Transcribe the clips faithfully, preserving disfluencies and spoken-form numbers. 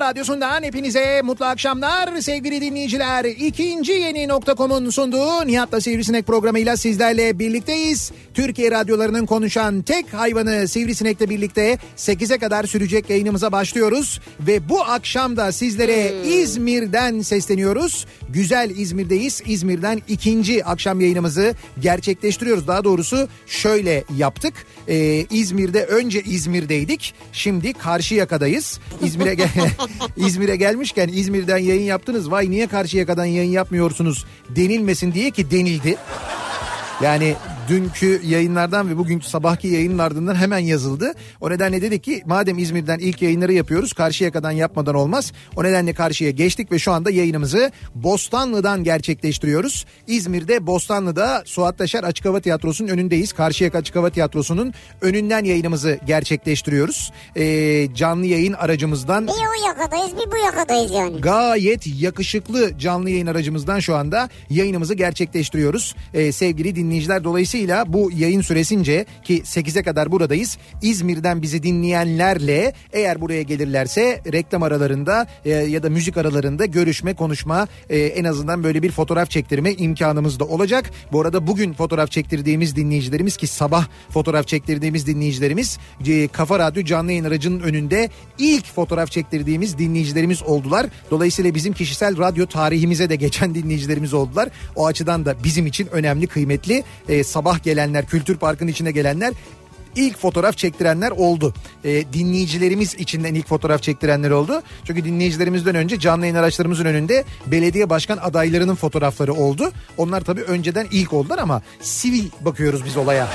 Radyosu'ndan hepinize mutlu akşamlar sevgili dinleyiciler. İkinci yeni nokta com'un sunduğu Nihat'la Sivrisinek programıyla sizlerle birlikteyiz. Türkiye radyolarının konuşan tek hayvanı Sivrisinek'le birlikte sekize kadar sürecek yayınımıza başlıyoruz. Ve bu akşam da sizlere hmm. İzmir'den sesleniyoruz. Güzel İzmir'deyiz. İzmir'den ikinci akşam yayınımızı gerçekleştiriyoruz. Daha doğrusu şöyle yaptık. Ee, İzmir'de önce İzmir'deydik. Şimdi Karşıyaka'dayız. İzmir'e gel İzmir'e gelmişken İzmir'den yayın yaptınız. Vay niye Karşıyaka'dan yayın yapmıyorsunuz denilmesin diye ki denildi. Yani dünkü yayınlardan ve bugünkü sabahki yayının ardından hemen yazıldı. O nedenle dedik ki madem İzmir'den ilk yayınları yapıyoruz Karşıyaka'dan yapmadan olmaz. O nedenle Karşıya geçtik ve şu anda yayınımızı Bostanlı'dan gerçekleştiriyoruz. İzmir'de Bostanlı'da Suat Taşer Açık Hava Tiyatrosu'nun önündeyiz. Karşıyaka Açık Hava Tiyatrosu'nun önünden yayınımızı gerçekleştiriyoruz. Ee, canlı yayın aracımızdan. Bir o yakadayız bir bu yakadayız yani. Gayet yakışıklı canlı yayın aracımızdan şu anda yayınımızı gerçekleştiriyoruz. Ee, sevgili dinleyiciler dolayısıyla bu yayın süresince ki sekize kadar buradayız. İzmir'den bizi dinleyenlerle eğer buraya gelirlerse reklam aralarında e, ya da müzik aralarında görüşme, konuşma e, en azından böyle bir fotoğraf çektirme imkanımız da olacak. Bu arada bugün fotoğraf çektirdiğimiz dinleyicilerimiz ki sabah fotoğraf çektirdiğimiz dinleyicilerimiz e, Kafa Radyo canlı yayın aracının önünde ilk fotoğraf çektirdiğimiz dinleyicilerimiz oldular. Dolayısıyla bizim kişisel radyo tarihimize de geçen dinleyicilerimiz oldular. O açıdan da bizim için önemli, kıymetli. E, sabah Sabah gelenler, Kültür Parkı'nın içine gelenler ilk fotoğraf çektirenler oldu. E, dinleyicilerimiz içinden ilk fotoğraf çektirenler oldu. Çünkü dinleyicilerimizden önce canlı yayın araçlarımızın önünde belediye başkan adaylarının fotoğrafları oldu. Onlar tabii önceden ilk oldular ama sivil bakıyoruz biz olaya.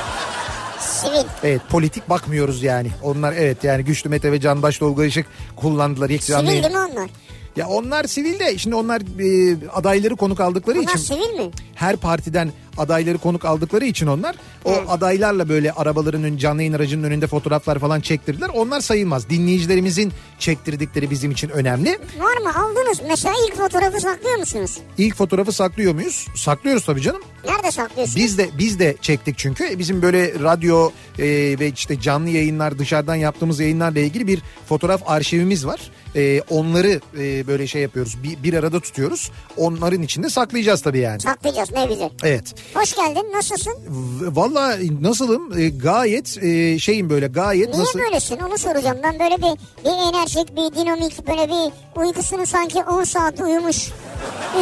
Sivil. Evet, politik bakmıyoruz yani. Onlar evet yani Güçlü Mete ve Candaş Tolga Işık kullandılar ilk canlı yayın. Sivil değil mi onlar? Ya onlar sivil de şimdi onlar e, adayları konuk aldıkları onlar için. Onlar sivil mi? Her partiden adayları konuk aldıkları için onlar o evet. adaylarla böyle arabaların canlı yayın aracının önünde fotoğraflar falan çektirdiler. Onlar sayılmaz. Dinleyicilerimizin çektirdikleri bizim için önemli. Var mı? Aldınız. Mesela ilk fotoğrafı saklıyor musunuz? İlk fotoğrafı saklıyor muyuz? Saklıyoruz tabii canım. Nerede saklıyorsunuz? Biz de biz de çektik çünkü. Bizim böyle radyo e, ve işte canlı yayınlar, dışarıdan yaptığımız yayınlarla ilgili bir fotoğraf arşivimiz var. E, onları e, böyle şey yapıyoruz. Bir, bir arada tutuyoruz. Onların içinde saklayacağız tabii yani. Saklayacağız. Ne güzel. Evet. Hoş geldin. Nasılsın? Vallahi nasılım? E, gayet e, şeyim böyle gayet. Niye nasıl... böylesin? Onu soracağım. Ben böyle bir, bir enerjik, bir dinamik, böyle bir uykusunu sanki on saat uyumuş.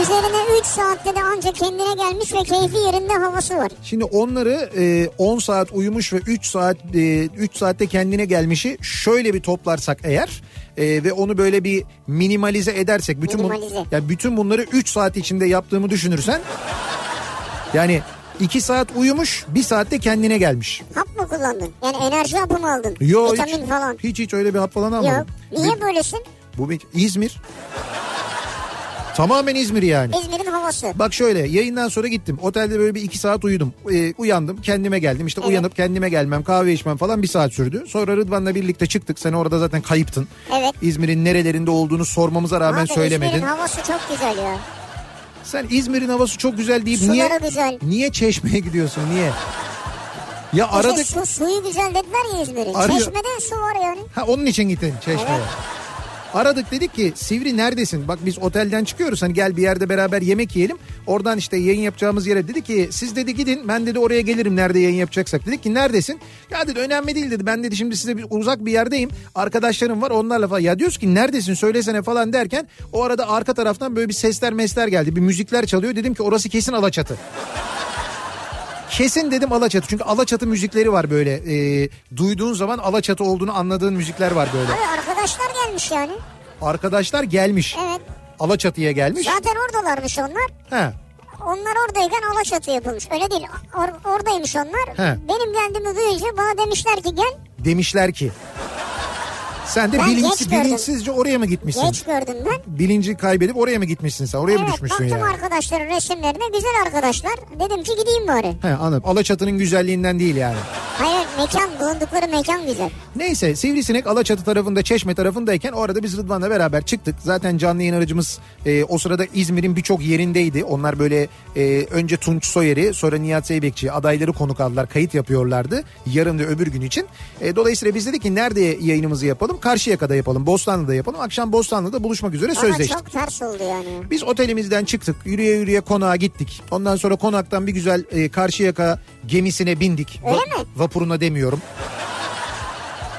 Üzerine üç saatte de ancak kendine gelmiş ve keyfi yerinde havası var. Şimdi onları e, on saat uyumuş ve üç saat e, üç saatte kendine gelmişi şöyle bir toplarsak eğer e, ve onu böyle bir minimalize edersek bütün minimalize. Bun, yani bütün bunları üç saat içinde yaptığımı düşünürsen yani iki saat uyumuş, bir saatte kendine gelmiş. Hap mı kullandın? Yani enerji hapı mı aldın? Yo, vitamin hiç, falan. Hiç hiç öyle bir hap falan almadım. Yo, niye bir, böylesin? Bu bir İzmir. Tamamen İzmir yani. İzmir'in havası. Bak şöyle yayından sonra gittim. Otelde böyle bir iki saat uyudum. Ee, uyandım kendime geldim. İşte evet. uyanıp kendime gelmem kahve içmem falan bir saat sürdü. Sonra Rıdvan'la birlikte çıktık. Sen orada zaten kayıptın. Evet. İzmir'in nerelerinde olduğunu sormamıza rağmen abi, söylemedin. İzmir'in havası çok güzel ya. Sen İzmir'in havası çok güzel deyip suları niye güzel. Niye Çeşme'ye gidiyorsun niye? Ya işte aradık. Su, suyu güzel dediler ya İzmir'in. Arıyor. Çeşme'den su var yani. Ha onun için gittin Çeşme'ye. Evet. Aradık dedik ki Sivri neredesin? Bak biz otelden çıkıyoruz hani gel bir yerde beraber yemek yiyelim. Oradan işte yayın yapacağımız yere dedi ki siz dedi gidin ben dedi oraya gelirim nerede yayın yapacaksak. Dedik ki neredesin? Ya dedi önemli değil dedi ben dedi şimdi size bir, uzak bir yerdeyim. Arkadaşlarım var onlarla falan. Ya diyoruz ki neredesin söylesene falan derken o arada arka taraftan böyle bir sesler mesler geldi. Bir müzikler çalıyor dedim ki orası kesin Alaçatı. Kesin dedim Alaçatı. Çünkü Alaçatı müzikleri var böyle. E, duyduğun zaman Alaçatı olduğunu anladığın müzikler var böyle. Abi arkadaşlar gelmiş yani. Arkadaşlar gelmiş. Evet. Alaçatı'ya gelmiş. Zaten oradalarmış onlar. He. Onlar oradayken Alaçatı yapılmış. Öyle değil. Or- oradaymış onlar. He. Benim geldiğimi duyunca bana demişler ki gel. Demişler ki. Sen de bilinçsiz, bilinçsizce oraya mı gitmişsin? Geç gördüm ben. Bilinci kaybedip oraya mı gitmişsin sen? Oraya evet, mı düşmüşsün ya? Evet, baktım yani arkadaşların resimlerine. Güzel arkadaşlar. Dedim ki gideyim bari. He, anladım. Alaçatı'nın güzelliğinden değil yani. Hayır, mekan, bulundukları mekan güzel. Neyse, Sivrisinek Alaçatı tarafında, Çeşme tarafındayken orada biz Rıdvan'la beraber çıktık. Zaten canlı yayın aracımız e, o sırada İzmir'in birçok yerindeydi. Onlar böyle e, önce Tunç Soyer'i, sonra Nihat Zeybekçi'yi, adayları konuk aldılar. Kayıt yapıyorlardı. Yarın da öbür gün için. E, dolayısıyla biz dedik ki nerede yayınımızı yapalım? Karşıyaka'da yapalım, Bostanlı'da yapalım. Akşam Bostanlı'da buluşmak üzere ama sözleştik. Çok ters oldu yani. Biz otelimizden çıktık. Yürüye yürüye konağa gittik. Ondan sonra konaktan bir güzel e, Karşıyaka gemisine bindik. Öyle Va- mi? Vapuruna demiyorum.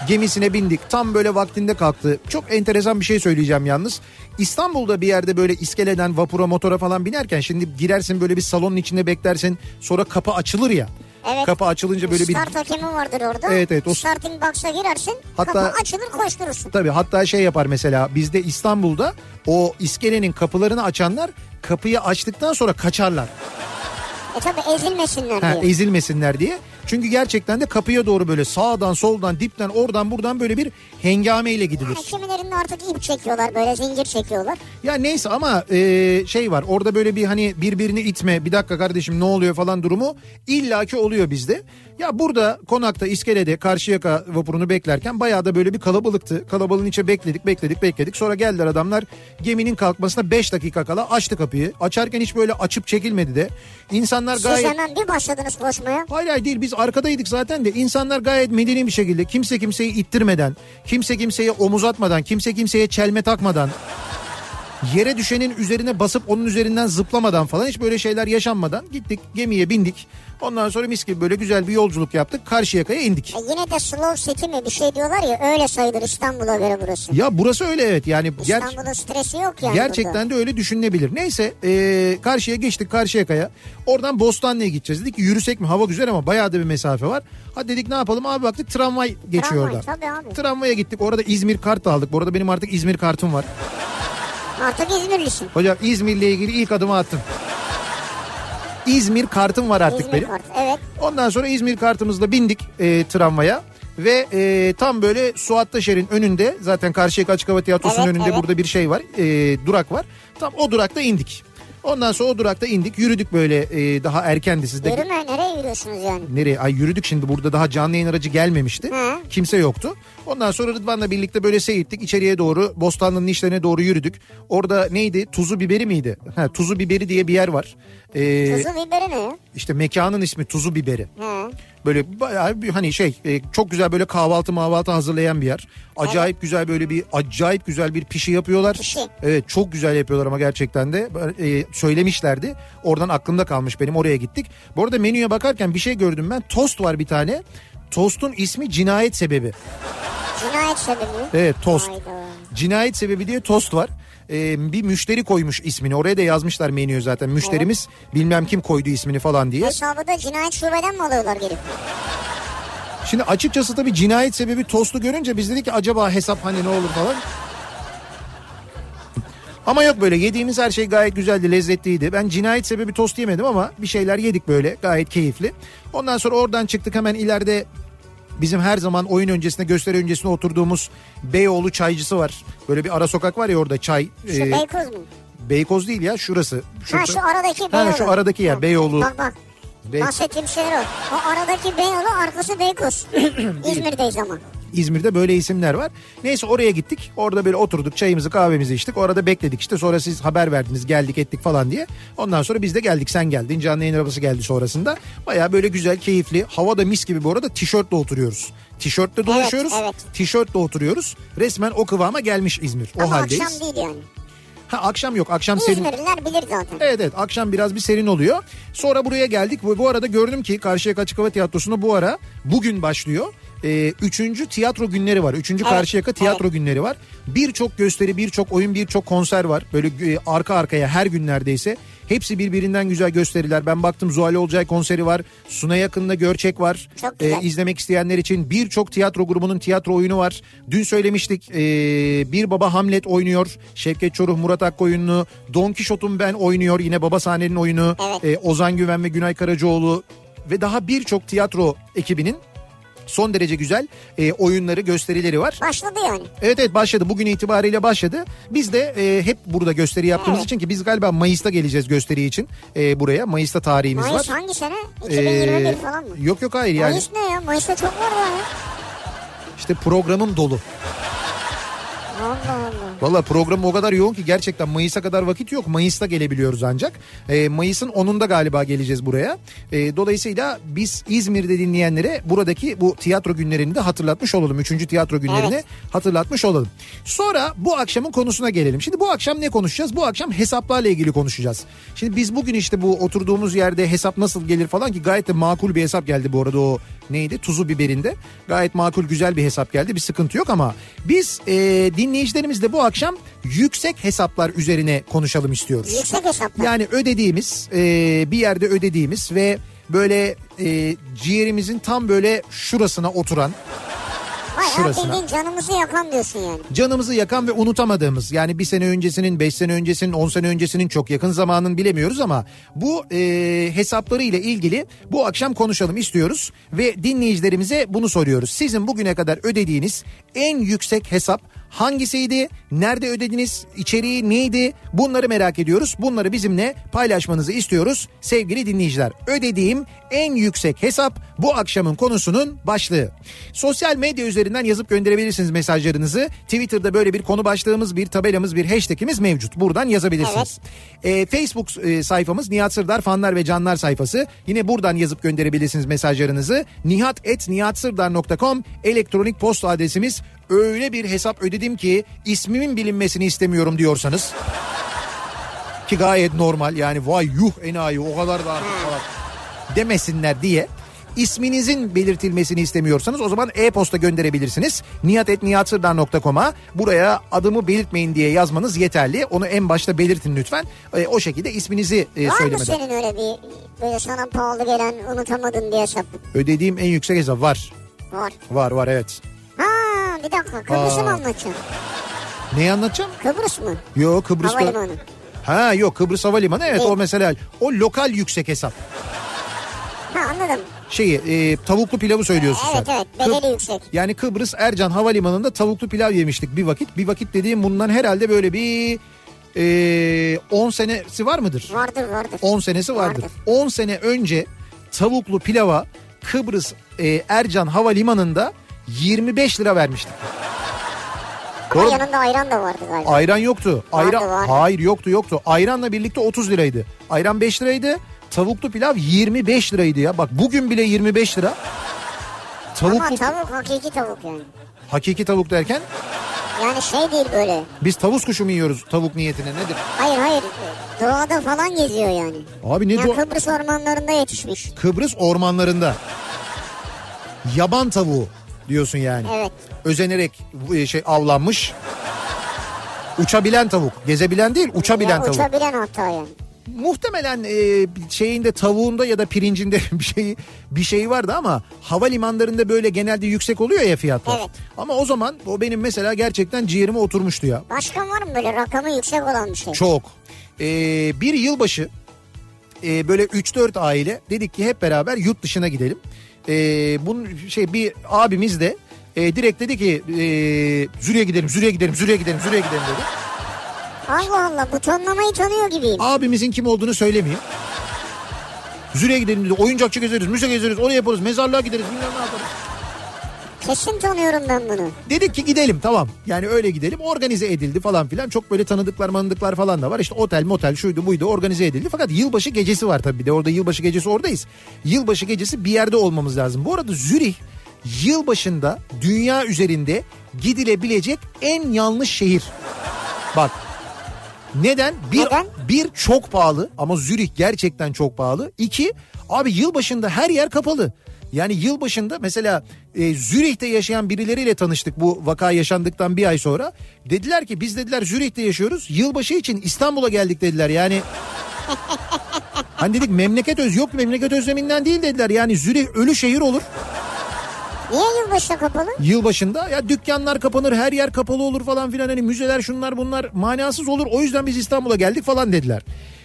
Gemisine bindik. Tam böyle vaktinde kalktı. Çok enteresan bir şey söyleyeceğim yalnız. İstanbul'da bir yerde böyle iskeleden vapura, motora falan binerken şimdi girersin böyle bir salonun içinde beklersin. Sonra kapı açılır ya. Evet. Kapı açılınca böyle bir... Start hakemi vardır orada. Evet, evet. O... Starting box'a girersin. Hatta... Kapı açılır, koşturursun. Tabii, hatta şey yapar mesela bizde İstanbul'da o iskelenin kapılarını açanlar kapıyı açtıktan sonra kaçarlar. E tabii ezilmesinler ha, diye. Ezilmesinler diye. Çünkü gerçekten de kapıya doğru böyle sağdan soldan dipten oradan buradan böyle bir hengameyle gidilir. Yani kimilerinin artık ip çekiyorlar, böyle zincir çekiyorlar. Ya neyse ama e, şey var orada böyle bir hani birbirini itme, bir dakika kardeşim ne oluyor falan durumu illaki oluyor bizde. Ya burada konakta iskelede Karşıyaka vapurunu beklerken bayağı da böyle bir kalabalıktı. Kalabalığın içe bekledik bekledik bekledik. Sonra geldiler adamlar, geminin kalkmasına beş dakika kala açtı kapıyı. Açarken hiç böyle açıp çekilmedi de. İnsanlar gayet... Siz hemen bir başladınız koşmaya. Hayır hayır değil, biz arkadaydık zaten de insanlar gayet medeni bir şekilde kimse kimseyi ittirmeden, kimse kimseye omuz atmadan, kimse kimseye çelme takmadan, yere düşenin üzerine basıp onun üzerinden zıplamadan falan hiç böyle şeyler yaşanmadan gittik, gemiye bindik. Ondan sonra mis gibi böyle güzel bir yolculuk yaptık. Karşıyaka'ya indik. E yine de slow city mi bir şey diyorlar ya, öyle sayılır İstanbul'a göre burası. Ya burası öyle evet yani. İstanbul'un ger- stresi yok yani. Gerçekten burada de öyle düşünülebilir. Neyse ee, karşıya geçtik Karşıyaka'ya. Oradan Bostanlı'ya gideceğiz. Dedik ki yürüsek mi, hava güzel ama bayağı da bir mesafe var. Hadi dedik ne yapalım abi, baktık tramvay geçiyor tramvay, orada. Tabii abi. Tramvaya gittik, orada İzmir kartı aldık. Bu arada benim artık İzmir kartım var. Artık İzmirlisin. Hocam İzmir'le ilgili ilk adımı attım. İzmir kartım var artık İzmir benim. Kart, evet. Ondan sonra İzmir kartımızla bindik e, tramvaya ve e, tam böyle Suat Taşer'in önünde, zaten Karşıyaka Açık Hava Tiyatrosu'nun evet, önünde evet. Burada bir şey var, e, durak var. Tam o durakta indik. Ondan sonra o durakta indik, yürüdük böyle e, daha erkendi sizde. Yürüme, nereye yürüyorsunuz yani? Nereye? Ay yürüdük şimdi, burada daha canlı yayın aracı gelmemişti. He. Kimse yoktu. Ondan sonra Rıdvan'la birlikte böyle seyittik içeriye doğru, Bostanlı'nın işlerine doğru yürüdük. Orada neydi? Tuzu biberi miydi? Ha, Tuzu biberi diye bir yer var. Ee, Tuzu biberi ne? İşte mekanın ismi Tuzu biberi. He. Böyle bayağı bir hani şey e, çok güzel böyle kahvaltı mahvaltı hazırlayan bir yer. Acayip evet. Güzel böyle bir acayip güzel bir pişi yapıyorlar. Pişi. Evet, çok güzel yapıyorlar ama gerçekten de e, söylemişlerdi. Oradan aklımda kalmış benim, oraya gittik. Bu arada menüye bakarken bir şey gördüm ben. Tost var bir tane. Tostun ismi Cinayet Sebebi. Cinayet Sebebi. Evet, tost. Hayda. Cinayet Sebebi diye tost var. Ee, bir müşteri koymuş ismini. Oraya da yazmışlar menüyü zaten. Müşterimiz evet. Bilmem kim koydu ismini falan diye. Hesabı da cinayet şubeden mi alıyorlar gelip? Şimdi açıkçası tabii Cinayet Sebebi tostu görünce biz dedik ki acaba hesap hani ne olur falan. Ama yok, böyle yediğimiz her şey gayet güzeldi, lezzetliydi. Ben Cinayet Sebebi tost yemedim ama bir şeyler yedik böyle gayet keyifli. Ondan sonra oradan çıktık, hemen ileride bizim her zaman oyun öncesinde, gösteri öncesinde oturduğumuz Beyoğlu çaycısı var. Böyle bir ara sokak var ya, orada çay. Şu e, Beykoz mu? Beykoz değil ya, şurası. Şurada. Ha, şu aradaki Beyoğlu. Ha, şu aradaki yer Beyoğlu. Bak bak. Bey... Bahsettiğim şeyler o. O aradaki Beyoğlu, arkası Beykoz. İzmir'deyiz ama. İzmir'de böyle isimler var. Neyse oraya gittik. Orada böyle oturduk. Çayımızı kahvemizi içtik. Orada bekledik işte. Sonra siz haber verdiniz. Geldik ettik falan diye. Ondan sonra biz de geldik. Sen geldin. Canlı yayın arabası geldi sonrasında. Bayağı böyle güzel, keyifli. Hava da mis gibi bu arada. Tişörtle oturuyoruz. Tişörtle dolaşıyoruz. Evet, evet. Tişörtle oturuyoruz. Resmen o kıvama gelmiş İzmir. O ama haldeyiz. Akşam değil yani. Ha, akşam yok. Akşam İzmirliler serin. İzmirliler bilir zaten. Evet evet. Akşam biraz bir serin oluyor. Sonra buraya geldik. Bu, bu arada gördüm ki Karşıyaka Açık Hava Tiyatrosu'nda bu ara bugün başlıyor. Ee, üçüncü tiyatro günleri var. Üçüncü evet, Karşıyaka tiyatro evet. günleri var. Birçok gösteri, birçok oyun, birçok konser var. Böyle e, arka arkaya her gün neredeyse. Hepsi birbirinden güzel gösteriler. Ben baktım, Zuhal Olcay konseri var. Suna yakında Görçek var. Ee, izlemek isteyenler için birçok tiyatro grubunun tiyatro oyunu var. Dün söylemiştik. Ee, bir Baba Hamlet oynuyor. Şevket Çoruh, Murat Akkoyunlu. Don Kişot'un Ben oynuyor. Yine Baba Sahne'nin oyunu. Evet. Ee, Ozan Güven ve Günay Karacoğlu ve daha birçok tiyatro ekibinin son derece güzel e, oyunları, gösterileri var. Başladı yani. Evet evet başladı. Bugün itibariyle başladı. Biz de e, hep burada gösteri yaptığımız evet. için ki biz galiba Mayıs'ta geleceğiz gösteri için e, buraya. Mayıs'ta tarihimiz Mayıs var. Mayıs hangi sene? iki bin yirmi bir ee, falan mı? Yok yok hayır yani. Mayıs ne ya? Mayıs'ta çok var yani. İşte programım dolu. Allah Allah. Valla programım o kadar yoğun ki gerçekten Mayıs'a kadar vakit yok. Mayıs'ta gelebiliyoruz ancak. E, Mayıs'ın onunda galiba geleceğiz buraya. E, dolayısıyla biz İzmir'de dinleyenlere buradaki bu tiyatro günlerini de hatırlatmış olalım. Üçüncü tiyatro günlerini evet. hatırlatmış olalım. Sonra bu akşamın konusuna gelelim. Şimdi bu akşam ne konuşacağız? Bu akşam hesaplarla ilgili konuşacağız. Şimdi biz bugün işte bu oturduğumuz yerde hesap nasıl gelir falan ki gayet de makul bir hesap geldi bu arada o neydi? Tuzu biberinde. Gayet makul, güzel bir hesap geldi. Bir sıkıntı yok ama biz e, dinleyicilerimizle bu akşam yüksek hesaplar üzerine konuşalım istiyoruz. Yüksek hesaplar. Yani ödediğimiz, e, bir yerde ödediğimiz ve böyle e, ciğerimizin tam böyle şurasına oturan... Şurasına. Canımızı yakan diyorsun yani. Canımızı yakan ve unutamadığımız, yani bir sene öncesinin, beş sene öncesinin, on sene öncesinin, çok yakın zamanın bilemiyoruz ama bu e, hesapları ile ilgili bu akşam konuşalım istiyoruz ve dinleyicilerimize bunu soruyoruz. Sizin bugüne kadar ödediğiniz en yüksek hesap hangisiydi? Nerede ödediniz? İçeriği neydi? Bunları merak ediyoruz. Bunları bizimle paylaşmanızı istiyoruz sevgili dinleyiciler. Ödediğim en yüksek hesap bu akşamın konusunun başlığı. Sosyal medya üzerinden yazıp gönderebilirsiniz mesajlarınızı. Twitter'da böyle bir konu başlığımız, bir tabelamız, bir hashtagimiz mevcut. Buradan yazabilirsiniz. Evet. Ee, Facebook sayfamız Nihat Sırdar Fanlar ve Canlar sayfası. Yine buradan yazıp gönderebilirsiniz mesajlarınızı. nihat et nihatsırdar nokta com elektronik posta adresimiz. Öyle bir hesap ödedim ki ismimin bilinmesini istemiyorum diyorsanız ki gayet normal yani, vay yuh enayi o kadar da artık falan demesinler diye isminizin belirtilmesini istemiyorsanız o zaman e-posta gönderebilirsiniz. nihat et nihatsırdar nokta com'a buraya adımı belirtmeyin diye yazmanız yeterli. Onu en başta belirtin lütfen. E, o şekilde isminizi e, var söylemeden. Var mı senin öyle bir böyle sana pahalı gelen, unutamadın diye hesap? Ödediğim en yüksek hesap var. Var. Var var evet. Ha bir dakika, Kıbrıs'ı mı anlatacağım? Neyi anlatacağım? Kıbrıs mı? Yok Kıbrıs. Havalimanı. Ha yok Kıbrıs Havalimanı evet, evet o mesela o lokal yüksek hesap. Ha anladım. Şeyi e, tavuklu pilavı söylüyorsun evet, sen. Evet evet bedeli Kı- yüksek. Yani Kıbrıs Ercan Havalimanı'nda tavuklu pilav yemiştik bir vakit. Bir vakit dediğim bundan herhalde böyle bir on e, senesi var mıdır? Vardır vardır. on senesi vardır. on sene önce tavuklu pilava Kıbrıs e, Ercan Havalimanı'nda yirmi beş lira vermiştik. Ama doğru. Yanında ayran da vardı galiba. Ayran yoktu. Ayran vardı, vardı. Hayır yoktu yoktu. Ayranla birlikte otuz liraydı. Ayran beş liraydı. Tavuklu pilav yirmi beş liraydı ya. Bak bugün bile yirmi beş lira. Tavuklu... Ama tavuk hakiki tavuk yani. Hakiki tavuk derken? Yani şey değil böyle. Biz tavus kuşu mu yiyoruz tavuk niyetine nedir? Hayır hayır. Doğada falan geziyor yani. Abi ne yani doğa... Kıbrıs ormanlarında yetişmiş. Kıbrıs ormanlarında. Yaban tavuğu diyorsun yani. Evet. Özenerek şey avlanmış. Uçabilen tavuk. Gezebilen değil, uçabilen ya, tavuk. Uçabilen hatta yani. Muhtemelen e, şeyinde tavuğunda ya da pirincinde bir şey bir şey vardı ama havalimanlarında böyle genelde yüksek oluyor ya fiyatlar. Evet. Ama o zaman o benim mesela gerçekten ciğerime oturmuştu ya. Başka var mı böyle rakamı yüksek olan bir şey? Çok. E, bir yılbaşı e, böyle üç dört aile dedik ki hep beraber yurt dışına gidelim. Ee, bunun şey bir abimiz de e, direkt dedi ki e, Zürih'e gidelim, Zürih'e gidelim, Zürih'e gidelim, Zürih'e gidelim dedi. Allah Allah, bu tonlamayı tanıyor gibiyim. Abimizin kim olduğunu söylemeyeyim. Zürih'e gidelim dedi. Oyuncakçı gezeriz, müze gezeriz, oraya yaparız, mezarlığa gideriz, bilmem ne yaparız. Kesin tanıyorum ben bunu. Dedik ki gidelim tamam. Yani öyle gidelim. Organize edildi falan filan. Çok böyle tanıdıklar manıdıklar falan da var. İşte otel motel şuydu buydu organize edildi. Fakat yılbaşı gecesi var tabii. Bir de orada yılbaşı gecesi oradayız. Yılbaşı gecesi bir yerde olmamız lazım. Bu arada Zürih yılbaşında dünya üzerinde gidilebilecek en yanlış şehir. Bak. Neden? Bir, Neden? Bir çok pahalı ama Zürih gerçekten çok pahalı. İki abi yılbaşında her yer kapalı. Yani yılbaşında mesela e, Zürih'te yaşayan birileriyle tanıştık bu vaka yaşandıktan bir ay sonra. Dediler ki biz dediler Zürih'te yaşıyoruz. Yılbaşı için İstanbul'a geldik dediler yani. Hani dedik memleket öz yok, memleket özleminden değil dediler. Yani Zürih ölü şehir olur. Niye yılbaşında kapalı? Yılbaşında ya dükkanlar kapanır, her yer kapalı olur falan filan, hani müzeler şunlar bunlar manasız olur. O yüzden biz İstanbul'a geldik falan dediler.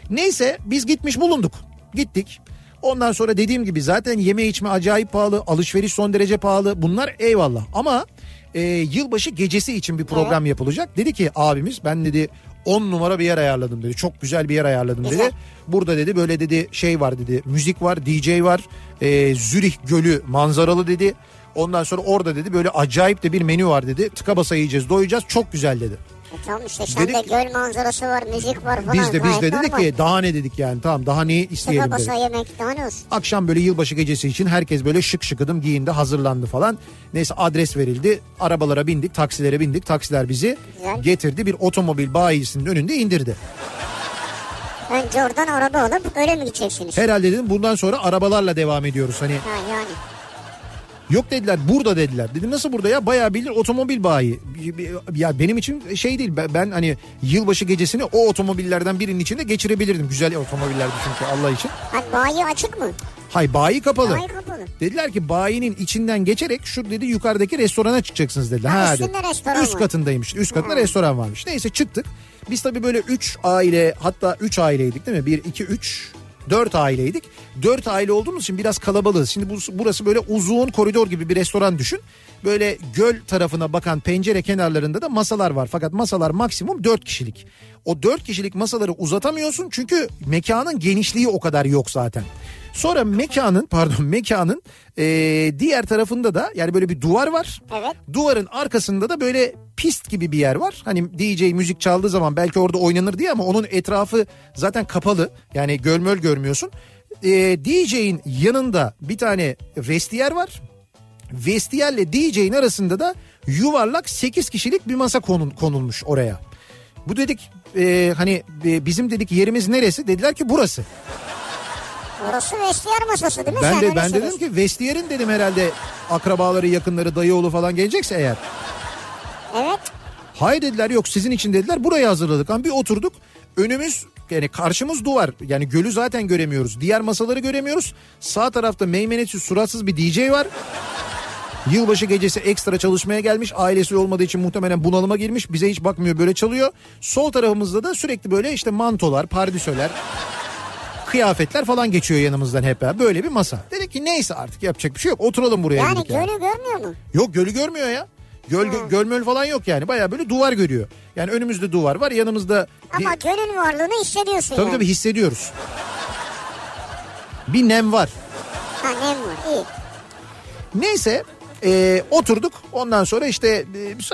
Neyse biz gitmiş bulunduk. Gittik. Ondan sonra dediğim gibi zaten yeme içme acayip pahalı, alışveriş son derece pahalı. Bunlar eyvallah ama e, yılbaşı gecesi için bir program evet. yapılacak. Dedi ki abimiz, ben dedi on numara bir yer ayarladım dedi. Çok güzel bir yer ayarladım dedi. Güzel. Burada dedi böyle dedi şey var dedi. Müzik var, D J var. E, Zürih Gölü manzaralı dedi. Ondan sonra orada dedi böyle acayip de bir menü var dedi. Tıka basa yiyeceğiz, doyacağız. Çok güzel dedi. Tamam işte sen dedik, de göl manzarası var, müzik var falan. Biz de biz de dedik normal. Ki daha ne dedik yani, tamam daha neyi isteyelim dedik. Tıka basa yemek daha ne olsun. Akşam böyle yılbaşı gecesi için herkes böyle şık şıkıdım giyindi, hazırlandı falan. Neyse adres verildi, arabalara bindik, taksilere bindik. Taksiler bizi güzel. Getirdi, bir otomobil bayisinin önünde indirdi. Önce oradan araba alıp öyle mi gideceksiniz? Herhalde dedim bundan sonra arabalarla devam ediyoruz hani. Ha, yani. Yok dediler, burada dediler. Dedim nasıl burada ya, bayağı bilir otomobil bayi. Ya benim için şey değil, ben hani yılbaşı gecesini o otomobillerden birinin içinde geçirebilirdim. Güzel otomobillerde çünkü, Allah için. Hani bayi açık mı? Hayır, bayi kapalı. Bayi kapalı. Dediler ki bayinin içinden geçerek şu dedi yukarıdaki restorana çıkacaksınız dediler. Ha, ha üstünde restoran üst katındaymış. Üst katında hmm. restoran varmış. Neyse çıktık. Biz tabii böyle üç aile, hatta üç aileydik değil mi? Bir, iki, üç... Dört aileydik. Dört aile olduğumuz için biraz kalabalığız. Şimdi burası böyle uzun koridor gibi bir restoran düşün. Böyle göl tarafına bakan pencere kenarlarında da masalar var. Fakat masalar maksimum dört kişilik. O dört kişilik masaları uzatamıyorsun çünkü mekanın genişliği o kadar yok zaten. Sonra mekanın pardon mekanın ee, diğer tarafında da yani böyle bir duvar var. Evet. Duvarın arkasında da böyle pist gibi bir yer var. Hani D J müzik çaldığı zaman belki orada oynanır diye, ama onun etrafı zaten kapalı. Yani gölmöl görmüyorsun. E, D J'in yanında bir tane vestiyer var. Vestiyerle D J'in arasında da yuvarlak sekiz kişilik bir masa konul- konulmuş oraya. Bu dedik e, hani e, bizim dedik yerimiz neresi? Dediler ki burası. Orası vestiyer masası değil mi? Ben sen de ben dedim şey ki vestiyerin dedim herhalde akrabaları, yakınları, dayıoğlu falan gelecekse eğer. Evet. Hayır dediler, yok sizin için dediler, burayı hazırladık. Hani bir oturduk, önümüz yani karşımız duvar, yani gölü zaten göremiyoruz, diğer masaları göremiyoruz. Sağ tarafta meymenetsiz suratsız bir D J var. Yılbaşı gecesi ekstra çalışmaya gelmiş, ailesi olmadığı için muhtemelen bunalıma girmiş, bize hiç bakmıyor, böyle çalıyor. Sol tarafımızda da sürekli böyle işte mantolar, pardösüler, kıyafetler falan geçiyor yanımızdan hep ya. Böyle bir masa. Dedik ki neyse artık yapacak bir şey yok, oturalım buraya. Yani gölü yani. Görmüyor mu? Yok, gölü görmüyor ya. Göl, hmm. Gölmöl falan yok yani. Bayağı böyle duvar görüyor. Yani önümüzde duvar var, yanımızda... Ama gölün varlığını hissediyorsun. Tabii yani. Tabii hissediyoruz. Bir nem var. Ha, nem var, iyi. Neyse e, oturduk. Ondan sonra işte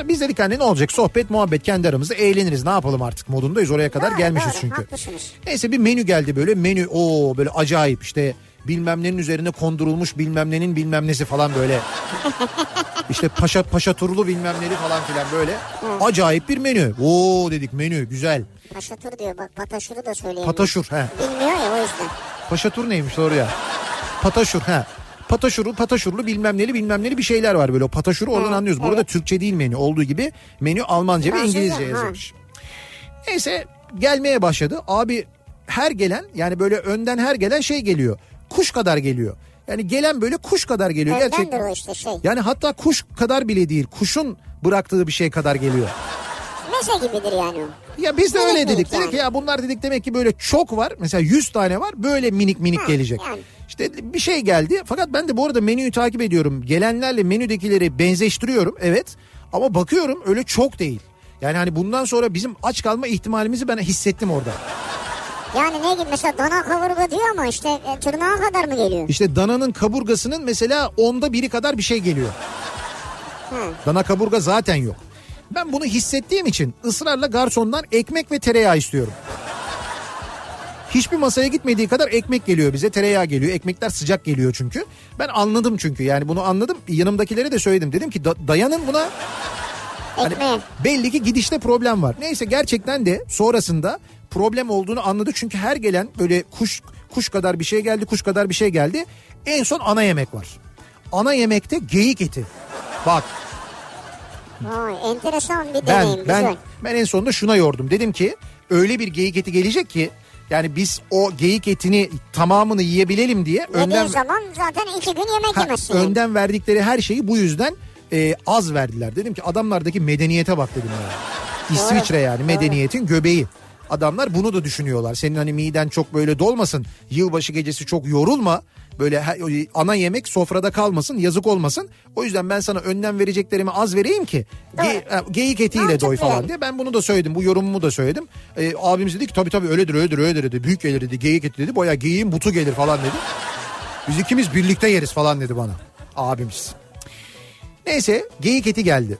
e, biz dedik hani ne olacak, sohbet muhabbet kendi aramızda eğleniriz, ne yapalım artık modundayız. Oraya kadar doğru, gelmişiz doğru, çünkü. Haklısınız. Neyse bir menü geldi böyle, menü o böyle acayip işte... Bilmem nenin üzerine kondurulmuş bilmem nenin bilmem nesi falan böyle. İşte paşa paşa turlu bilmem neli falan filan böyle. Hı. Acayip bir menü. Oo dedik menü güzel. Paşa tur diyor bak, pataşuru da söyleyeyim. Pataşur he. Bilmiyor ya o yüzden. Paşa tur neymiş doğru ya. Pataşur he. Pataşuru pataşurlu bilmem neli bilmem neli bir şeyler var böyle. O pataşuru oradan hı, anlıyoruz. Burada evet. Türkçe değil menü, olduğu gibi menü Almanca ve İngilizce yazılmış. Neyse gelmeye başladı. Abi her gelen yani böyle önden her gelen şey geliyor. Kuş kadar geliyor. Yani gelen böyle kuş kadar geliyor. Önden gerçekten. Işte şey. Yani hatta kuş kadar bile değil. Kuşun bıraktığı bir şey kadar geliyor. Meze gibidir yani o. Ya biz de öyle dedik. Yani. Dedik ya bunlar dedik demek ki böyle çok var. Mesela yüz tane var. Böyle minik minik ha, gelecek. Yani. İşte bir şey geldi. Fakat ben de bu arada menüyü takip ediyorum. Gelenlerle menüdekileri benzeştiriyorum. Evet. Ama bakıyorum öyle çok değil. Yani hani bundan sonra bizim aç kalma ihtimalimizi ben hissettim orada. Yani ne gibi mesela dana kaburga diyor ama işte e, tırnağa kadar mı geliyor? İşte dananın kaburgasının mesela onda biri kadar bir şey geliyor. Hı. Dana kaburga zaten yok. Ben bunu hissettiğim için ısrarla garsondan ekmek ve tereyağı istiyorum. Hiçbir masaya gitmediği kadar ekmek geliyor bize, tereyağı geliyor. Ekmekler sıcak geliyor çünkü. Ben anladım çünkü yani bunu anladım. Yanımdakilere de söyledim. Dedim ki da- dayanın buna. Hani belli ki gidişte problem var. Neyse gerçekten de sonrasında problem olduğunu anladık. Çünkü her gelen böyle kuş kuş kadar bir şey geldi, kuş kadar bir şey geldi. En son ana yemek var. Ana yemekte geyik eti. Bak. Vay, enteresan bir deneyim. Ben, ben, ben en sonunda şuna yordum. Dedim ki öyle bir geyik eti gelecek ki Yani biz o geyik etini tamamını yiyebilelim diye yediği önden zaman zaten iki gün yemek ha, yemesin. Önden verdikleri her şeyi bu yüzden e, az verdiler. Dedim ki adamlardaki medeniyete bak dedim yani. İsviçre yani medeniyetin göbeği. Adamlar bunu da düşünüyorlar. Senin hani miden çok böyle dolmasın. Yılbaşı gecesi çok yorulma. Böyle ana yemek sofrada kalmasın, yazık olmasın. O yüzden ben sana önden vereceklerimi az vereyim ki ge- geyik etiyle doy falan diye. Ben bunu da söyledim, bu yorumumu da söyledim. Ee, abimiz dedi ki tabii tabii öyledir öyledir öyledir dedi. Büyük gelir dedi, geyik eti dedi. Bayağı geyiğin butu gelir falan dedi. Biz ikimiz birlikte yeriz falan dedi bana abimiz. Neyse geyik eti geldi.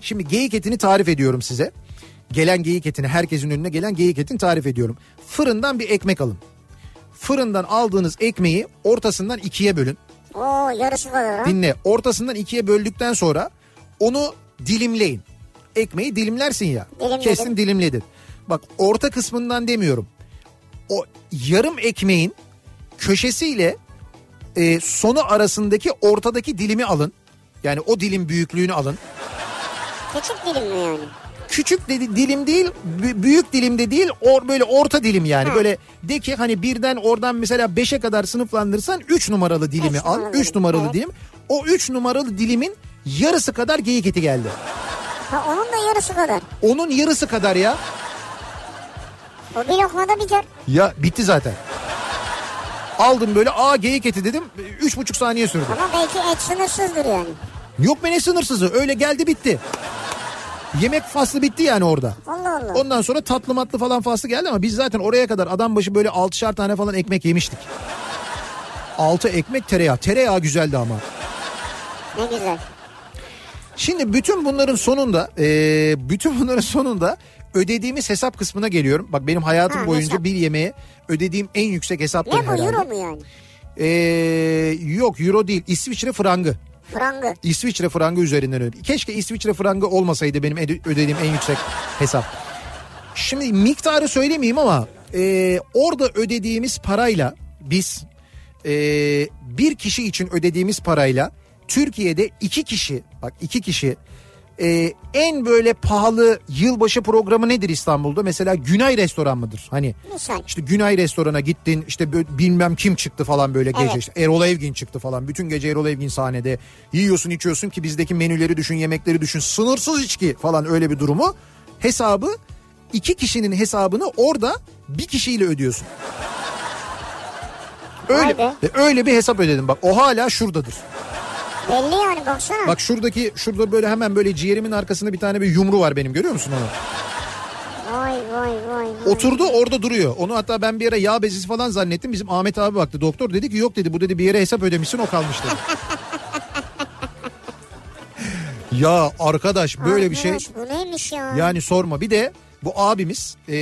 Şimdi geyik etini tarif ediyorum size. Gelen geyik etini, herkesin önüne gelen geyik etini tarif ediyorum. Fırından bir ekmek alın. Fırından aldığınız ekmeği ortasından ikiye bölün. Oo, yarısı var. Dinle, ortasından ikiye böldükten sonra onu dilimleyin. Ekmeği dilimlersin ya. Dilimledim. Kesin dilimledin. Bak orta kısmından demiyorum. O yarım ekmeğin köşesiyle e, sonu arasındaki ortadaki dilimi alın. Yani o dilim büyüklüğünü alın. Küçük dilim mi yani? Küçük dedi, dilim değil, büyük dilim de değil, or, böyle orta dilim yani. Hı. Böyle de ki hani birden oradan mesela beşe kadar sınıflandırırsan üç numaralı dilimi al. üç numaralı evet. dilim. O üç numaralı dilimin yarısı kadar geyik eti geldi. Ha, onun da yarısı kadar. Onun yarısı kadar ya. O bir lokmada biter. Ya bitti zaten. Aldım böyle aa geyik eti dedim. Üç buçuk saniye sürdü. Ama belki et sınırsızdır yani. Yok be ne sınırsızı, öyle geldi bitti. Yemek faslı bitti yani orada. Allah Allah. Ondan sonra tatlı matlı falan faslı geldi ama biz zaten oraya kadar adam başı böyle altışar tane falan ekmek yemiştik. Altı ekmek tereyağı. Tereyağı güzeldi ama. Ne güzel. Şimdi bütün bunların sonunda, e, bütün bunların sonunda ödediğimiz hesap kısmına geliyorum. Bak benim hayatım ha, boyunca hesap. Bir yemeğe ödediğim en yüksek hesap. Ne bu herhalde. Euro mu yani? E, yok euro değil, İsviçre frangı. Frangı. İsviçre frangı üzerinden ödedim. Keşke İsviçre frangı olmasaydı benim ödediğim en yüksek hesap. Şimdi miktarı söylemeyeyim ama e, orada ödediğimiz parayla biz e, bir kişi için ödediğimiz parayla Türkiye'de iki kişi bak iki kişi e, en böyle pahalı yılbaşı programı nedir İstanbul'da? Mesela Günay Restoran mıdır? Hani mesela. İşte Günay Restoran'a gittin işte bilmem kim çıktı falan böyle gece evet. işte Erol Evgin çıktı falan. Bütün gece Erol Evgin sahnede yiyorsun içiyorsun ki bizdeki menüleri düşün, yemekleri düşün, sınırsız içki falan öyle bir durumu. Hesabı iki kişinin hesabını orada bir kişiyle ödüyorsun. Öyle, öyle bir hesap ödedim bak o hala şuradadır. Belli yani baksana. Bak şuradaki şurada böyle hemen böyle ciğerimin arkasında bir tane bir yumru var benim, görüyor musun onu? Vay vay vay. vay. Oturdu orada duruyor. Onu hatta ben bir ara yağ bezisi falan zannettim. Bizim Ahmet abi baktı doktor dedi ki yok dedi bu dedi bir yere hesap ödemişsin o kalmış dedi. Ya arkadaş böyle arkadaş, bir şey. Bu neymiş ya? Yani sorma bir de bu abimiz e,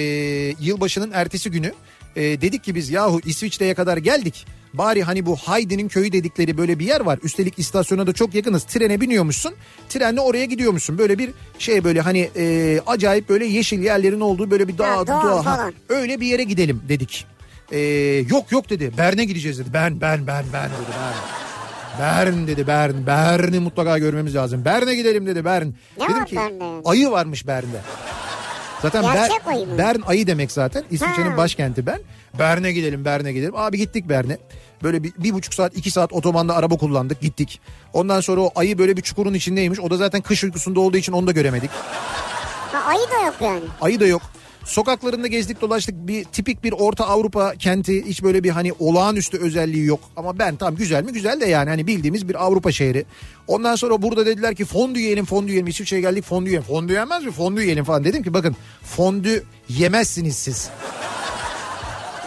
yılbaşının ertesi günü e, dedik ki biz yahu İsviçre'ye kadar geldik. Bari hani bu Haydi'nin köyü dedikleri böyle bir yer var. Üstelik istasyona da çok yakınız. Trene biniyormuşsun. Trenle oraya gidiyormuşsun. Böyle bir şey böyle hani e, acayip böyle yeşil yerlerin olduğu böyle bir dağ. dağ ha, öyle bir yere gidelim dedik. E, yok yok dedi. Bern'e gideceğiz dedi. Bern, Bern, Bern, Bern dedi. Bern, Bern dedi. Bern, Bern'i mutlaka görmemiz lazım. Bern'e gidelim dedi. Bern. Ne dedim var ki Bern'de? Ayı varmış Bern'de. Zaten Ber, ayı Bern ayı demek zaten. İsviçre'nin ha. başkenti Bern. Bern'e gidelim, Bern'e gidelim. Abi gittik Bern'e. Böyle bir, bir buçuk saat, iki saat otobanda araba kullandık, gittik. Ondan sonra o ayı böyle bir çukurun içindeymiş. O da zaten kış uykusunda olduğu için onu da göremedik. Ha, ayı da yok yani. Ayı da yok. Sokaklarında gezdik dolaştık. Bir tipik bir Orta Avrupa kenti. Hiç böyle bir hani olağanüstü özelliği yok. Ama ben tam güzel mi? Güzel de yani. Hani bildiğimiz bir Avrupa şehri. Ondan sonra burada dediler ki fondü yiyelim, fondü yiyelim. Hiçbir şeye geldik, fondü yiyelim. Fondü yemez mi? Fondü yiyelim falan. Dedim ki bakın fondü yemezsiniz siz.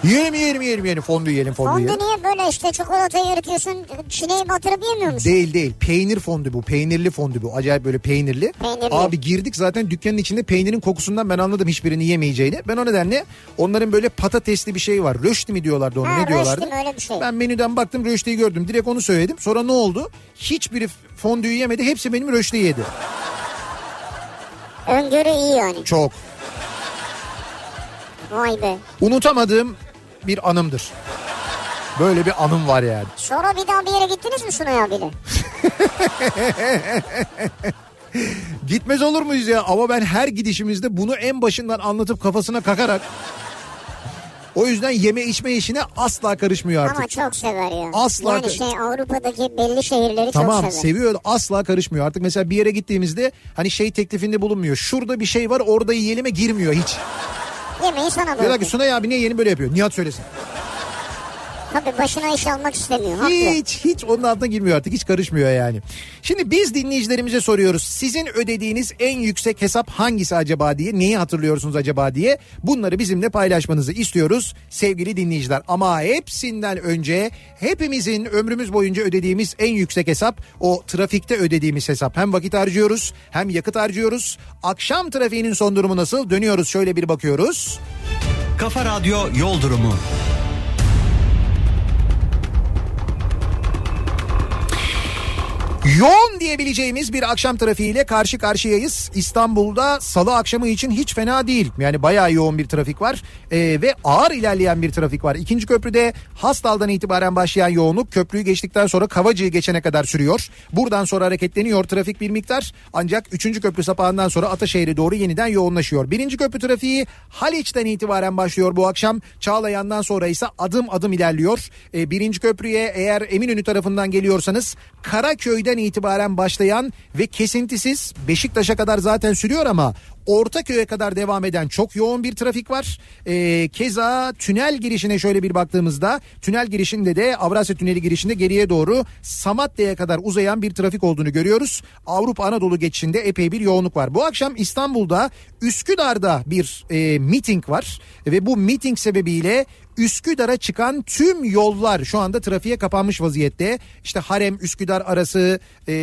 Yiyelim yiyelim yiyelim yiyelim fondü yiyelim fondü, fondü yiyelim. Fondü niye böyle işte çikolatayı eritiyorsun çineyi batırıp yemiyor musun? Değil değil peynir fondü bu, peynirli fondü bu, acayip böyle peynirli. Peynirli. Abi girdik zaten dükkanın içinde peynirin kokusundan ben anladım hiçbirini yemeyeceğini. Ben o nedenle onların böyle patatesli bir şey var, röşti mi diyorlardı onu ha, ne diyorlardı? Ha röşti öyle bir şey. Ben menüden baktım röşteyi gördüm direkt onu söyledim sonra ne oldu? Hiçbiri fondüyü yemedi hepsi benim röşteyi yedi. Öngörü iyi yani. Çok. Vay be. Unutamadığım bir anımdır. Böyle bir anım var yani. Sonra bir daha bir yere gittiniz mi Sunay abiyle? Gitmez olur muyuz ya? Ama ben her gidişimizde bunu en başından anlatıp kafasına kakarak O yüzden yeme içme işine asla karışmıyor artık. Ama çok sever ya. Asla. Yani şey Avrupa'daki belli şehirleri tamam, çok sever. Tamam seviyor, asla karışmıyor artık. Mesela bir yere gittiğimizde hani şey teklifinde bulunmuyor. Şurada bir şey var orada yiyelim'e girmiyor hiç. Yemeği sana bırakıyor. Diyorlar ki Sunay abi ne yiyelim böyle yapıyor. Nihat söylesin. Tabii başına iş almak istemiyor. Haklı. Hiç hiç onun altına girmiyor artık. Hiç karışmıyor yani. Şimdi biz dinleyicilerimize soruyoruz. Sizin ödediğiniz en yüksek hesap hangisi acaba diye. Neyi hatırlıyorsunuz acaba diye. Bunları bizimle paylaşmanızı istiyoruz sevgili dinleyiciler. Ama hepsinden önce hepimizin ömrümüz boyunca ödediğimiz en yüksek hesap o trafikte ödediğimiz hesap. Hem vakit harcıyoruz hem yakıt harcıyoruz. Akşam trafiğinin son durumu nasıl? Dönüyoruz şöyle bir bakıyoruz. Kafa Radyo Yol Durumu. Yoğun diyebileceğimiz bir akşam trafiğiyle karşı karşıyayız. İstanbul'da salı akşamı için hiç fena değil. Yani bayağı yoğun bir trafik var ee, ve ağır ilerleyen bir trafik var. İkinci köprüde Hastal'dan itibaren başlayan yoğunluk köprüyü geçtikten sonra Kavacık'ı geçene kadar sürüyor. Buradan sonra hareketleniyor trafik bir miktar. Ancak üçüncü köprü sapağından sonra Ataşehir'e doğru yeniden yoğunlaşıyor. Birinci köprü trafiği Haliç'ten itibaren başlıyor bu akşam. Çağlayan'dan sonra ise adım adım ilerliyor. Ee, birinci köprüye eğer Eminönü tarafından geliyorsanız Karaköy'den itibaren başlayan ve kesintisiz Beşiktaş'a kadar zaten sürüyor ama Ortaköy'e kadar devam eden çok yoğun bir trafik var. Ee, keza tünel girişine şöyle bir baktığımızda tünel girişinde de Avrasya Tüneli girişinde geriye doğru Samatya'ya kadar uzayan bir trafik olduğunu görüyoruz. Avrupa Anadolu geçişinde epey bir yoğunluk var. Bu akşam İstanbul'da Üsküdar'da bir e, miting var ve bu miting sebebiyle Üsküdar'a çıkan tüm yollar şu anda trafiğe kapanmış vaziyette. İşte Harem, Üsküdar arası, e,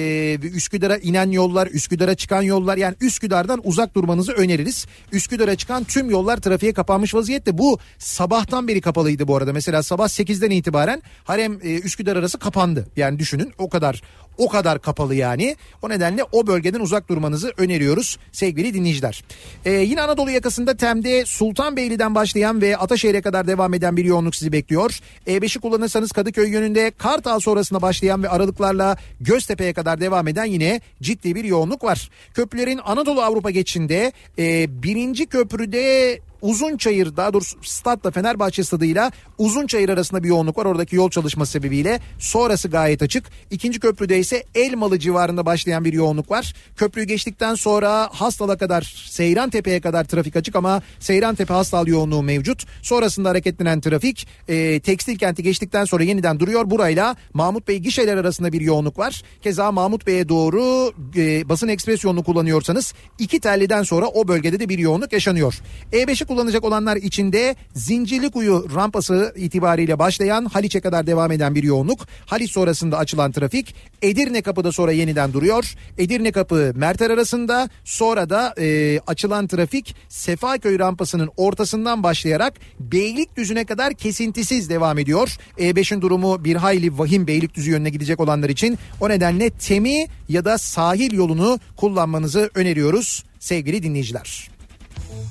Üsküdar'a inen yollar, Üsküdar'a çıkan yollar, yani Üsküdar'dan uzak durmanızı öneririz. Üsküdar'a çıkan tüm yollar trafiğe kapanmış vaziyette. Bu sabahtan beri kapalıydı bu arada. Mesela sabah sekizden itibaren Harem, e, Üsküdar arası kapandı. Yani düşünün o kadar o kadar kapalı yani. O nedenle o bölgeden uzak durmanızı öneriyoruz sevgili dinleyiciler. E, yine Anadolu yakasında T E M'de Sultanbeyli'den başlayan ve Ataşehir'e kadar devam eden bir yoğunluk sizi bekliyor. E beşi kullanırsanız Kadıköy yönünde Kartal sonrasında başlayan ve aralıklarla Göztepe'ye kadar devam eden yine ciddi bir yoğunluk var. Köprülerin Anadolu Avrupa geçişinde e, birinci köprüde Uzunçayır, daha doğrusu Stad'la Fenerbahçe Stadı'yla Uzunçayır arasında bir yoğunluk var. Oradaki yol çalışması sebebiyle sonrası gayet açık. İkinci köprüde ise Elmalı civarında başlayan bir yoğunluk var. Köprüyü geçtikten sonra Hastal'a kadar, Seyran Tepe'ye kadar trafik açık ama Seyran Tepe Hastal yoğunluğu mevcut. Sonrasında hareketlenen trafik e, Tekstil Kenti geçtikten sonra yeniden duruyor. Burayla Mahmut Bey gişeler arasında bir yoğunluk var. Keza Mahmut Bey'e doğru e, Basın Ekspres yolunu kullanıyorsanız iki telliden sonra o bölgede de bir yoğunluk yaşanıyor. E beşi kullanacak olanlar içinde Zincirlikuyu rampası itibariyle başlayan Haliç'e kadar devam eden bir yoğunluk. Haliç sonrasında açılan trafik Edirne Kapı'da sonra yeniden duruyor. Edirne Kapı Merter arasında sonra da e, açılan trafik Sefaköy rampasının ortasından başlayarak Beylikdüzü'ne kadar kesintisiz devam ediyor. E beşin durumu bir hayli vahim Beylikdüzü yönüne gidecek olanlar için. O nedenle Temi ya da sahil yolunu kullanmanızı öneriyoruz sevgili dinleyiciler.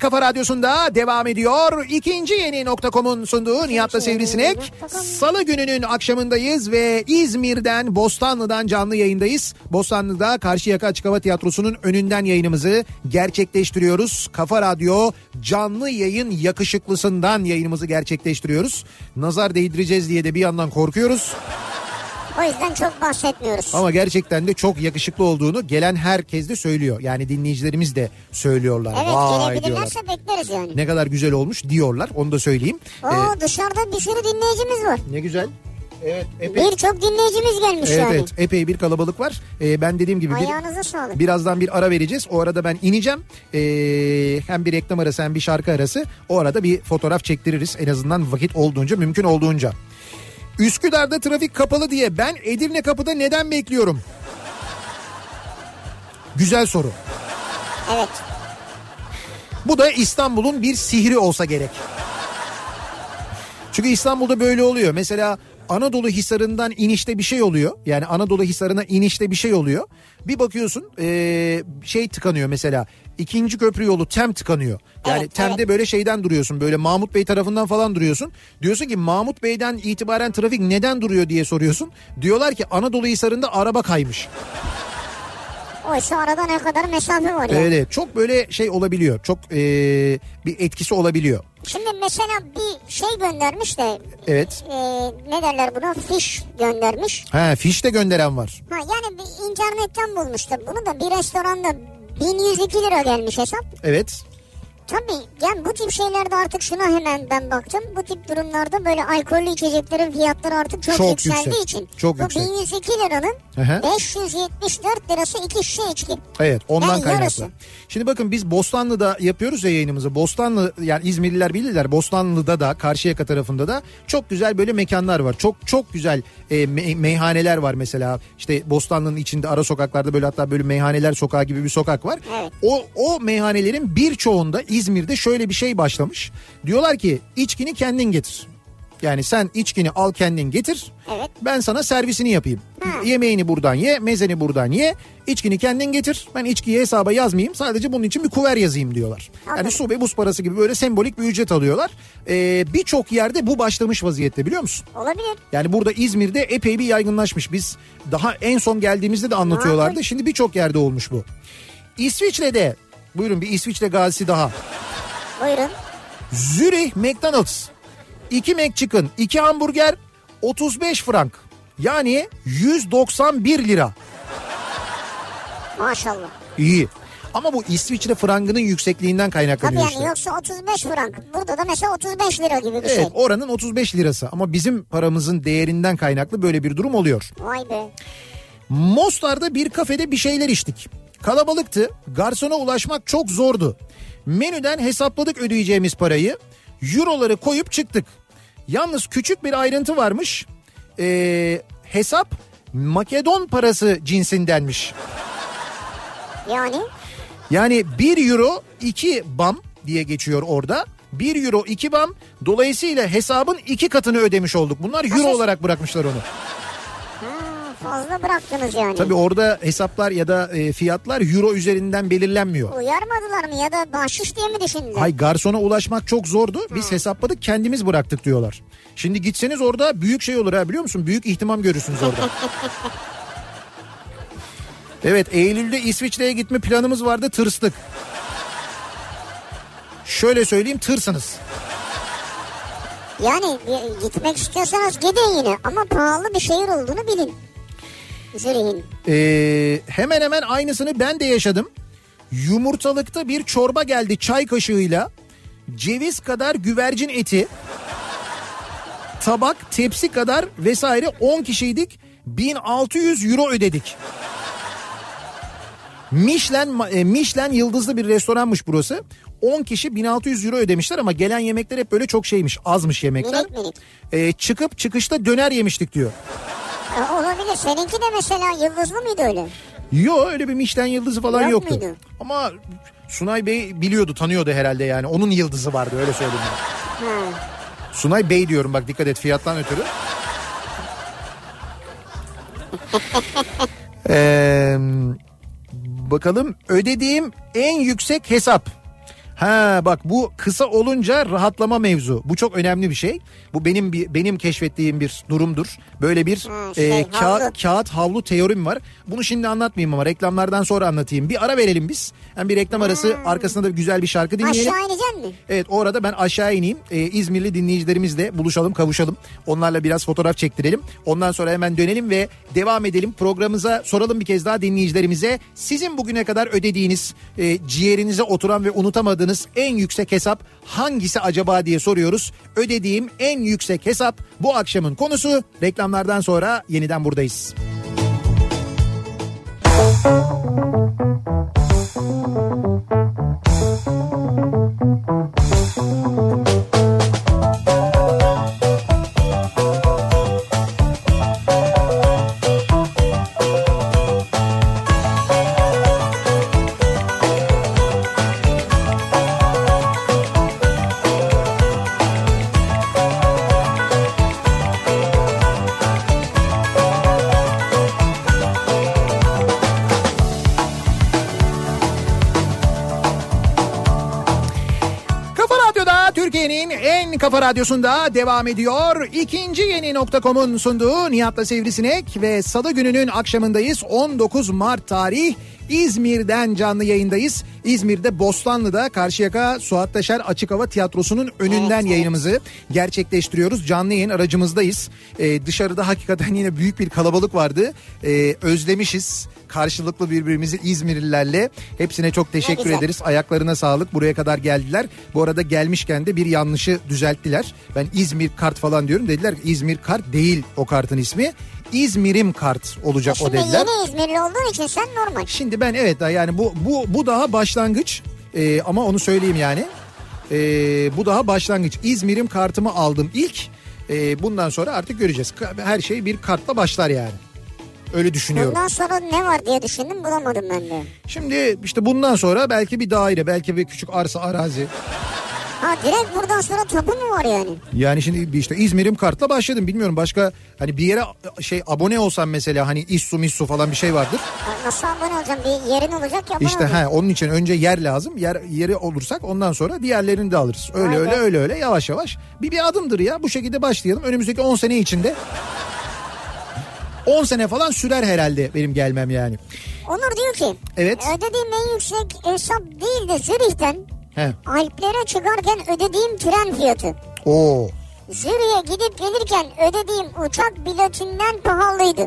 Kafa Radyosu'nda devam ediyor. İkinci Yeni nokta com'un sunduğu Nihat'la Sivrisinek. Salı gününün akşamındayız ve İzmir'den, Bostanlı'dan canlı yayındayız. Bostanlı'da Karşıyaka Açık Hava Tiyatrosu'nun önünden yayınımızı gerçekleştiriyoruz. Kafa Radyo canlı yayın yakışıklısından yayınımızı gerçekleştiriyoruz. Nazar değdireceğiz diye de bir yandan korkuyoruz. O yüzden çok bahsetmiyoruz. Ama gerçekten de çok yakışıklı olduğunu gelen herkes de söylüyor. Yani dinleyicilerimiz de söylüyorlar. Evet, gelebilirlerse bekleriz yani. Ne kadar güzel olmuş diyorlar, onu da söyleyeyim. Oo, ee, dışarıda bir sürü dinleyicimiz var. Ne güzel. Evet, epey. Birçok dinleyicimiz gelmiş evet, yani. Evet, epey bir kalabalık var. Ee, ben dediğim gibi bir, birazdan bir ara vereceğiz. O arada ben ineceğim. Ee, hem bir reklam arası hem bir şarkı arası. O arada bir fotoğraf çektiririz. En azından vakit olduğunca, mümkün olduğunca. Üsküdar'da trafik kapalı diye ben Edirne Kapı'da neden bekliyorum? Güzel soru. Evet. Bu da İstanbul'un bir sihri olsa gerek. Çünkü İstanbul'da böyle oluyor. Mesela Anadolu Hisarı'ndan inişte bir şey oluyor. Yani Anadolu Hisarı'na inişte bir şey oluyor. Bir bakıyorsun ee, şey tıkanıyor mesela. İkinci köprü yolu Tem tıkanıyor. Yani evet, Tem'de evet. böyle şeyden duruyorsun. Böyle Mahmut Bey tarafından falan duruyorsun. Diyorsun ki Mahmut Bey'den itibaren trafik neden duruyor diye soruyorsun. Diyorlar ki Anadolu Hisarı'nda araba kaymış. Oysa arada ne kadar mesafe var ya. Öyle çok böyle şey olabiliyor. Çok ee, bir etkisi olabiliyor. Şimdi mesela bir şey göndermiş de. Evet. E, ne derler buna? Fiş göndermiş. He, fiş de gönderen var. Ha, yani bir internetten bulmuştum. Bunu da bir restoranda bin yüz iki lira gelmiş hesap. Evet. Tabii yani bu tip şeylerde artık şuna hemen ben baktım. Bu tip durumlarda böyle alkollü içeceklerin fiyatları artık çok, çok yükseldiği yüksek. için. Çok bu yüksek. Bu bin yüz iki liranın Aha. beş yüz yetmiş dört lirası iki şişe içki. Evet, ondan yani kaynaklı. Yarısı. Şimdi bakın biz Bostanlı'da yapıyoruz ya yayınımızı. Bostanlı, yani İzmirliler bilirler, Bostanlı'da da Karşıyaka tarafında da çok güzel böyle mekanlar var. Çok çok güzel e, me- meyhaneler var mesela. İşte Bostanlı'nın içinde ara sokaklarda böyle, hatta böyle meyhaneler sokağı gibi bir sokak var. Evet. O, o meyhanelerin birçoğunda İzmir'de şöyle bir şey başlamış. Diyorlar ki içkini kendin getir. Yani sen içkini al kendin getir. Evet. Ben sana servisini yapayım. Ha. Yemeğini buradan ye, mezeni buradan ye. İçkini kendin getir. Ben içkiyi hesaba yazmayayım. Sadece bunun için bir kuver yazayım diyorlar. Anladım. Yani su ve buz parası gibi böyle sembolik bir ücret alıyorlar. Ee, Birçok yerde bu başlamış vaziyette, biliyor musun? Olabilir. Yani burada İzmir'de epey bir yaygınlaşmış. Biz daha en son geldiğimizde de anlatıyorlardı. Anladım. Şimdi birçok yerde olmuş bu. İsviçre'de... Buyurun bir İsviçre gazisi daha. Buyurun. Zürih McDonald's. iki McChicken, iki hamburger, otuz beş frank. Yani yüz doksan bir lira. Maşallah. İyi. Ama bu İsviçre frangının yüksekliğinden kaynaklanıyor. Tabii yani işte. Yoksa otuz beş frank. Burada da mesela otuz beş lira gibi bir evet, şey. Evet, oranın otuz beş lirası. Ama bizim paramızın değerinden kaynaklı böyle bir durum oluyor. Vay be. Mostar'da bir kafede bir şeyler içtik. Kalabalıktı. Garsona ulaşmak çok zordu. Menüden hesapladık ödeyeceğimiz parayı. Euroları koyup çıktık. Yalnız küçük bir ayrıntı varmış. Ee, hesap Makedon parası cinsindenmiş. Yani? Yani bir euro iki bam diye geçiyor orada. bir euro iki bam. Dolayısıyla hesabın iki katını ödemiş olduk. Bunlar euro Aşır. olarak bırakmışlar onu. Fazla bıraktınız yani. Tabii orada hesaplar ya da e, fiyatlar euro üzerinden belirlenmiyor. Uyarmadılar mı ya da bahşiş diye mi düşündüler? Hayır, garsona ulaşmak çok zordu. Biz ha. hesapladık kendimiz bıraktık diyorlar. Şimdi gitseniz orada büyük şey olur ha, biliyor musun? Büyük ihtimam görürsünüz orada. Evet, Eylül'de İsviçre'ye gitme planımız vardı, tırstık. Şöyle söyleyeyim, tırsınız. Yani gitmek istiyorsanız gidin yine ama pahalı bir şehir olduğunu bilin. Ee, hemen hemen aynısını ben de yaşadım. Yumurtalıkta bir çorba geldi çay kaşığıyla. Ceviz kadar güvercin eti. Tabak, tepsi kadar vesaire. On kişiydik. bin altı yüz euro ödedik. Michelin, Michelin yıldızlı bir restoranmış burası. on kişi bin altı yüz euro ödemişler ama gelen yemekler hep böyle çok şeymiş, azmış yemekler. Ee, çıkıp çıkışta döner yemiştik diyor. Olabilir. Seninki de mesela yıldızlı mıydı öyle? Yok, öyle bir Michelin yıldızı falan Yok yoktu. Muydu? Ama Sunay Bey biliyordu, tanıyordu herhalde yani. Onun yıldızı vardı, öyle söyledim. Hmm. Sunay Bey diyorum, bak dikkat et fiyattan ötürü. ee, bakalım ödediğim en yüksek hesap. Ha bak, bu kısa olunca rahatlama mevzu. Bu çok önemli bir şey. Bu benim bir, benim keşfettiğim bir durumdur. Böyle bir ha, şey, e, ka- havlu. kağıt havlu teorim var. Bunu şimdi anlatmayayım ama reklamlardan sonra anlatayım. Bir ara verelim biz. Yani bir reklam arası ha. arkasında da güzel bir şarkı dinleyelim. Aşağı ineceksin mi? Evet, o arada ben aşağı ineyim. E, İzmirli dinleyicilerimizle buluşalım, kavuşalım. Onlarla biraz fotoğraf çektirelim. Ondan sonra hemen dönelim ve devam edelim. Programımıza soralım bir kez daha dinleyicilerimize. Sizin bugüne kadar ödediğiniz, e, ciğerinize oturan ve unutamadığınız en yüksek hesap hangisi acaba diye soruyoruz. Ödediğim en yüksek hesap bu akşamın konusu. Reklamlardan sonra yeniden buradayız. Türkiye'nin en kafa radyosunda devam ediyor. İkinci yeni nokta com'un sunduğu Nihat'la Sivrisinek ve Salı gününün akşamındayız. on dokuz Mart tarih. İzmir'den canlı yayındayız. İzmir'de Bostanlı'da Karşıyaka Suat Taşer Açık Hava Tiyatrosu'nun önünden evet, yayınımızı evet. gerçekleştiriyoruz. Canlı yayın aracımızdayız. Ee, dışarıda hakikaten yine büyük bir kalabalık vardı. Ee, özlemişiz karşılıklı birbirimizi İzmirlilerle. Hepsine çok teşekkür ederiz. Ayaklarına sağlık. Buraya kadar geldiler. Bu arada gelmişken de bir yanlışı düzelttiler. Ben İzmir kart falan diyorum. Dediler ki İzmir kart değil o kartın ismi. İzmir'im kart olacak o dediler. Şimdi yeni İzmirli olduğun için sen normal. Şimdi ben evet daha yani bu bu bu daha başlangıç ee, ama onu söyleyeyim yani ee, bu daha başlangıç. İzmir'im kartımı aldım ilk ee, bundan sonra artık göreceğiz. Her şey bir kartla başlar yani. Öyle düşünüyorum. Bundan sonra ne var diye düşündüm, bulamadım ben de. Şimdi işte bundan sonra belki bir daire, belki bir küçük arsa, arazi. Ha direkt buradan sonra tapu mu var yani? Yani şimdi işte İzmir'im kartla başladım. Bilmiyorum başka hani bir yere şey abone olsam mesela hani İssu Missu falan bir şey vardır. Ya nasıl abone olacağım? Bir yerin olacak ya. İşte he, onun için önce yer lazım. Yer yeri olursak ondan sonra diğerlerini de alırız. Öyle Aynen. öyle öyle öyle yavaş yavaş. Bir bir adımdır ya. Bu şekilde başlayalım. Önümüzdeki on sene içinde. on sene falan sürer herhalde benim gelmem yani. Onur diyor ki. Evet. Ödediğim en yüksek hesap değil de Zürih'ten. He. Alplere çıkarken ödediğim tren fiyatı. Oo. Zürih'e gidip gelirken ödediğim uçak biletinden pahalıydı.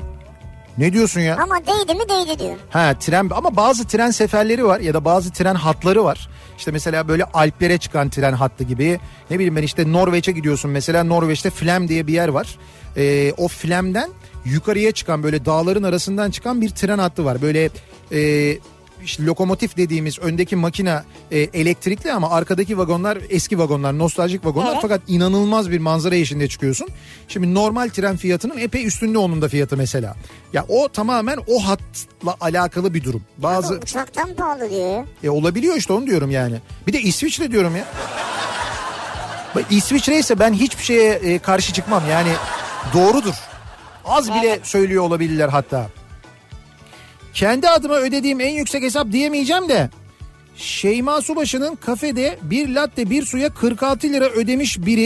Ne diyorsun ya? Ama değdi mi değdi diyor. Ha tren ama bazı tren seferleri var ya da bazı tren hatları var. İşte mesela böyle Alplere çıkan tren hattı gibi. Ne bileyim ben işte Norveç'e gidiyorsun mesela Norveç'te Flem diye bir yer var. Ee, o Flem'den yukarıya çıkan böyle dağların arasından çıkan bir tren hattı var. Böyle... E, İşte lokomotif dediğimiz öndeki makina e, elektrikli ama arkadaki vagonlar eski vagonlar, nostaljik vagonlar evet. fakat inanılmaz bir manzara eşliğinde çıkıyorsun. Şimdi normal tren fiyatının epey üstünde onun da fiyatı mesela. Ya o tamamen o hatla alakalı bir durum. Bazı abi, uçaktan pahalı diyor. E, olabiliyor işte onu diyorum yani. Bir de İsviçre diyorum ya. Bak, İsviçre ise ben hiçbir şeye e, karşı çıkmam yani doğrudur. Az evet. bile söylüyor olabilirler hatta. Kendi adıma ödediğim en yüksek hesap diyemeyeceğim de Şeyma Subaşı'nın kafede bir latte bir suya kırk altı lira ödemiş biri.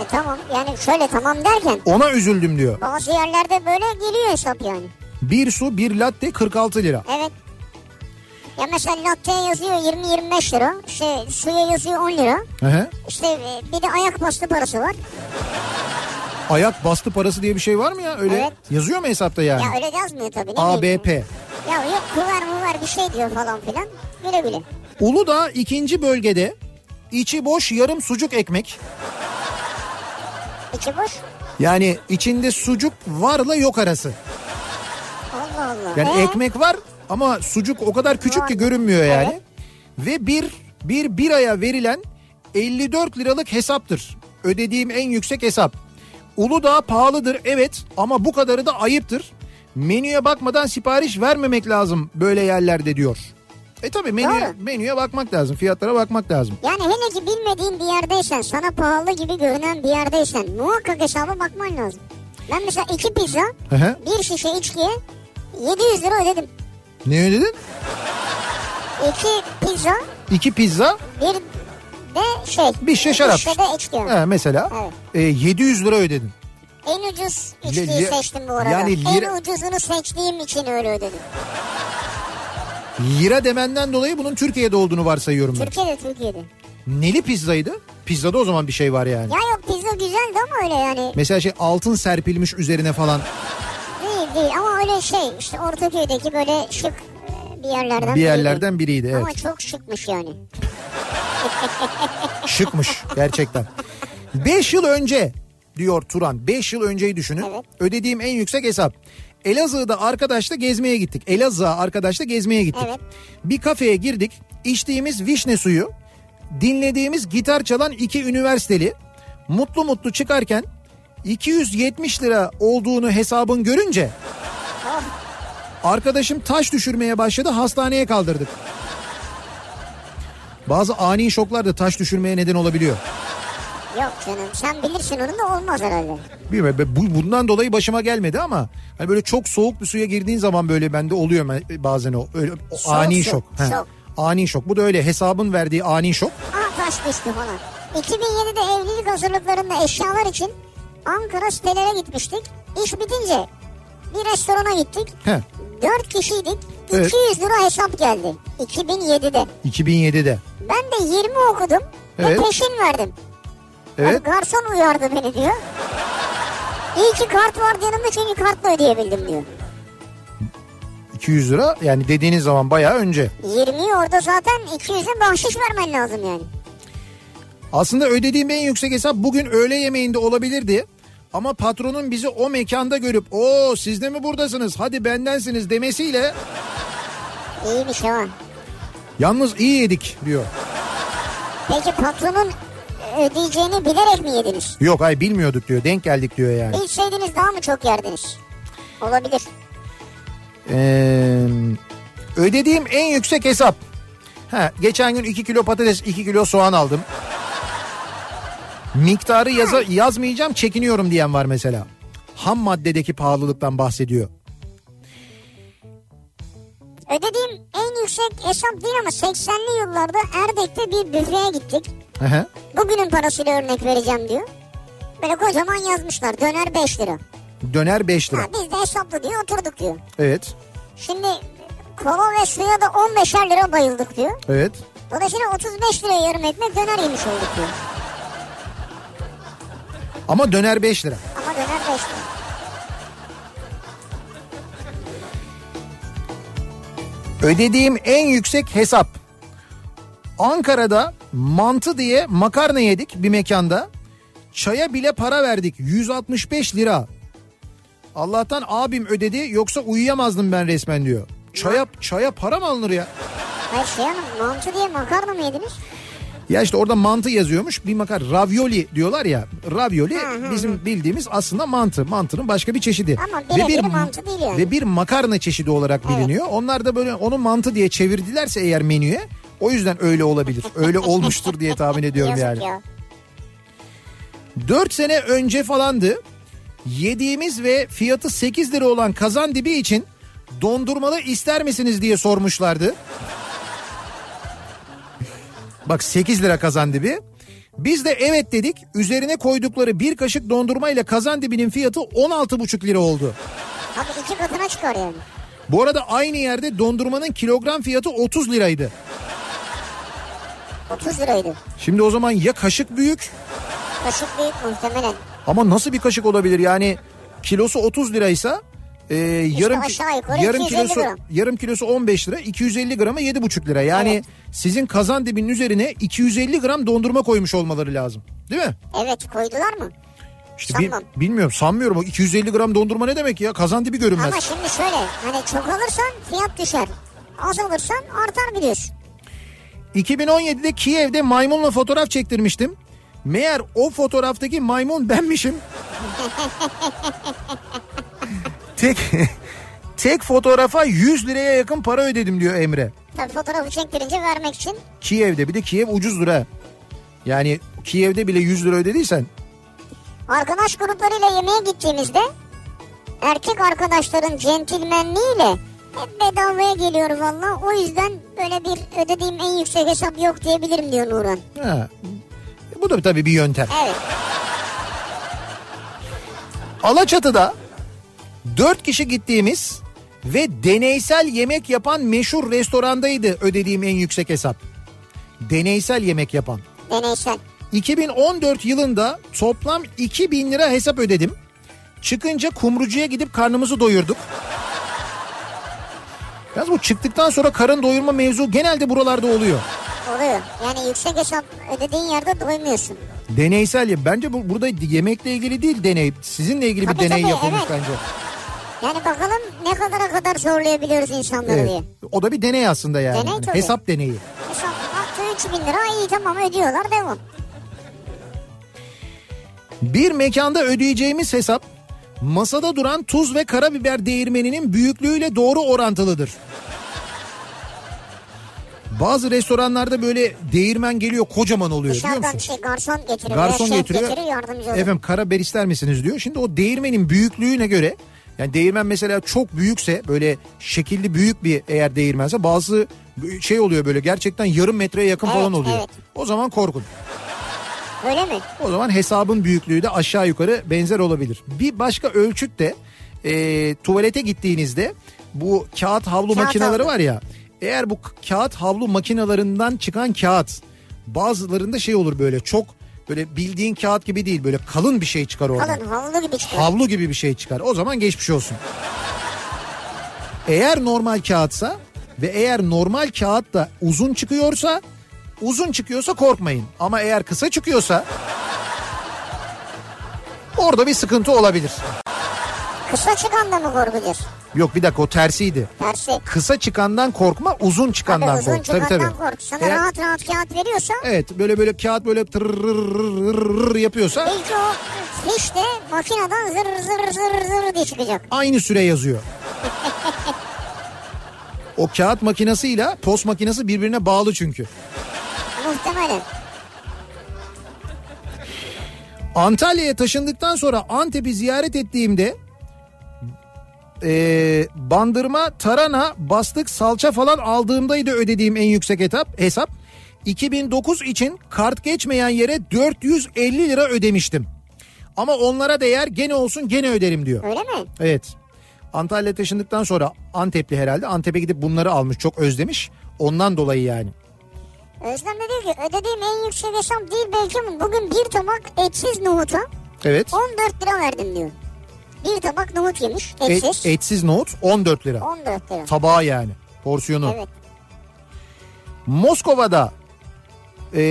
E tamam yani şöyle tamam derken. Ona üzüldüm diyor. Bazı yerlerde böyle geliyor hesap yani. Bir su bir latte kırk altı lira. Evet. Ya mesela latteye yazıyor yirmi yirmi beş lira. İşte suya yazıyor on lira. Hı-hı. İşte bir de ayak bastı parası var. Ayak bastı parası diye bir şey var mı ya? Öyle evet. yazıyor mu hesapta yani? Ya öyle yazmıyor tabii. A B P. Bileyim? Ya yok kuvar muvar bir şey diyor falan filan. Güle güle. Uludağ ikinci bölgede içi boş yarım sucuk ekmek. İçi boş? Yani içinde sucuk varla yok arası. Allah Allah. Yani ee? ekmek var ama sucuk o kadar küçük var. Ki görünmüyor yani. Evet. Ve bir, bir biraya verilen elli dört liralık hesaptır. Ödediğim en yüksek hesap. Uludağ pahalıdır evet ama bu kadarı da ayıptır. Menüye bakmadan sipariş vermemek lazım böyle yerlerde diyor. E tabii menüye, menüye bakmak lazım, fiyatlara bakmak lazım. Yani hele ki bilmediğin bir yerdeysen, sana pahalı gibi görünen bir yerdeysen muhakkak hesaba bakman lazım. Ben mesela iki pizza, Aha. bir şişe içkiye yedi yüz lira ödedim. Ne ödedin? İki pizza. İki pizza? Bir de şey. Bir şişe şarap. Bir şişe de içki. He, mesela evet. e, yedi yüz lira ödedin. En ucuz içkiyi L- seçtim bu arada. Yani lira... En ucuzunu seçtiğim için öyle ödedim. Lira demenden dolayı bunun Türkiye'de olduğunu varsayıyorum ben. Türkiye'de Türkiye'de. Neli pizzaydı? Pizzada o zaman bir şey var yani. Ya yok pizza güzeldi ama öyle yani. Mesela şey altın serpilmiş üzerine falan. Değil değil ama öyle şey işte Ortaköy'deki böyle şık bir yerlerden bir yerlerden biriydi. biriydi evet. Ama çok şıkmış yani. Şıkmış gerçekten. beş yıl önce diyor Turan. beş yıl önceyi düşünün. Evet. Ödediğim en yüksek hesap. Elazığ'da arkadaşla gezmeye gittik. Elazığ'a arkadaşla gezmeye gittik. Evet. Bir kafeye girdik. İçtiğimiz vişne suyu, dinlediğimiz gitar çalan iki üniversiteli mutlu mutlu çıkarken iki yüz yetmiş lira olduğunu hesabın görünce arkadaşım taş düşürmeye başladı. Hastaneye kaldırdık. Bazı ani şoklar da taş düşürmeye neden olabiliyor. Yok canım sen bilirsin onun da olmaz herhalde. Bilmiyorum bundan dolayı başıma gelmedi ama hani böyle çok soğuk bir suya girdiğin zaman böyle bende oluyor bazen o, öyle, o ani şok. şok. şok. Ani şok bu da öyle hesabın verdiği ani şok. Aha, açmıştı falan. iki bin yedide evlilik hazırlıklarında eşyalar için Ankara sitelere gitmiştik. İş bitince bir restorana gittik. He. Dört kişiydik. Evet. iki yüz lira hesap geldi. iki bin yedide. iki bin yedide. Ben de yirmi okudum. Evet. Ve peşin verdim. Evet. Yani garson uyardı beni diyor. İyi ki kart vardı yanımda çünkü kartla ödeyebildim diyor. iki yüz lira yani dediğiniz zaman bayağı önce. yirmiyi orada zaten iki yüzün bahşiş vermen lazım yani. Aslında ödediğim en yüksek hesap bugün öğle yemeğinde olabilirdi. Ama patronun bizi o mekanda görüp "Oo siz de mi buradasınız? Hadi bendensiniz." demesiyle iyi bir şey var. Yalnız iyi yedik diyor. Peki patronun ödeyeceğini bilerek mi yediniz? Yok hayır bilmiyorduk diyor. Denk geldik diyor yani. Bilseydiniz daha mı çok yerdiniz? Olabilir. Ee, ödediğim en yüksek hesap. Ha, geçen gün iki kilo patates, iki kilo soğan aldım. Miktarı yaza, yazmayacağım çekiniyorum diyen var mesela. Ham maddedeki pahalılıktan bahsediyor. Ödediğim en yüksek hesap değil ama seksenli yıllarda Erdek'te bir büfeye gittik. Aha. Bugünün parasıyla örnek vereceğim diyor. Böyle kocaman yazmışlar döner beş lira. Döner beş lira. Ha, biz de hesaplı diyor oturduk diyor. Evet. Şimdi kola ve suya da on beşer lira bayıldık diyor. Evet. Dolayısıyla otuz beş lira yarım ekmek döner yemiş olduk diyor. Ama döner beş lira. Ama döner beş lira. Ödediğim en yüksek hesap. Ankara'da mantı diye makarna yedik bir mekanda. Çaya bile para verdik. yüz altmış beş lira. Allah'tan abim ödedi yoksa uyuyamazdım ben resmen diyor. Çaya, çaya para mı alınır ya? Hayır şey hanım, mantı diye makarna mı yediniz? Ya işte orada mantı yazıyormuş. Bir makar ravioli diyorlar ya. Ravioli ha, ha, bizim ha. bildiğimiz aslında mantı. Mantının başka bir çeşidi. Ama ve bir mantı değil yani. Ve bir makarna çeşidi olarak evet. biliniyor. Onlar da böyle onu mantı diye çevirdilerse eğer menüye. O yüzden öyle olabilir. Öyle olmuştur diye tahmin ediyorum yani. Ya. dört sene önce falandı. Yediğimiz ve fiyatı sekiz lira olan kazandibi için dondurmalı ister misiniz diye sormuşlardı. Bak sekiz lira kazandibi. Biz de evet dedik. Üzerine koydukları bir kaşık dondurmayla kazandibinin fiyatı on altı buçuk lira oldu. Abi iki katına çıkar yani. Bu arada aynı yerde dondurmanın kilogram fiyatı otuz liraydı. otuz liraydı. Şimdi o zaman ya kaşık büyük? Kaşık büyük muhtemelen. Ama nasıl bir kaşık olabilir yani kilosu otuz liraysa e, işte yarım yarım kilosu gram. yarım kilosu on beş lira, iki yüz elli gramı yedi buçuk lira. Yani evet. Sizin kazandibinin üzerine iki yüz elli gram dondurma koymuş olmaları lazım. Değil mi? Evet, koydular mı? İşte bil, bilmiyorum, sanmıyorum. iki yüz elli gram dondurma ne demek ya? Kazandibi görünmez. Ama şimdi şöyle, hani çok alırsan fiyat düşer. Az alırsan artar biliyorsun. iki bin on yedide Kiev'de maymunla fotoğraf çektirmiştim. Meğer o fotoğraftaki maymun benmişim. tek tek fotoğrafa yüz liraya yakın para ödedim diyor Emre. Tabii fotoğrafı çektirince vermek için. Kiev'de bir de Kiev ucuzdur ha. Yani Kiev'de bile yüz lira ödediysen. Arkadaş gruplarıyla yemeğe gittiğimizde erkek arkadaşların centilmenliğiyle hep bedavaya geliyor valla. O yüzden böyle bir ödediğim en yüksek hesap yok diyebilirim diyor Nurhan. Ha. Bu da tabii bir yöntem. Evet. Alaçatı'da dört kişi gittiğimiz ve deneysel yemek yapan meşhur restorandaydı ödediğim en yüksek hesap. Deneysel yemek yapan. Deneysel. iki bin on dört yılında toplam iki bin lira hesap ödedim. Çıkınca kumrucuya gidip karnımızı doyurduk. Yalnız bu çıktıktan sonra karın doyurma mevzu genelde buralarda oluyor. Oluyor. Yani yüksek hesap ödediğin yerde doymuyorsun. Deneysel ya. Bence bu, burada yemekle ilgili değil deney. Sizinle ilgili tabii bir deney tabii, yapılmış evet. bence. Yani bakalım ne kadara kadar zorlayabiliyoruz insanları evet. diye. O da bir deney aslında yani. Deney yani hesap deneyi. Hesap. Hatta üç bin lira iyi tamam ödüyorlar devam. Bir mekanda ödeyeceğimiz hesap masada duran tuz ve karabiber değirmeninin büyüklüğüyle doğru orantılıdır. Bazı restoranlarda böyle değirmen geliyor kocaman oluyor biliyor musun? Dışarıdan şey garson getiriyor. Garson getiriyor. getiriyor yardımcı olur. Efendim karabiber ister misiniz diyor. Şimdi o değirmenin büyüklüğüne göre yani değirmen mesela çok büyükse böyle şekilli büyük bir eğer değirmense bazı şey oluyor böyle, gerçekten yarım metreye yakın, evet, falan oluyor. Evet. O zaman korkun. Öyle mi? O zaman hesabın büyüklüğü de aşağı yukarı benzer olabilir. Bir başka ölçüt de e, tuvalete gittiğinizde bu kağıt havlu kağıt makineleri havlu. var ya. Eğer bu kağıt havlu makinelerinden çıkan kağıt, bazılarında şey olur böyle, çok böyle bildiğin kağıt gibi değil, böyle kalın bir şey çıkar oradan. Kalın havlu gibi çıkar. Havlu gibi bir şey çıkar. O zaman geçmiş olsun. Eğer normal kağıtsa ve eğer normal kağıt da uzun çıkıyorsa, uzun çıkıyorsa korkmayın. Ama eğer kısa çıkıyorsa orada bir sıkıntı olabilir. Kısa çıkandan mı korkuyorsun? Yok, bir dakika, o tersiydi. Tersi. Kısa çıkandan korkma, uzun çıkandan kork. Uzun kork. Çıkandan tabii, tabii. kork. Sana Eğer... rahat rahat kağıt veriyorsa. Evet, böyle böyle kağıt böyle tırrrrrrrrrrrrrrrrrrrrrrrrrrrrrrrrrrrrrrrrrrrrrrrrrrrrrrrrrrrr yapıyorsa. Belki o hiç de makineden zırr zırr zırr zırr diye çıkacak. Aynı süre yazıyor. O kağıt makinesiyle post makinesi birbirine bağlı çünkü. Muhtemelen. Antalya'ya taşındıktan sonra Antep'i ziyaret ettiğimde Ee, bandırma, tarana, bastık, salça falan aldığımdaydı ödediğim en yüksek etap, hesap. iki bin dokuz için kart geçmeyen yere dört yüz elli lira ödemiştim. Ama onlara değer, gene olsun gene öderim diyor. Öyle mi? Evet. Antalya'ya taşındıktan sonra Antepli herhalde. Antep'e gidip bunları almış, çok özlemiş. Ondan dolayı yani. Özlem de diyor ki ödediğim en yüksek hesap değil belki, bugün bir tabak etsiz nohuta, evet, on dört lira verdim diyor. Bir tabak nohut yemiş, etsiz. Et, etsiz nohut on dört lira. on dört lira. Tabağı yani, porsiyonu. Evet. Moskova'da e,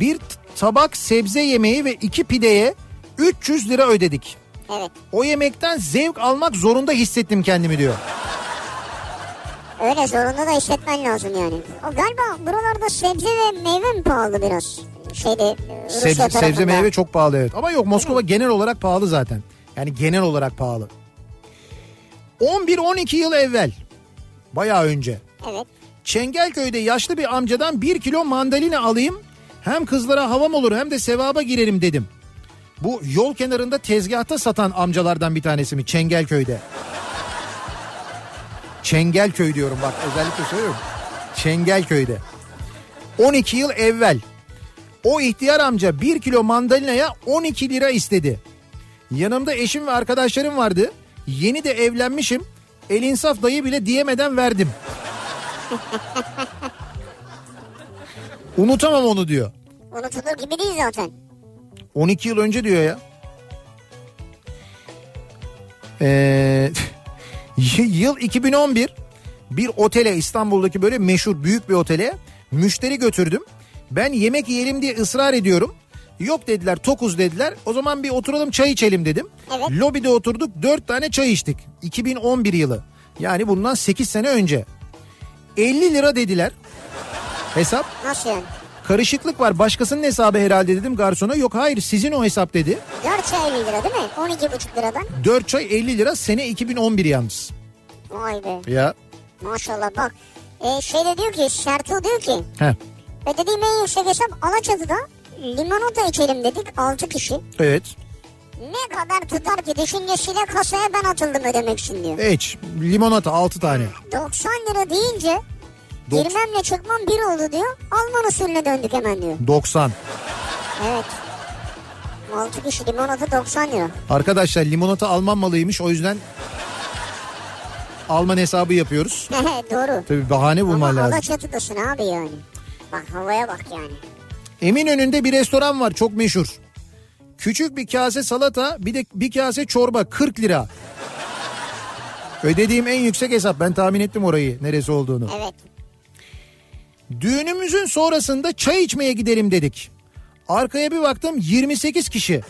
bir tabak sebze yemeği ve iki pideye üç yüz lira ödedik. Evet. O yemekten zevk almak zorunda hissettim kendimi diyor. Öyle, zorunda da hissetmen lazım yani. O galiba buralarda sebze ve meyve mi pahalı biraz? Şeyde, sebze, sebze meyve çok pahalı, evet. Ama yok, Moskova evet. genel olarak pahalı zaten. Yani genel olarak pahalı. on bir on iki yıl evvel, bayağı önce. Evet. Çengelköy'de yaşlı bir amcadan bir kilo mandalina alayım, hem kızlara havam olur hem de sevaba girerim dedim. Bu yol kenarında tezgahta satan amcalardan bir tanesi mi Çengelköy'de? Çengelköy diyorum bak, özellikle söylüyorum. Çengelköy'de. on iki yıl evvel. O ihtiyar amca bir kilo mandalinaya on iki lira istedi. Yanımda eşim ve arkadaşlarım vardı. Yeni de evlenmişim. El insaf dayı bile diyemeden verdim. Unutamam onu diyor. Unutulur gibi değil zaten. on iki yıl önce diyor ya. Ee, yıl iki bin on bir. Bir otele, İstanbul'daki böyle meşhur büyük bir otele müşteri götürdüm. Ben yemek yiyelim diye ısrar ediyorum. Yok dediler, tokuz dediler. O zaman bir oturalım çay içelim dedim. Evet. Lobide oturduk, dört tane çay içtik. iki bin on bir yılı. Yani bundan sekiz sene önce. elli lira dediler. Hesap. Nasıl yani? Karışıklık var, başkasının hesabı herhalde dedim garsona. Yok hayır, sizin o hesap dedi. dört çay elli lira değil mi? on iki buçuk liradan. dört çay elli lira, sene iki bin on bir yalnız. Vay be. Ya. Maşallah bak. Ee, şey de diyor ki, Şertuğ diyor ki. He. Ödediğim en yüksek hesap Alaçatı'da. Limonata içelim dedik altı kişi. Evet. Ne kadar tutar ki düşüncesiyle kasaya ben atıldım ödemek için diyor. Hiç, limonata altı tane. doksan lira deyince Dok- girmemle çıkmam bir oldu diyor. Alman usulüne döndük hemen diyor. doksan. Evet. altı kişi limonata doksan lira. Arkadaşlar limonata Alman malıymış, o yüzden Alman hesabı yapıyoruz. Doğru. Tabii bahane bulman lazım. Ama Alaçatı'dasın abi yani. Bak havaya bak yani. Eminönü'nde bir restoran var, çok meşhur. Küçük bir kase salata, bir de bir kase çorba kırk lira. Ödediğim en yüksek hesap. Ben tahmin ettim orayı, neresi olduğunu. Evet. Düğünümüzün sonrasında çay içmeye gidelim dedik. Arkaya bir baktım yirmi sekiz kişi.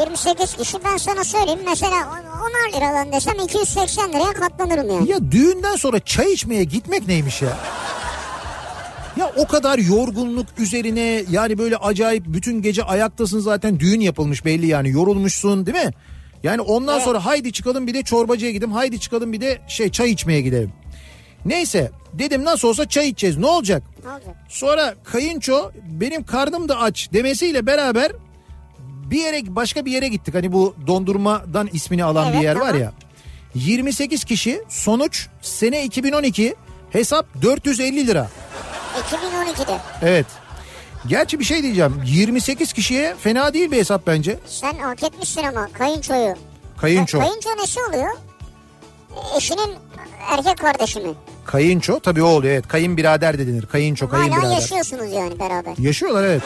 yirmi sekiz kişi, ben sana söyleyeyim mesela on liradan desem iki yüz seksen liraya katlanırım yani. Ya düğünden sonra çay içmeye gitmek neymiş ya? Ya o kadar yorgunluk üzerine, yani böyle acayip bütün gece ayaktasın zaten, düğün yapılmış belli yani, yorulmuşsun değil mi? Yani ondan evet. sonra haydi çıkalım bir de çorbacıya gidelim, haydi çıkalım bir de şey çay içmeye gidelim. Neyse dedim nasıl olsa çay içeceğiz, ne olacak? Ne olacak? Sonra kayınço benim karnım da aç demesiyle beraber bir yere, başka bir yere gittik. Hani bu dondurmadan ismini alan evet, bir yer tamam. var ya. yirmi sekiz kişi, sonuç sene iki bin on iki, hesap dört yüz elli lira. iki bin on iki'de. Evet. Gerçi bir şey diyeceğim, yirmi sekiz kişiye fena değil bir hesap bence. Sen hak etmişsin ama kayınçoyu. Kayınço. E, kayınço nesi oluyor? Eşinin erkek kardeşi mi? Kayınço tabii o oluyor, evet. Kayınbirader de denir. Kayınço, kayınbirader. Hala yaşıyorsunuz yani beraber. Yaşıyorlar, evet.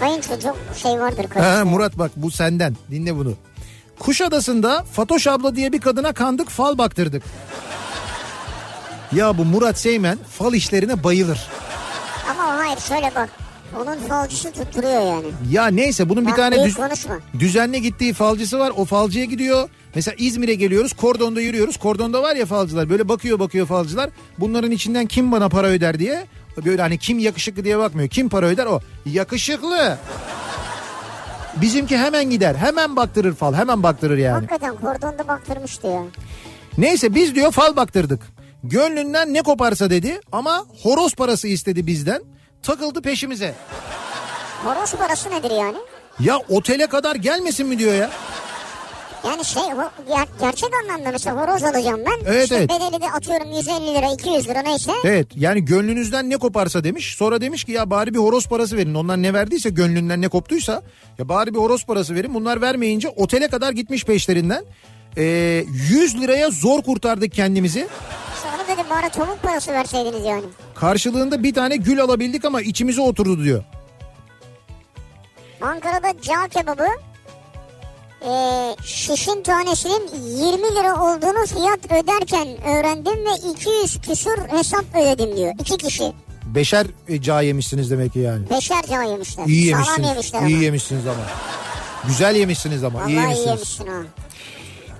Kayınço çok şey vardır. Ha, Murat bak bu senden, dinle bunu. Kuşadası'nda Fatoş abla diye bir kadına kandık, fal baktırdık. Ya bu Murat Seymen fal işlerine bayılır. Ama hayır şöyle bak. Onun falcısı tutturuyor yani. Ya neyse bunun ben bir tane düz, düzenli gittiği falcısı var. O falcıya gidiyor. Mesela İzmir'e geliyoruz. Kordonda yürüyoruz. Kordonda var ya falcılar. Böyle bakıyor bakıyor falcılar. Bunların içinden kim bana para öder diye. Böyle hani kim yakışıklı diye bakmıyor. Kim para öder o. Yakışıklı. Bizimki hemen gider. Hemen baktırır fal. Hemen baktırır yani. Hakikaten kordonda baktırmıştı ya. Neyse biz diyor fal baktırdık. Gönlünden ne koparsa dedi ama horoz parası istedi bizden. Takıldı peşimize. Horoz parası nedir yani? Ya otele kadar gelmesin mi diyor ya? Yani şey ger- gerçek anlamda mesela horoz alacağım ben. Evet, işte evet. Bedeli de atıyorum yüz elli lira iki yüz lira neyse. Evet yani gönlünüzden ne koparsa demiş. Sonra demiş ki ya bari bir horoz parası verin. Onlar ne verdiyse gönlünden ne koptuysa ya bari bir horoz parası verin. Bunlar vermeyince otele kadar gitmiş peşlerinden. Ee, yüz liraya zor kurtardık kendimizi. Onu dedim bana tavuk parası verseydiniz yani. Karşılığında bir tane gül alabildik ama içimize oturdu diyor. Ankara'da cağ kebabı e, şişin tanesinin yirmi lira olduğunu fiyat öderken öğrendim ve iki yüz küsur hesap ödedim diyor. İki kişi. Beşer cağ yemişsiniz demek ki yani. Beşer cağ yemişler. İyi yemişsiniz. Sağlam yemişler ama. İyi yemişsiniz ama. Güzel yemişsiniz ama. Vallahi iyi yemişsiniz. iyi yemişsin ha.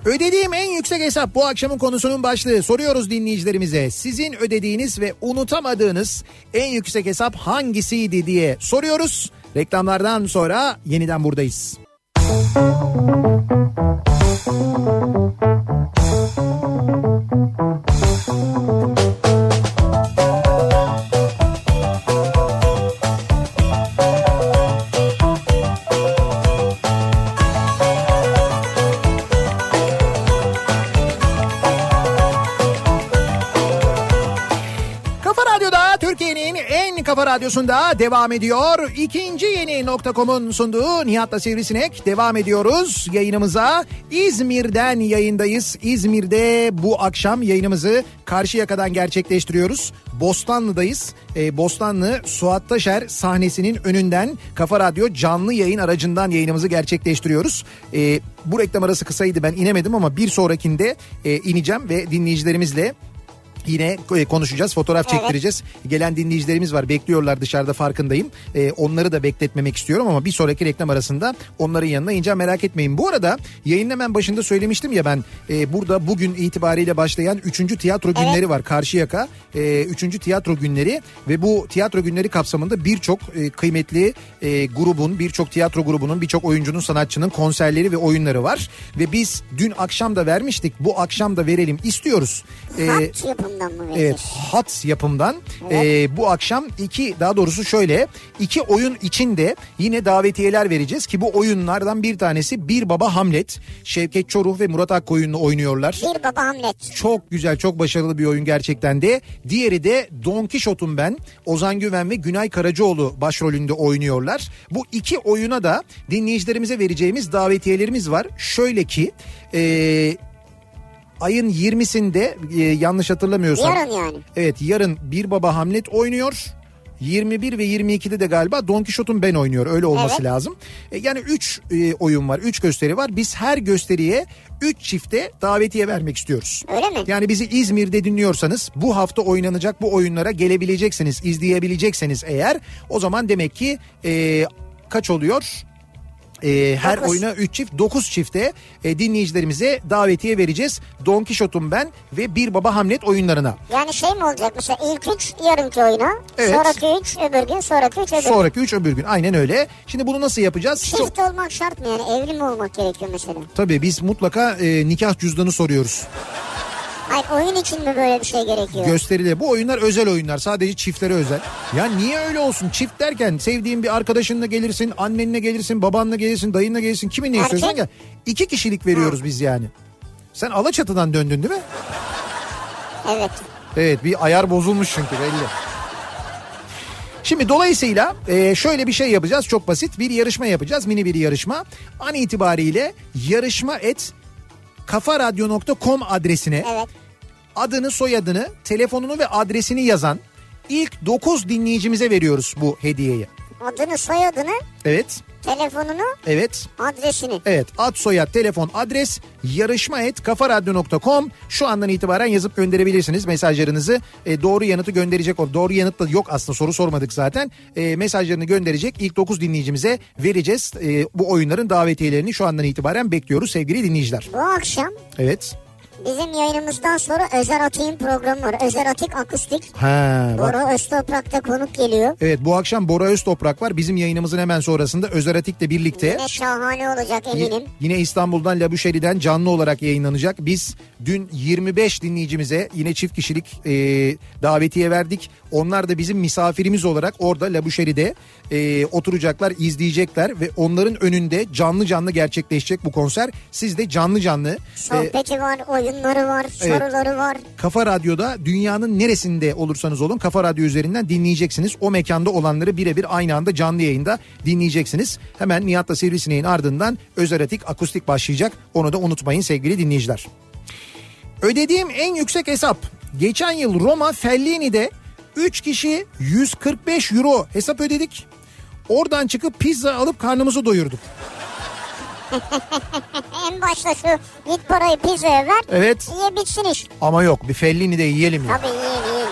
Ödediğim en yüksek hesap bu akşamın konusunun başlığı. Soruyoruz dinleyicilerimize, sizin ödediğiniz ve unutamadığınız en yüksek hesap hangisiydi diye soruyoruz. Reklamlardan sonra yeniden buradayız. Radyosunda devam ediyor. İkinci yeni nokta com'un sunduğu Nihat'la Sivrisinek devam ediyoruz yayınımıza. İzmir'den yayındayız. İzmir'de bu akşam yayınımızı Karşıyaka'dan gerçekleştiriyoruz. Bostanlı'dayız. Ee, Bostanlı Suat Taşer sahnesinin önünden Kafa Radyo canlı yayın aracından yayınımızı gerçekleştiriyoruz. Ee, bu reklam arası kısaydı, ben inemedim ama bir sonrakinde e, ineceğim ve dinleyicilerimizle yine konuşacağız, fotoğraf evet. çektireceğiz. Gelen dinleyicilerimiz var, bekliyorlar dışarıda, farkındayım. Ee, onları da bekletmemek istiyorum ama bir sonraki reklam arasında onların yanına ineceğim, merak etmeyin. Bu arada yayının hemen başında söylemiştim ya ben, e, burada bugün itibariyle başlayan üçüncü tiyatro evet. günleri var Karşıyaka. E, üçüncü tiyatro günleri ve bu tiyatro günleri kapsamında birçok e, kıymetli e, grubun, birçok tiyatro grubunun, birçok oyuncunun, sanatçının konserleri ve oyunları var. Ve biz dün akşam da vermiştik, bu akşam da verelim istiyoruz. E, Evet, H A T yapımdan evet. e, bu akşam iki daha doğrusu şöyle iki oyun için de yine davetiyeler vereceğiz ki bu oyunlardan bir tanesi Bir Baba Hamlet. Şevket Çoruh ve Murat Akkoyunlu oynuyorlar. Bir Baba Hamlet. Çok güzel, çok başarılı bir oyun gerçekten de. Diğeri de Don Kişot'um ben. Ozan Güven ve Günay Karacoğlu başrolünde oynuyorlar. Bu iki oyuna da dinleyicilerimize vereceğimiz davetiyelerimiz var. Şöyle ki eee ayın yirmisinde e, yanlış hatırlamıyorsam. Yarın yani. Evet, yarın Bir Baba Hamlet oynuyor. yirmi bir ve yirmi iki'de de galiba Don Kişot'un ben oynuyor. Öyle olması evet. lazım. E, yani üç e, oyun var, üç gösteri var. Biz her gösteriye üç çifte davetiye vermek istiyoruz. Öyle mi? Yani bizi İzmir'de dinliyorsanız bu hafta oynanacak bu oyunlara gelebileceksiniz, izleyebilecekseniz eğer. O zaman demek ki e, kaç oluyor? Ee, her dokuz. Oyuna üç çift, dokuz çifte e, dinleyicilerimize davetiye vereceğiz. Don Kişot'um ben ve Bir Baba Hamlet oyunlarına. Yani şey mi olacak mesela ilk üç yarınki oyuna, evet. sonraki üç öbür gün, sonraki üç öbür gün. Sonraki üç öbür gün, aynen öyle. Şimdi bunu nasıl yapacağız? Çift so- olmak şart mı yani, evli mi olmak gerekiyor mesela? Tabii biz mutlaka e, nikah cüzdanı soruyoruz. Hayır, oyun için mi böyle bir şey gerekiyor? Gösteride. Bu oyunlar özel oyunlar. Sadece çiftlere özel. Ya niye öyle olsun? Çift derken sevdiğin bir arkadaşınla gelirsin, annenle gelirsin, babanla gelirsin, dayınla gelirsin. Kimin ne istiyorsan gel. İki kişilik veriyoruz ha. Biz yani. Sen Alaçatı'dan döndün değil mi? Evet. Evet, bir ayar bozulmuş çünkü belli. Şimdi dolayısıyla şöyle bir şey yapacağız. Çok basit bir yarışma yapacağız. Mini bir yarışma. An itibariyle yarışma et kafaradyo nokta com adresine evet. adını, soyadını, telefonunu ve adresini yazan ilk dokuz dinleyicimize veriyoruz bu hediyeyi. Adını, soyadını? Evet. Telefonunu? Evet. Adresini? Evet. Ad, soyad, telefon, adres, yarışma et kafaradyo nokta com. Şu andan itibaren yazıp gönderebilirsiniz mesajlarınızı. E, doğru yanıtı gönderecek. Doğru yanıt da yok aslında, soru sormadık zaten. E, mesajlarını gönderecek ilk dokuz dinleyicimize vereceğiz. E, bu oyunların davetiyelerini şu andan itibaren bekliyoruz sevgili dinleyiciler. Bu akşam? Evet. Bizim yayınımızdan sonra Özer Atik'in programı var. Özer Atik Akustik. Ha, Bora Öztoprak'ta konuk geliyor. Evet, bu akşam Bora Öztoprak var. Bizim yayınımızın hemen sonrasında Özer Atik'le birlikte. Yine şahane olacak eminim. Y- yine İstanbul'dan Labüşeri'den canlı olarak yayınlanacak. Biz dün yirmi beş dinleyicimize yine çift kişilik e, davetiye verdik. Onlar da bizim misafirimiz olarak orada Labüşeri'de e, oturacaklar, izleyecekler ve onların önünde canlı canlı gerçekleşecek bu konser. Siz de canlı canlı. Sohbeti e, var, oyunları var, evet. soruları var. Kafa Radyo'da dünyanın neresinde olursanız olun Kafa Radyo üzerinden dinleyeceksiniz. O mekanda olanları birebir aynı anda canlı yayında dinleyeceksiniz. Hemen Nihat'la Sivrisinek'in ardından Özer Atik Akustik başlayacak. Onu da unutmayın sevgili dinleyiciler. Ödediğim en yüksek hesap. Geçen yıl Roma Fellini'de üç kişi yüz kırk beş euro hesap ödedik. Oradan çıkıp pizza alıp karnımızı doyurduk. En başta şu git parayı pizzaya ver. Evet. Ye bitsin iş. Ama yok, bir Fellini de yiyelim ya. Tabii yiyelim yiyelim.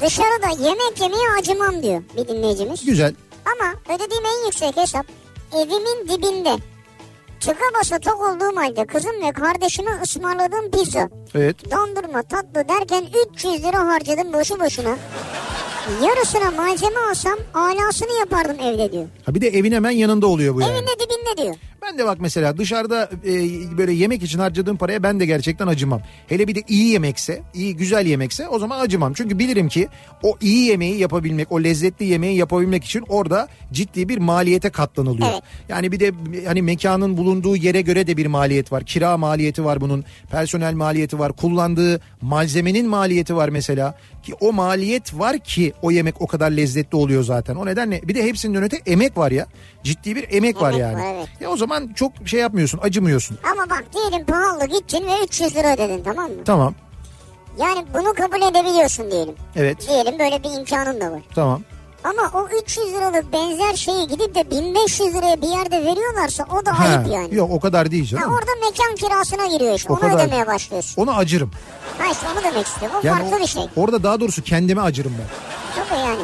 Dışarıda yemek yemeye acımam diyor bir dinleyicimiz. Güzel. Ama ödediğim en yüksek hesap evimin dibinde. Çıka basa tok olduğum halde kızım ve kardeşime ısmarladığım pizza. Evet. Dondurma, tatlı derken üç yüz lira harcadım boşu boşuna. Yarısına malzeme alsam alasını yapardım evde diyor. Ha, bir de evin hemen yanında oluyor bu yani. Evin de dibinde diyor. Ben de bak mesela dışarıda e, böyle yemek için harcadığım paraya ben de gerçekten acımam. Hele bir de iyi yemekse, iyi güzel yemekse o zaman acımam. Çünkü bilirim ki o iyi yemeği yapabilmek, o lezzetli yemeği yapabilmek için orada ciddi bir maliyete katlanılıyor. Evet. Yani bir de hani mekanın bulunduğu yere göre de bir maliyet var. Kira maliyeti var bunun, personel maliyeti var, kullandığı malzemenin maliyeti var mesela. Ki o maliyet var ki o yemek o kadar lezzetli oluyor zaten. O nedenle bir de hepsinin öte emek var ya. Ciddi bir emek, emek var yani. Var, evet. Ya o zaman çok şey yapmıyorsun, acımıyorsun. Ama bak diyelim pahalı gittin ve üç yüz lira ödedin, tamam mı? Tamam. Yani bunu kabul edebiliyorsun diyelim. Evet. Diyelim böyle bir imkanın da var. Tamam. Ama o üç yüz liralık benzer şeyi gidip de bin beş yüz liraya bir yerde veriyorlarsa o da ha, ayıp yani. Yok o kadar değil canım. Ha, orada mekan kirasına giriyor işte. O onu kadar... ödemeye başlıyorsun. Ona acırım. Ha işte onu demek istiyorum. O yani farklı o, bir şey. Orada daha doğrusu kendime acırım ben. Tabii yani.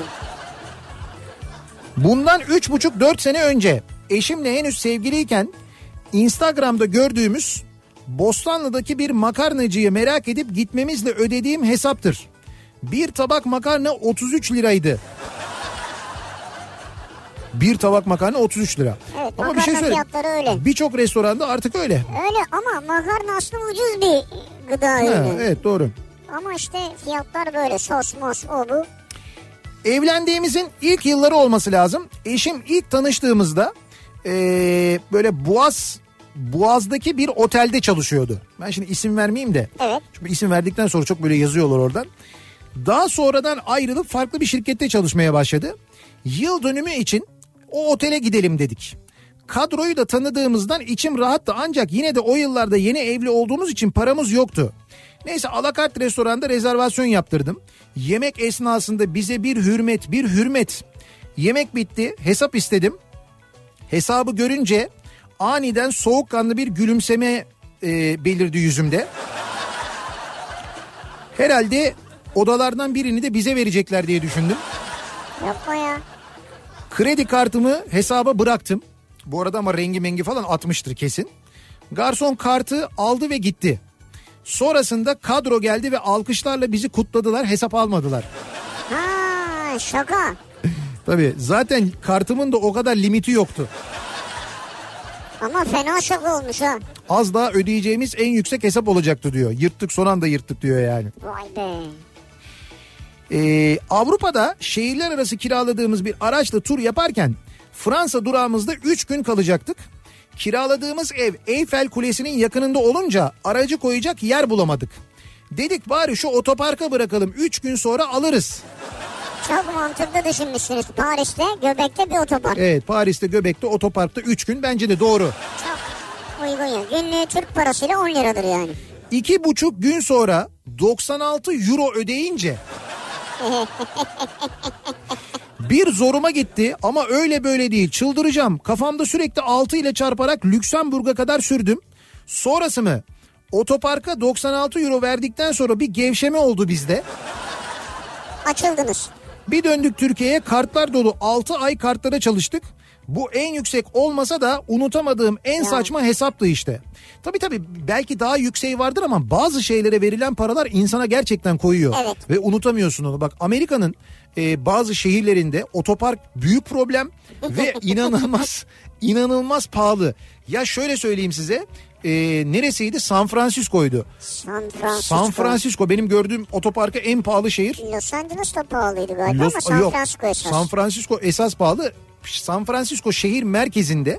Bundan üç buçuk dört sene önce eşimle henüz sevgiliyken Instagram'da gördüğümüz Bostanlı'daki bir makarnacıyı merak edip gitmemizle ödediğim hesaptır. Bir tabak makarna otuz üç liraydı. Bir tabak makarna otuz üç lira. Evet, ama makarna bir şey fiyatları öyle. Birçok restoranda artık öyle. Öyle ama makarna aslında ucuz bir gıda. Ha, öyle. Evet doğru. Ama işte fiyatlar böyle sos mos o bu. Evlendiğimizin ilk yılları olması lazım. Eşim ilk tanıştığımızda Ee, böyle Boğaz Boğaz'daki bir otelde çalışıyordu. Ben şimdi isim vermeyeyim de. Evet. Çünkü isim verdikten sonra çok böyle yazıyorlar oradan. Daha sonradan ayrılıp farklı bir şirkette çalışmaya başladı. Yıl dönümü için o otele gidelim dedik. Kadroyu da tanıdığımızdan içim rahattı, ancak yine de o yıllarda yeni evli olduğumuz için paramız yoktu. Neyse alakart restoranda rezervasyon yaptırdım. Yemek esnasında bize bir hürmet bir hürmet. Yemek bitti, hesap istedim. Hesabı görünce aniden soğukkanlı bir gülümseme e, belirdi yüzümde. Herhalde odalardan birini de bize verecekler diye düşündüm. Yapma ya. Kredi kartımı hesaba bıraktım. Bu arada ama rengi mengi falan atmıştır kesin. Garson kartı aldı ve gitti. Sonrasında kadro geldi ve alkışlarla bizi kutladılar, hesap almadılar. Ha, şaka. Tabii zaten kartımın da o kadar limiti yoktu. Ama fena şaka olmuş ha. Az daha ödeyeceğimiz en yüksek hesap olacaktı diyor. Yırttık, son anda yırttık diyor yani. Vay be. Ee, Avrupa'da şehirler arası kiraladığımız bir araçla tur yaparken Fransa durağımızda üç gün kalacaktık. Kiraladığımız ev Eyfel Kulesi'nin yakınında olunca aracı koyacak yer bulamadık. Dedik bari şu otoparka bırakalım, üç gün sonra alırız. Çok mantıklı düşünmüşsünüz. Paris'te Göbek'te bir otopark. Evet, Paris'te Göbek'te otoparkta üç gün, bence de doğru. Çok uygun ya. Günlüğü Türk parasıyla on liradır yani. iki buçuk gün sonra doksan altı euro ödeyince bir zoruma gitti ama öyle böyle değil, çıldıracağım. Kafamda sürekli altı ile çarparak Lüksemburg'a kadar sürdüm. Sonrası mı? Otoparka doksan altı euro verdikten sonra bir gevşeme oldu bizde. Açıldınız. Bir döndük Türkiye'ye, kartlar dolu, altı ay kartlara çalıştık. Bu en yüksek olmasa da unutamadığım en yani. saçma hesaptı işte. Tabii tabii belki daha yükseği vardır ama bazı şeylere verilen paralar insana gerçekten koyuyor. Evet. Ve unutamıyorsun onu. Bak Amerika'nın e, bazı şehirlerinde otopark büyük problem ve inanılmaz inanılmaz pahalı. Ya şöyle söyleyeyim size. E, neresiydi? San Francisco'ydu. San Francisco. San Francisco benim gördüğüm otoparka en pahalı şehir. Los Angeles da pahalıydı galiba Los, ama San yok, Francisco esas. San Francisco esas pahalı. San Francisco şehir merkezinde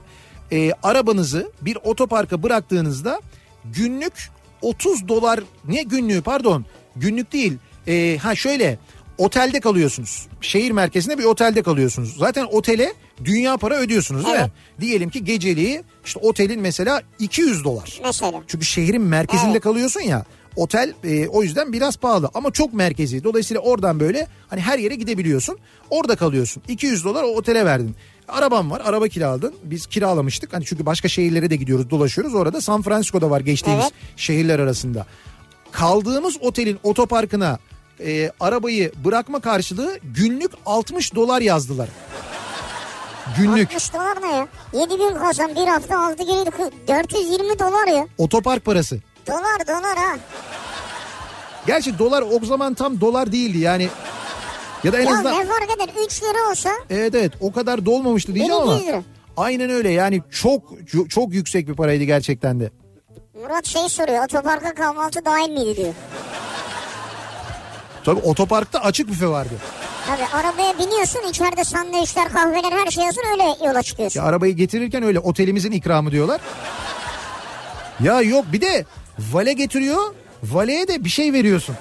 e, arabanızı bir otoparka bıraktığınızda günlük otuz dolar, ne günlüğü pardon günlük değil e, ha şöyle otelde kalıyorsunuz, şehir merkezinde bir otelde kalıyorsunuz, zaten otele dünya para ödüyorsunuz değil evet. mi? Diyelim ki geceliği işte otelin mesela iki yüz dolar mesela. Çünkü şehrin merkezinde evet. kalıyorsun ya. Otel e, o yüzden biraz pahalı ama çok merkezi. Dolayısıyla oradan böyle hani her yere gidebiliyorsun. Orada kalıyorsun. iki yüz dolar o otele verdin. Arabam var. Araba kiraladın. Biz kiralamıştık. Hani çünkü başka şehirlere de gidiyoruz, dolaşıyoruz. Orada San Francisco'da var geçtiğimiz evet. şehirler arasında. Kaldığımız otelin otoparkına e, arabayı bırakma karşılığı günlük altmış dolar yazdılar. Günlük. altmış dolar ne ya? yedi gün kalsam bir hafta altı gün dört yüz yirmi dolar ya. Otopark parası. Dolar dolar ha. Gerçi dolar o zaman tam dolar değildi yani. Ya da en ya azından. Ya ne fark eder, üç lira olsa. Evet evet o kadar dolmamıştı diyeceğim ama. Lira. Aynen öyle yani, çok çok yüksek bir paraydı gerçekten de. Murat şey soruyor, otoparka kahvaltı dahil miydi diyor. Tabii otoparkta açık büfe vardı. Tabii arabaya biniyorsun, içeride sandviçler, kahveler, her şey olsun, öyle yola çıkıyorsun. Ya arabayı getirirken öyle otelimizin ikramı diyorlar. Ya yok bir de vale getiriyor, valeye de bir şey veriyorsun.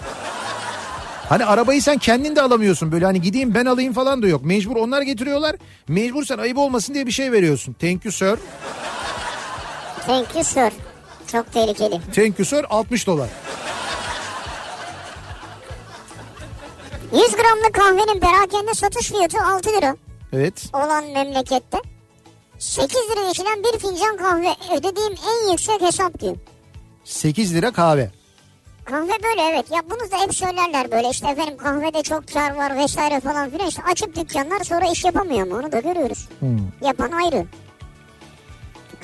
Hani arabayı sen kendin de alamıyorsun böyle, hani gideyim ben alayım falan da yok. Mecbur onlar getiriyorlar, mecbur sen ayıp olmasın diye bir şey veriyorsun. Thank you sir. Thank you sir. Çok tehlikeli. Thank you sir altmış dolar. yüz gramlık kahvenin perakende satış fiyatı altı lira. Evet. Olan memlekette. sekiz liraya içilen bir fincan kahve ödediğim en yüksek hesap diyor. sekiz lira kahve. Kahve böyle evet. Ya bunu da hep söylerler böyle işte, efendim kahvede çok kar var vesaire falan filan. İşte açıp dükkanlar sonra iş yapamıyor mu, onu da görüyoruz. Hmm. Yapan ayrı.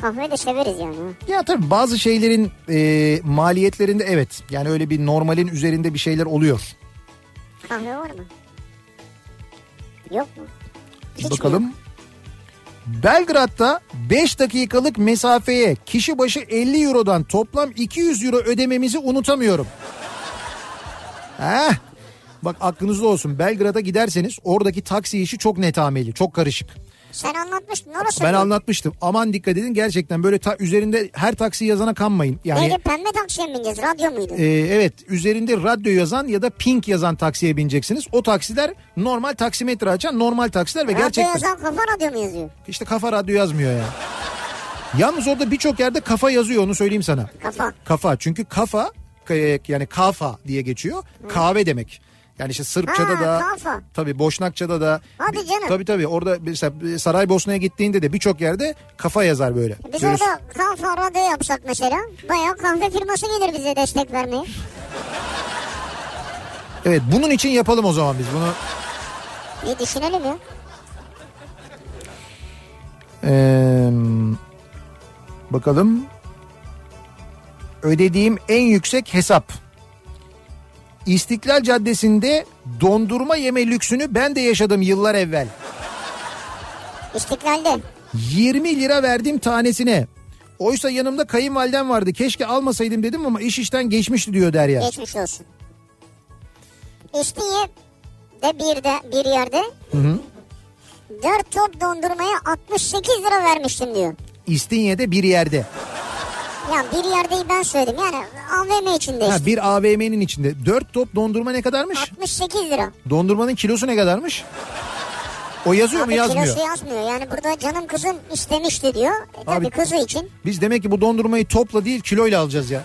Kahveyi de severiz yani. Ya tabii bazı şeylerin e, maliyetlerinde evet. Yani öyle bir normalin üzerinde bir şeyler oluyor. Kahve var mı? Yok mu? Hiç bakalım. Yok. Belgrad'da beş dakikalık mesafeye kişi başı elli eurodan toplam iki yüz euro ödememizi unutamıyorum. Heh. Bak aklınızda olsun, Belgrad'a giderseniz oradaki taksi işi çok netameli, çok karışık. Sen anlatmıştın orası. Ben anlatmıştım. Aman dikkat edin gerçekten, böyle ta- üzerinde her taksi yazana kanmayın. Yani, Neydi pembe taksiye mi bineceğiz, radyo muydu? E, evet, üzerinde radyo yazan ya da pink yazan taksiye bineceksiniz. O taksiler normal, taksimetre açan normal taksiler ve radyo gerçekten. Radyo yazan kafa radyo mu yazıyor? İşte kafa radyo yazmıyor ya. Yani. Yalnız orada birçok yerde kafa yazıyor, onu söyleyeyim sana. Kafa. Kafa çünkü kafa yani kafa diye geçiyor. Hmm. Kahve demek. Yani işte Sırpça'da ha, da kafa. Tabii Boşnakça'da da. Hadi canım. Tabii tabii orada mesela Saraybosna'ya gittiğinde de birçok yerde kafa yazar böyle. Biz böyle orada kafa radyo yapsak mesela, bayağı kahve firması gelir bize destek vermeye. Evet, bunun için yapalım o zaman biz bunu. Bir düşünelim ya. Ee, bakalım. Ödediğim en yüksek hesap. İstiklal Caddesi'nde dondurma yeme lüksünü ben de yaşadım yıllar evvel. İstiklal'de. yirmi lira verdim tanesine. Oysa yanımda kayınvalidem vardı. Keşke almasaydım dedim ama iş işten geçmişti diyor Derya. Geçmiş olsun. İşte de bir de bir yerde hı hı. dört top dondurmaya altmış sekiz lira vermiştim diyor. İstinye'de bir yerde. Ya bir yerdeyi ben söyledim yani A V M içinde işte. Ha, bir A V M'nin içinde. Dört top dondurma ne kadarmış? altmış sekiz lira. Dondurmanın kilosu ne kadarmış? O yazıyor abi mu yazmıyor? Kilosu yazmıyor yani burada canım kızım istemişti diyor. E, tabii kızı için. Biz demek ki bu dondurmayı topla değil kiloyla alacağız ya.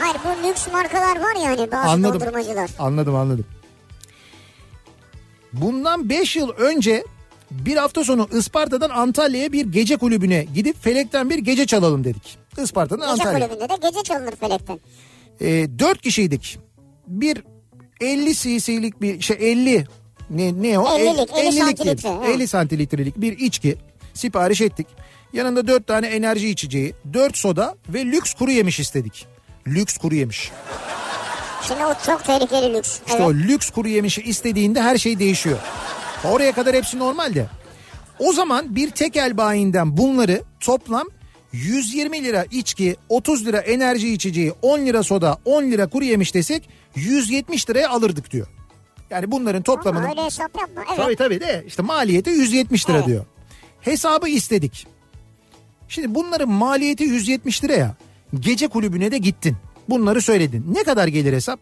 Hayır bu lüks markalar var ya hani bazı anladım. Dondurmacılar. Anladım anladım. Bundan beş yıl önce bir hafta sonu Isparta'dan Antalya'ya bir gece kulübüne gidip felekten bir gece çalalım dedik. Isparta'dan Antalya'ya. Gece kulübünde de gece çalınır felekten. Ee, dört kişiydik. Bir elli cc'lik bir şey elli ne ne o? elli, elli, elli, elli, elli santilitrelik bir içki sipariş ettik. Yanında dört tane enerji içeceği, dört soda ve lüks kuru yemiş istedik. Lüks kuru yemiş. Şimdi o çok tehlikeli lüks. İşte evet. O lüks kuru yemişi istediğinde her şey değişiyor. Oraya kadar hepsi normaldi. O zaman bir tekel bayinden bunları toplam yüz yirmi lira içki, otuz lira enerji içeceği, on lira soda, on lira kuru yemiş desek yüz yetmiş liraya alırdık diyor. Yani bunların toplamını... Ama öyle hesap yapma. Evet. Tabii tabii de işte maliyeti yüz yetmiş lira evet. diyor. Hesabı istedik. Şimdi bunların maliyeti yüz yetmiş liraya. Gece kulübüne de gittin. Bunları söyledin. Ne kadar gelir hesap?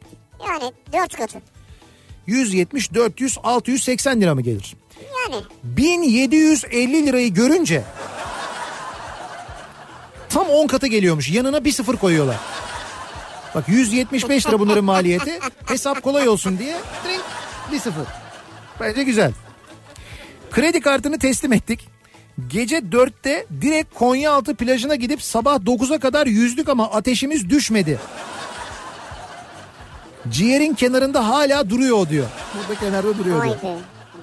Yani dört katı. yüz yetmiş, dört yüz, altı yüz seksen lira mı gelir? Yani. bin yedi yüz elli lirayı görünce tam on katı geliyormuş. Yanına bir sıfır koyuyorlar. Bak yüz yetmiş beş lira bunların maliyeti. Hesap kolay olsun diye bir sıfır. Bence güzel. Kredi kartını teslim ettik. Gece dörtte direkt Konyaaltı plajına gidip sabah dokuza kadar yüzdük ama ateşimiz düşmedi. Ciğerin kenarında hala duruyor o diyor. Burada kenarda duruyor. Vay be.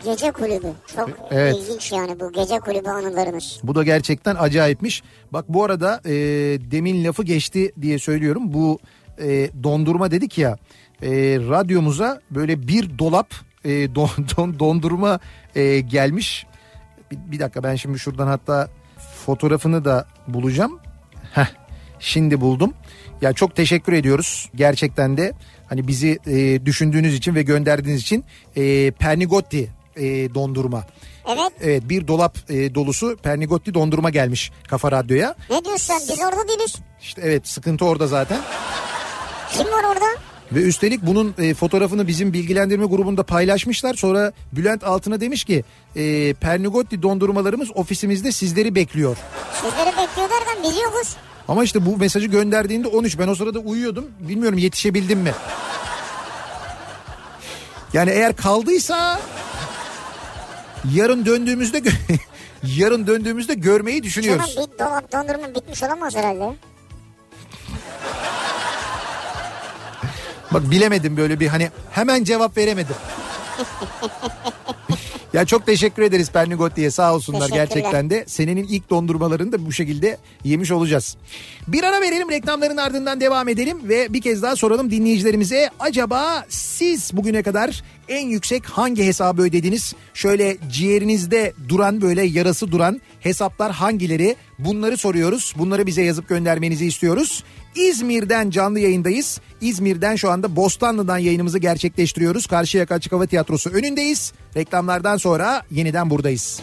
Gece kulübü. Çok evet. ilginç yani bu gece kulübü anılarımız. Bu da gerçekten acayipmiş. Bak bu arada e, demin lafı geçti diye söylüyorum. Bu e, dondurma dedik ya e, radyomuza böyle bir dolap e, don, don, dondurma e, gelmiş. Bir dakika ben şimdi şuradan hatta fotoğrafını da bulacağım. Heh, şimdi buldum. Ya çok teşekkür ediyoruz gerçekten de hani bizi e, düşündüğünüz için ve gönderdiğiniz için e, Pernigotti e, dondurma. Evet. Evet bir dolap e, dolusu Pernigotti dondurma gelmiş Kafa Radyo'ya. Ne diyorsun biz orada değiliz. İşte evet sıkıntı orada zaten. Kim var orada? Ve üstelik bunun e, fotoğrafını bizim bilgilendirme grubunda paylaşmışlar. Sonra Bülent Altın'a demiş ki e, Pernigotti dondurmalarımız ofisimizde sizleri bekliyor. Sizleri bekliyorlar ben biliyoruz. Ama işte bu mesajı gönderdiğinde on üç ben o sırada uyuyordum. Bilmiyorum yetişebildim mi? Yani eğer kaldıysa yarın döndüğümüzde yarın döndüğümüzde görmeyi düşünüyoruz. Canım bir dolap dondurma bitmiş olamaz herhalde. Bak bilemedim böyle bir hani hemen cevap veremedim. Ya çok teşekkür ederiz Pernigotti'ye sağ olsunlar gerçekten de. Senenin ilk dondurmalarını da bu şekilde yemiş olacağız. Bir ara verelim reklamların ardından devam edelim ve bir kez daha soralım dinleyicilerimize. Acaba siz bugüne kadar en yüksek hangi hesabı ödediniz? Şöyle ciğerinizde duran böyle yarası duran hesaplar hangileri? Bunları soruyoruz. Bunları bize yazıp göndermenizi istiyoruz. İzmir'den canlı yayındayız. İzmir'den şu anda Bostanlı'dan yayınımızı gerçekleştiriyoruz. Karşıyaka Açık Hava Tiyatrosu önündeyiz. Reklamlardan sonra yeniden buradayız.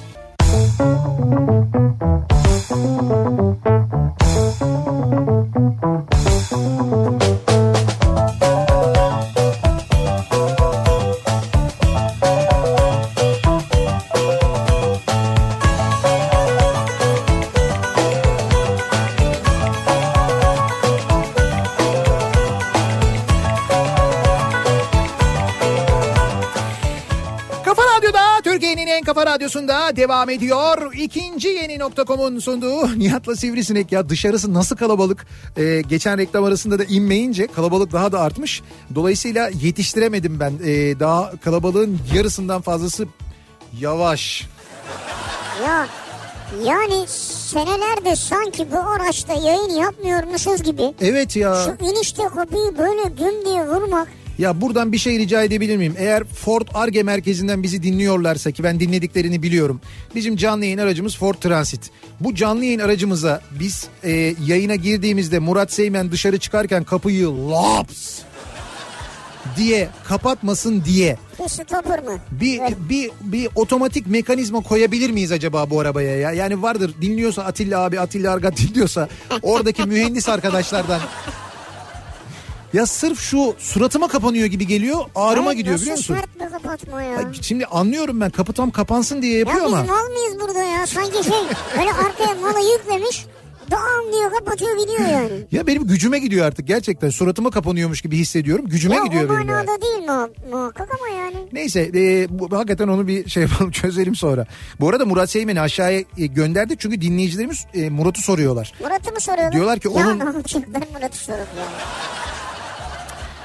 Radyosunda devam ediyor. İkinci yeni nokta com'un sunduğu Nihat'la Sivrisinek ya dışarısı nasıl kalabalık. Ee, geçen reklam arasında da inmeyince kalabalık daha da artmış. Dolayısıyla yetiştiremedim ben. Ee, daha kalabalığın yarısından fazlası yavaş. Ya yani senelerde sanki bu araçta yayın yapmıyormuşuz gibi. Evet ya. Şu inişte kapıyı böyle güm diye vurmak. Ya buradan bir şey rica edebilir miyim? Eğer Ford Ar-Ge merkezinden bizi dinliyorlarsa, ki ben dinlediklerini biliyorum. Bizim canlı yayın aracımız Ford Transit. Bu canlı yayın aracımıza biz e, yayına girdiğimizde Murat Seymen dışarı çıkarken kapıyı laps diye kapatmasın diye. Bir stopper mı? Bir, evet. bir, bir otomatik mekanizma koyabilir miyiz acaba bu arabaya ya? Yani vardır, dinliyorsa Atilla abi, Atilla Argat dinliyorsa oradaki mühendis arkadaşlardan. Ya sırf şu suratıma kapanıyor gibi geliyor, ağrıma evet, gidiyor biliyor musun? Nasıl şart mı kapatma ya? ya? Şimdi anlıyorum ben, kapı tam kapansın diye yapıyor ya ama. Ya biz mal mıyız burada ya? Sanki şey böyle arkaya malı yüklemiş. Doğan diyor, kapatıyor gidiyor yani. Ya benim gücüme gidiyor artık gerçekten. Suratıma kapanıyormuş gibi hissediyorum. Gücüme ya gidiyor benim yani. Ya o manada değil mu? Muhakkak ama yani. Neyse e, bu, hakikaten onu bir şey yapalım, çözelim sonra. Bu arada Murat Seymen'i aşağıya gönderdik. Çünkü dinleyicilerimiz e, Murat'ı soruyorlar. Murat'ı mı soruyorlar? Diyorlar ki onun... Ya ben Murat'ı soruyorum yani.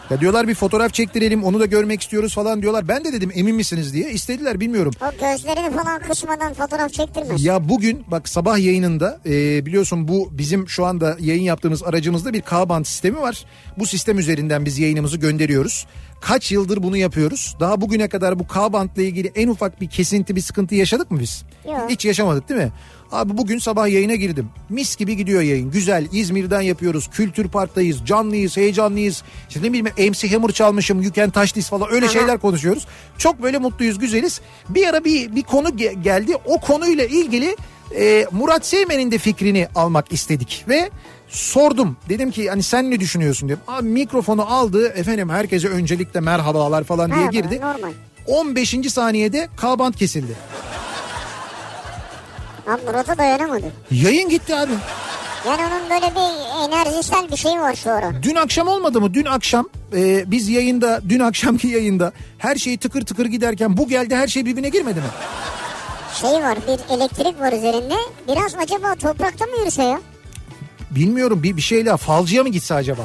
Ya diyorlar bir fotoğraf çektirelim, onu da görmek istiyoruz falan diyorlar. Ben de dedim emin misiniz diye. İstediler, bilmiyorum. O gözlerini falan kışmadan fotoğraf çektirmez. Ya bugün bak sabah yayınında e, biliyorsun bu bizim şu anda yayın yaptığımız aracımızda bir K-band sistemi var. Bu sistem üzerinden biz yayınımızı gönderiyoruz. Kaç yıldır bunu yapıyoruz. Daha bugüne kadar bu K-bandla ilgili en ufak bir kesinti, bir sıkıntı yaşadık mı biz? Yok. Hiç yaşamadık değil mi? Abi bugün sabah yayına girdim. Mis gibi gidiyor yayın. Güzel. İzmir'den yapıyoruz. Kültür Park'tayız. Canlıyız. Heyecanlıyız. İşte ne bileyim M C Hammer çalmışım. You Can Touch This falan. Öyle aha, şeyler konuşuyoruz. Çok böyle mutluyuz. Güzeliz. Bir ara bir, bir konu ge- geldi. O konuyla ilgili e, Murat Seymen'in de fikrini almak istedik. Ve sordum. Dedim ki hani sen ne düşünüyorsun diye. Abi mikrofonu aldı. Efendim herkese öncelikle merhabalar falan diye girdi. Normal. on beşinci saniyede K-band kesildi. Abi Murat'a dayanamadı. Yayın gitti abi. Yani onun böyle bir enerjisel bir şey var şu ara. Dün akşam olmadı mı? Dün akşam e, biz yayında, dün akşamki yayında her şey tıkır tıkır giderken bu geldi, her şey birbirine girmedi mi? Şey var, bir elektrik var üzerinde. Biraz acaba toprakta mı yürüse ya? Bilmiyorum, bir, bir şeyle falcıya mı gitse acaba?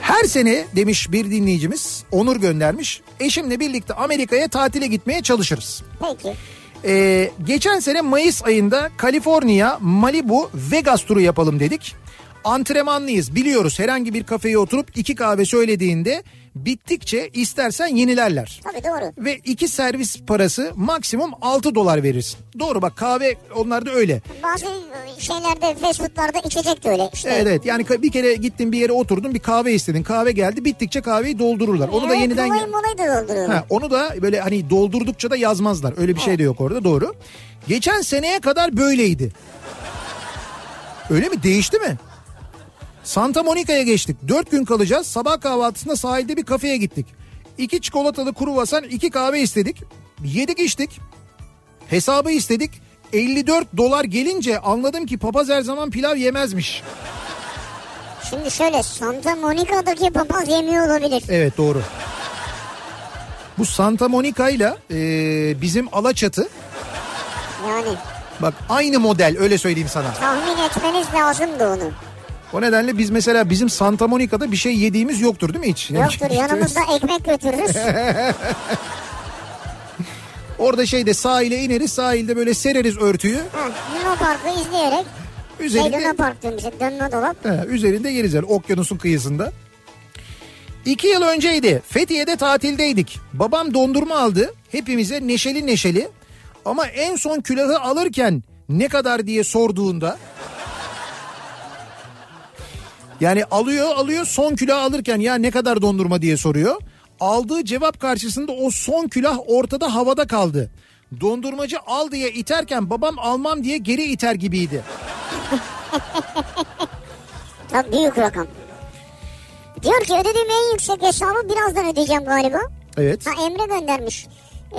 Her sene demiş bir dinleyicimiz, Onur göndermiş, eşimle birlikte Amerika'ya tatile gitmeye çalışırız. Peki. Ee, geçen sene Mayıs ayında Kaliforniya, Malibu, Vegas turu yapalım dedik. Antrenmanlıyız, biliyoruz, herhangi bir kafeye oturup iki kahve söylediğinde bittikçe istersen yenilerler. Tabii doğru. Ve iki servis parası maksimum altı dolar verirsin. Doğru bak, kahve onlarda öyle. Bazı şeylerde, fast foodlarda içecek de öyle. İşte. Evet evet, yani bir kere gittin bir yere oturdun, bir kahve istedin, kahve geldi, bittikçe kahveyi doldururlar. Onu evet, da yeniden... Molayı molayı da dolduruyorlar. Ha, onu da böyle hani doldurdukça da yazmazlar. Öyle bir evet, şey de yok orada, doğru. Geçen seneye kadar böyleydi. Öyle mi, değişti mi? Santa Monica'ya geçtik. Dört gün kalacağız. Sabah kahvaltısında sahilde bir kafeye gittik. İki çikolatalı kruvasan, iki kahve istedik. Yedik içtik. Hesabı istedik. elli dört dolar gelince anladım ki papaz her zaman pilav yemezmiş. Şimdi şöyle, Santa Monica'daki papaz yemiyor olabilir. Evet doğru. Bu Santa Monica'yla e, bizim Alaçatı. Yani. Bak aynı model, öyle söyleyeyim sana. Tahmin etmeniz lazımdı onu. O nedenle biz mesela, bizim Santa Monica'da bir şey yediğimiz yoktur değil mi hiç? Yoktur, yanımızda ekmek götürürüz. Orada şeyde sahile ineriz, sahilde böyle sereriz örtüyü. Luna Park'ı izleyerek. Üzerinde, Luna Park dönmüştü, dönme dolap. He, üzerinde yeriz yani, okyanusun kıyısında. İki yıl önceydi, Fethiye'de tatildeydik. Babam dondurma aldı, hepimize neşeli neşeli. Ama en son külahı alırken ne kadar diye sorduğunda... Yani alıyor alıyor son külah alırken ya ne kadar dondurma diye soruyor. Aldığı cevap karşısında o son külah ortada havada kaldı. Dondurmacı al diye iterken babam almam diye geri iter gibiydi. Çok büyük rakam. Diyor ki ödediğim en yüksek hesabı birazdan ödeyeceğim galiba. Evet. Ha, Emre göndermiş. Ee,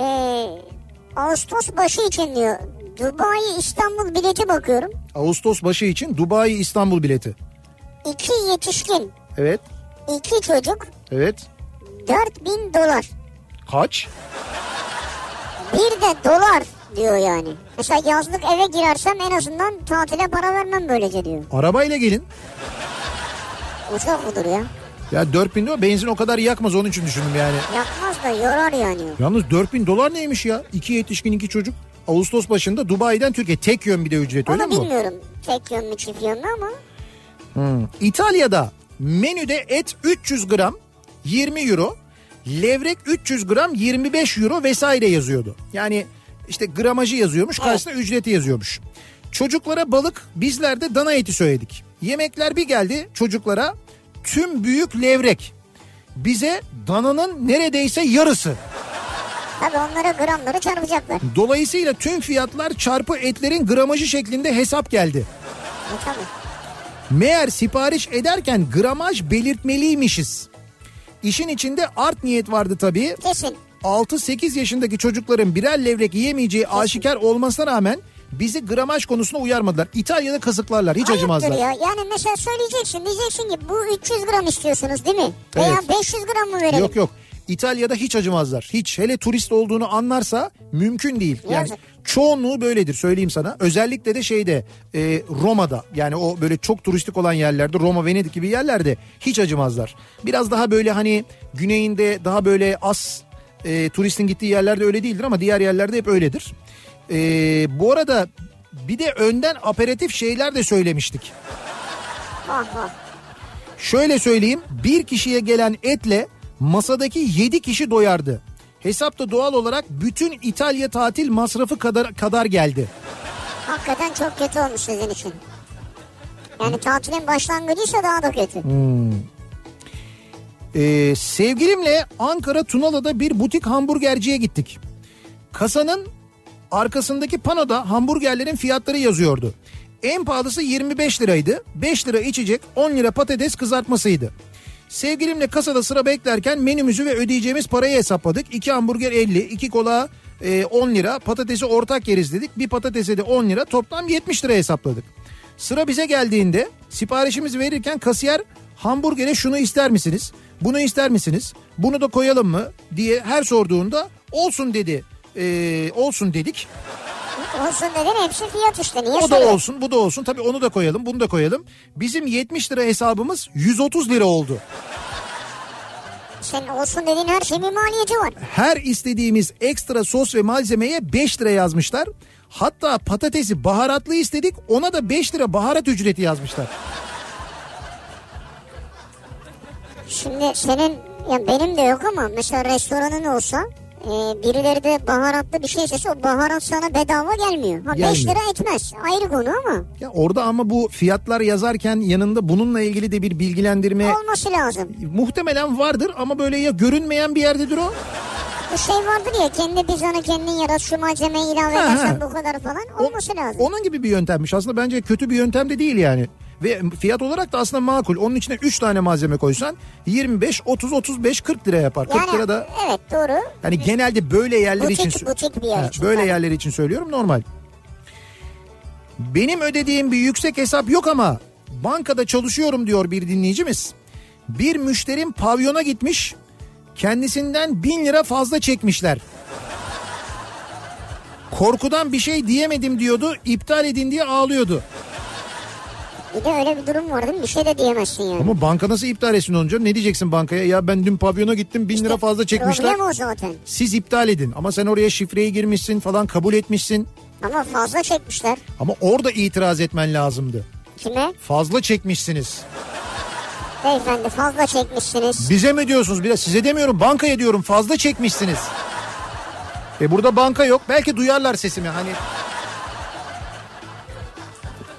Ağustos başı için diyor. Dubai İstanbul bileti bakıyorum. Ağustos başı için Dubai İstanbul bileti. İki yetişkin. Evet. İki çocuk. Evet. Dört bin dolar. Kaç? Bir de dolar diyor yani. Mesela yazlık eve girersem en azından tatile para vermem böylece diyor. Arabayla gelin. Uçak budur ya. Ya dört bin dolar benzin o kadar yakmaz, onun için düşündüm yani. Yakmaz da yorar yani. Yalnız dört bin dolar neymiş ya? İki yetişkin iki çocuk. Ağustos başında Dubai'den Türkiye. Tek yön bir de ücret, onu öyle mi bu? Onu bilmiyorum. Tek yön mü çift yön mü ama... Hmm. İtalya'da Menüde et üç yüz gram yirmi euro, levrek üç yüz gram yirmi beş euro vesaire yazıyordu. Yani işte gramajı yazıyormuş, karşısına evet, ücreti yazıyormuş. Çocuklara balık, bizler de dana eti söyledik. Yemekler bir geldi çocuklara, tüm büyük levrek. Bize dananın neredeyse yarısı. Tabii onlara gramları çarpacaklar. Dolayısıyla tüm fiyatlar çarpı etlerin gramajı şeklinde hesap geldi. E, tabii. Meğer sipariş ederken gramaj belirtmeliymişiz. İşin içinde art niyet vardı tabii. Kesin. altı sekiz yaşındaki çocukların birer levrek yiyemeyeceği kesin aşikar olmasına rağmen bizi gramaj konusuna uyarmadılar. İtalya'da kazıklarlar, hiç ayıptır acımazlar. Ya. Yani mesela söyleyeceksin, diyeceksin ki bu üç yüz gram istiyorsunuz değil mi? Evet. Veya beş yüz gram mı verelim? Yok yok. İtalya'da hiç acımazlar. Hiç, hele turist olduğunu anlarsa mümkün değil. Yani çoğunluğu böyledir söyleyeyim sana. Özellikle de şeyde e, Roma'da, yani o böyle çok turistik olan yerlerde, Roma, Venedik gibi yerlerde hiç acımazlar. Biraz daha böyle hani güneyinde daha böyle az e, turistin gittiği yerlerde öyle değildir ama diğer yerlerde hep öyledir. E, bu arada bir de önden aperatif şeyler de söylemiştik. Şöyle söyleyeyim, bir kişiye gelen etle masadaki yedi kişi doyardı. Hesap da doğal olarak bütün İtalya tatil masrafı kadar kadar geldi. Hakikaten çok kötü olmuş sizin için. Yani tatilin başlangıcıysa daha da kötü. Hmm. Ee, sevgilimle Ankara Tunalı'da bir butik hamburgerciye gittik. Kasanın arkasındaki panoda hamburgerlerin fiyatları yazıyordu. En pahalısı yirmi beş liraydı. beş lira içecek, on lira patates kızartmasıydı. Sevgilimle kasada sıra beklerken menümüzü ve ödeyeceğimiz parayı hesapladık. İki hamburger elli, iki kola e, on lira, patatesi ortak yeriz dedik. Bir patatese de on lira, toplam yetmiş lira hesapladık. Sıra bize geldiğinde siparişimizi verirken kasiyer hamburgere şunu ister misiniz, bunu ister misiniz, bunu da koyalım mı diye her sorduğunda olsun dedi, e, olsun dedik. Olsun dedin, hepsi fiyat işte. Niye o soruyor? Da olsun, bu da olsun. Tabii onu da koyalım, bunu da koyalım. Bizim yetmiş lira hesabımız yüz otuz lira oldu. Sen olsun dediğin her şeyin bir maliyeti var. Her istediğimiz ekstra sos ve malzemeye beş lira yazmışlar. Hatta patatesi baharatlı istedik, ona da beş lira baharat ücreti yazmışlar. Şimdi senin, ya benim de yok ama mesela restoranın olsa... Ee, birileri de baharatlı bir şey istese o baharat sana bedava gelmiyor. Ha, beş lira etmez, ayrı konu ama. Ya orada ama bu fiyatlar yazarken yanında bununla ilgili de bir bilgilendirme olması lazım. Muhtemelen vardır ama böyle ya görünmeyen bir yerdedir o. Bu şey vardır ya, kendi pizzanı kendin yarat, şu malzemeyi ilave edersen bu kadar falan, olması o, lazım. Onun gibi bir yöntemmiş aslında, bence kötü bir yöntem de değil yani. Ve fiyat olarak da aslında makul. Onun içine üç tane malzeme koysan yirmi beş, otuz, otuz beş, kırk lira yapar. Yani, kırk lira da. Evet, doğru. Yani genelde böyle yerler butik, için butik bir yer he, için. Böyle yani yerler için söylüyorum, normal. Benim ödediğim bir yüksek hesap yok ama bankada çalışıyorum diyor bir dinleyicimiz. Bir müşterim pavyona gitmiş, kendisinden bin lira fazla çekmişler. Korkudan bir şey diyemedim diyordu, iptal edin diye ağlıyordu. Bir de öyle bir durum var değil mi? Bir şey de diyemezsin yani. Ama banka nasıl iptal etsin onca? Ne diyeceksin bankaya? Ya ben dün pavyona gittim, bin işte lira fazla çekmişler. Problem o zaten. Siz iptal edin. Ama sen oraya şifreyi girmişsin falan, kabul etmişsin. Ama fazla çekmişler. Ama orada itiraz etmen lazımdı. Kime? Fazla çekmişsiniz. Beyefendi fazla çekmişsiniz. Bize mi diyorsunuz? Biraz size demiyorum, bankaya diyorum, fazla çekmişsiniz. E burada banka yok. Belki duyarlar sesimi hani...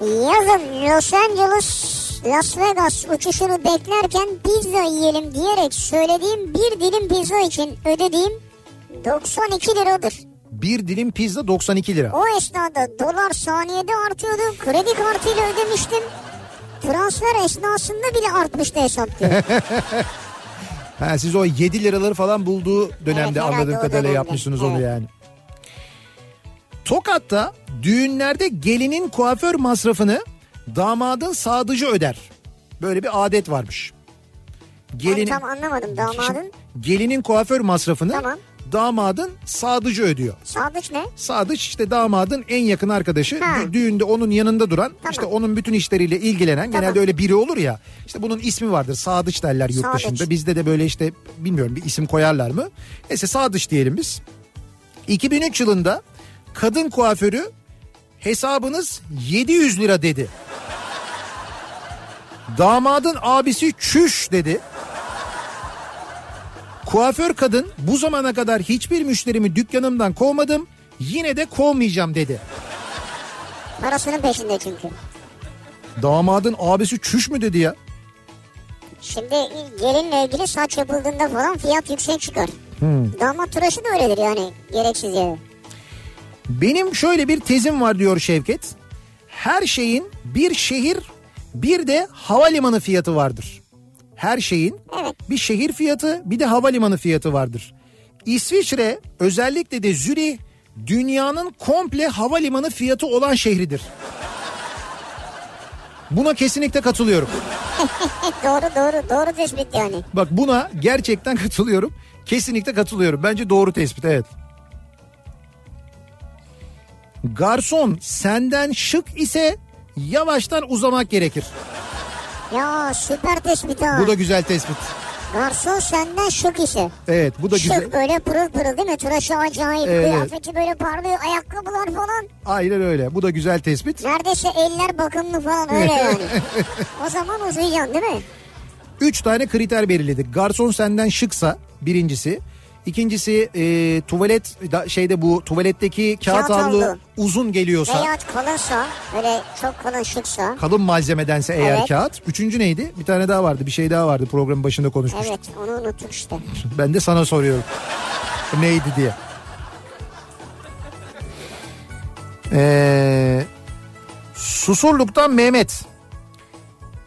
Yazın Los Angeles Las Vegas uçuşunu beklerken pizza yiyelim diyerek söylediğim bir dilim pizza için ödediğim doksan iki liradır. Bir dilim pizza doksan iki lira. O esnada dolar saniyede artıyordu. Kredi kartıyla ödemiştim. Transfer esnasında bile artmıştı hesap diyor. Ha, siz o yedi liraları falan bulduğu dönemde, evet, anladığım kadarıyla yapmışsınız, evet, onu yani. Tokat'ta düğünlerde gelinin kuaför masrafını damadın sadıcı öder. Böyle bir adet varmış. Gelinin, tam anlamadım, damadın. Gelinin kuaför masrafını, tamam, damadın sadıcı ödüyor. Sadıç ne? Sadıç işte damadın en yakın arkadaşı. Ha. Düğünde onun yanında duran, tamam, işte onun bütün işleriyle ilgilenen, tamam, genelde öyle biri olur ya. İşte bunun ismi vardır, sadıç derler yurt sadıç dışında. Bizde de böyle işte bilmiyorum bir isim koyarlar mı? Neyse sadıç diyelim biz. iki bin üç yılında kadın kuaförü hesabınız yedi yüz lira dedi. Damadın abisi çüş dedi. Kuaför kadın bu zamana kadar hiçbir müşterimi dükkanımdan kovmadım, yine de kovmayacağım dedi. Parasının peşinde çünkü. Damadın abisi çüş mü dedi ya? Şimdi gelinle ilgili saç yapıldığında falan fiyat yüksek çıkar. Hmm. Damat tıraşı da öyledir yani, gereksiz yani. Benim şöyle bir tezim var diyor Şevket. Her şeyin bir şehir, bir de havalimanı fiyatı vardır. Her şeyin evet. bir şehir fiyatı, bir de havalimanı fiyatı vardır. İsviçre, özellikle de Zürih, dünyanın komple havalimanı fiyatı olan şehridir. Buna kesinlikle katılıyorum. Doğru doğru doğru tespit yani. Bak buna gerçekten katılıyorum. Kesinlikle katılıyorum. Bence doğru tespit, evet. Garson senden şık ise yavaştan uzamak gerekir. Ya süper tespit ha. Bu da güzel tespit. Garson senden şık ise. Evet bu da şık, güzel. Şık böyle pırıl pırıl değil mi? Tıraşı acayip. Evet. Kıyafeti böyle parlıyor. Ayakkabılar falan. Aynen öyle. Bu da güzel tespit. Neredeyse eller bakımlı falan öyle yani. O zaman uzayacaksın değil mi? Üç tane kriter belirledik. Garson senden şıksa birincisi. İkincisi e, tuvalet şeyde bu tuvaletteki kağıt, kağıt havlu oldu. Uzun geliyorsa. Veya kalınsa, böyle çok kalın şıksa. Kalın malzemedense eğer evet. kağıt. Üçüncü neydi? Bir tane daha vardı, bir şey daha vardı programın başında konuşmuştuk. Evet onu unuttum işte. Ben de sana soruyorum neydi diye. Ee, Susurluk'tan Mehmet.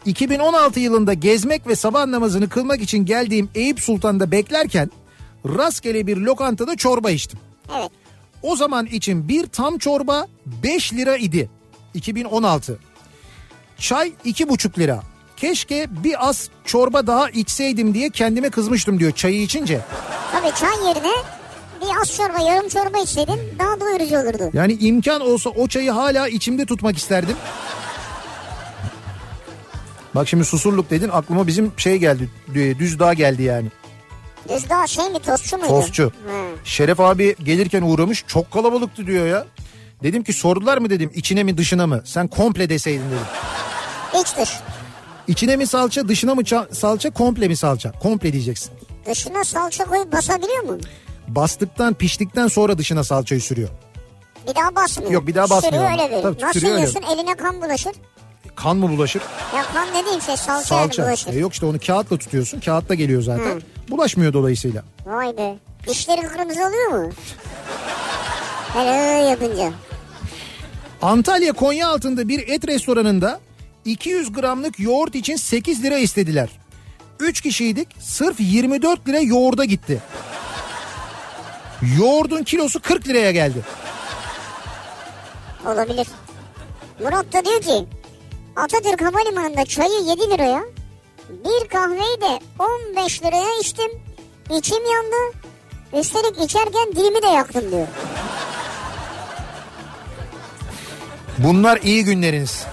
iki bin on altı yılında gezmek ve sabah namazını kılmak için geldiğim Eyüp Sultan'da beklerken rastgele bir lokantada çorba içtim. Evet. O zaman için bir tam çorba beş lira idi. iki bin on altı. Çay iki buçuk lira. Keşke bir az çorba daha içseydim diye kendime kızmıştım diyor çayı içince. Tabii çay yerine bir az çorba, yarım çorba içseydim daha doyurucu olurdu. Yani imkan olsa o çayı hala içimde tutmak isterdim. Bak şimdi Susurluk dedin, aklıma bizim şey geldi, Düzdağ geldi yani. Düzdağ şey mi, tostçu muydu? Tostçu. Hmm. Şeref abi gelirken uğramış, çok kalabalıktı diyor ya. Dedim ki sordular mı dedim, içine mi dışına mı? Sen komple deseydin dedim. İç dış. İçine mi salça, dışına mı ça- salça, komple mi salça? Komple diyeceksin. Dışına salça koyup basabiliyor mu? Bastıktan, piştikten sonra dışına salçayı sürüyor. Bir daha basmıyor. Yok bir daha basmıyor. Sürüyor öyle böyle. Nasıl yiyorsun, eline kan bulaşır? Kan mı bulaşır? Ya kan ne diyeyim şey, salça, salça. bulaşır. E yok işte onu kağıtla tutuyorsun. Kağıtla geliyor zaten. Hı. Bulaşmıyor dolayısıyla. Vay be. Dişlerin kırmızı oluyor mu? Helal yapınca. Antalya Konyaaltı'nda bir et restoranında iki yüz gramlık yoğurt için sekiz lira istediler. üç kişiydik. Sırf yirmi dört lira yoğurda gitti. Yoğurdun kilosu kırk liraya geldi. Olabilir. Murat da diyor ki Atatürk Havalimanı'nda çayı yedi liraya, bir kahveyi de on beş liraya içtim. İçim yandı. Üstelik içerken dilimi de yaktım diyor. Bunlar iyi günleriniz.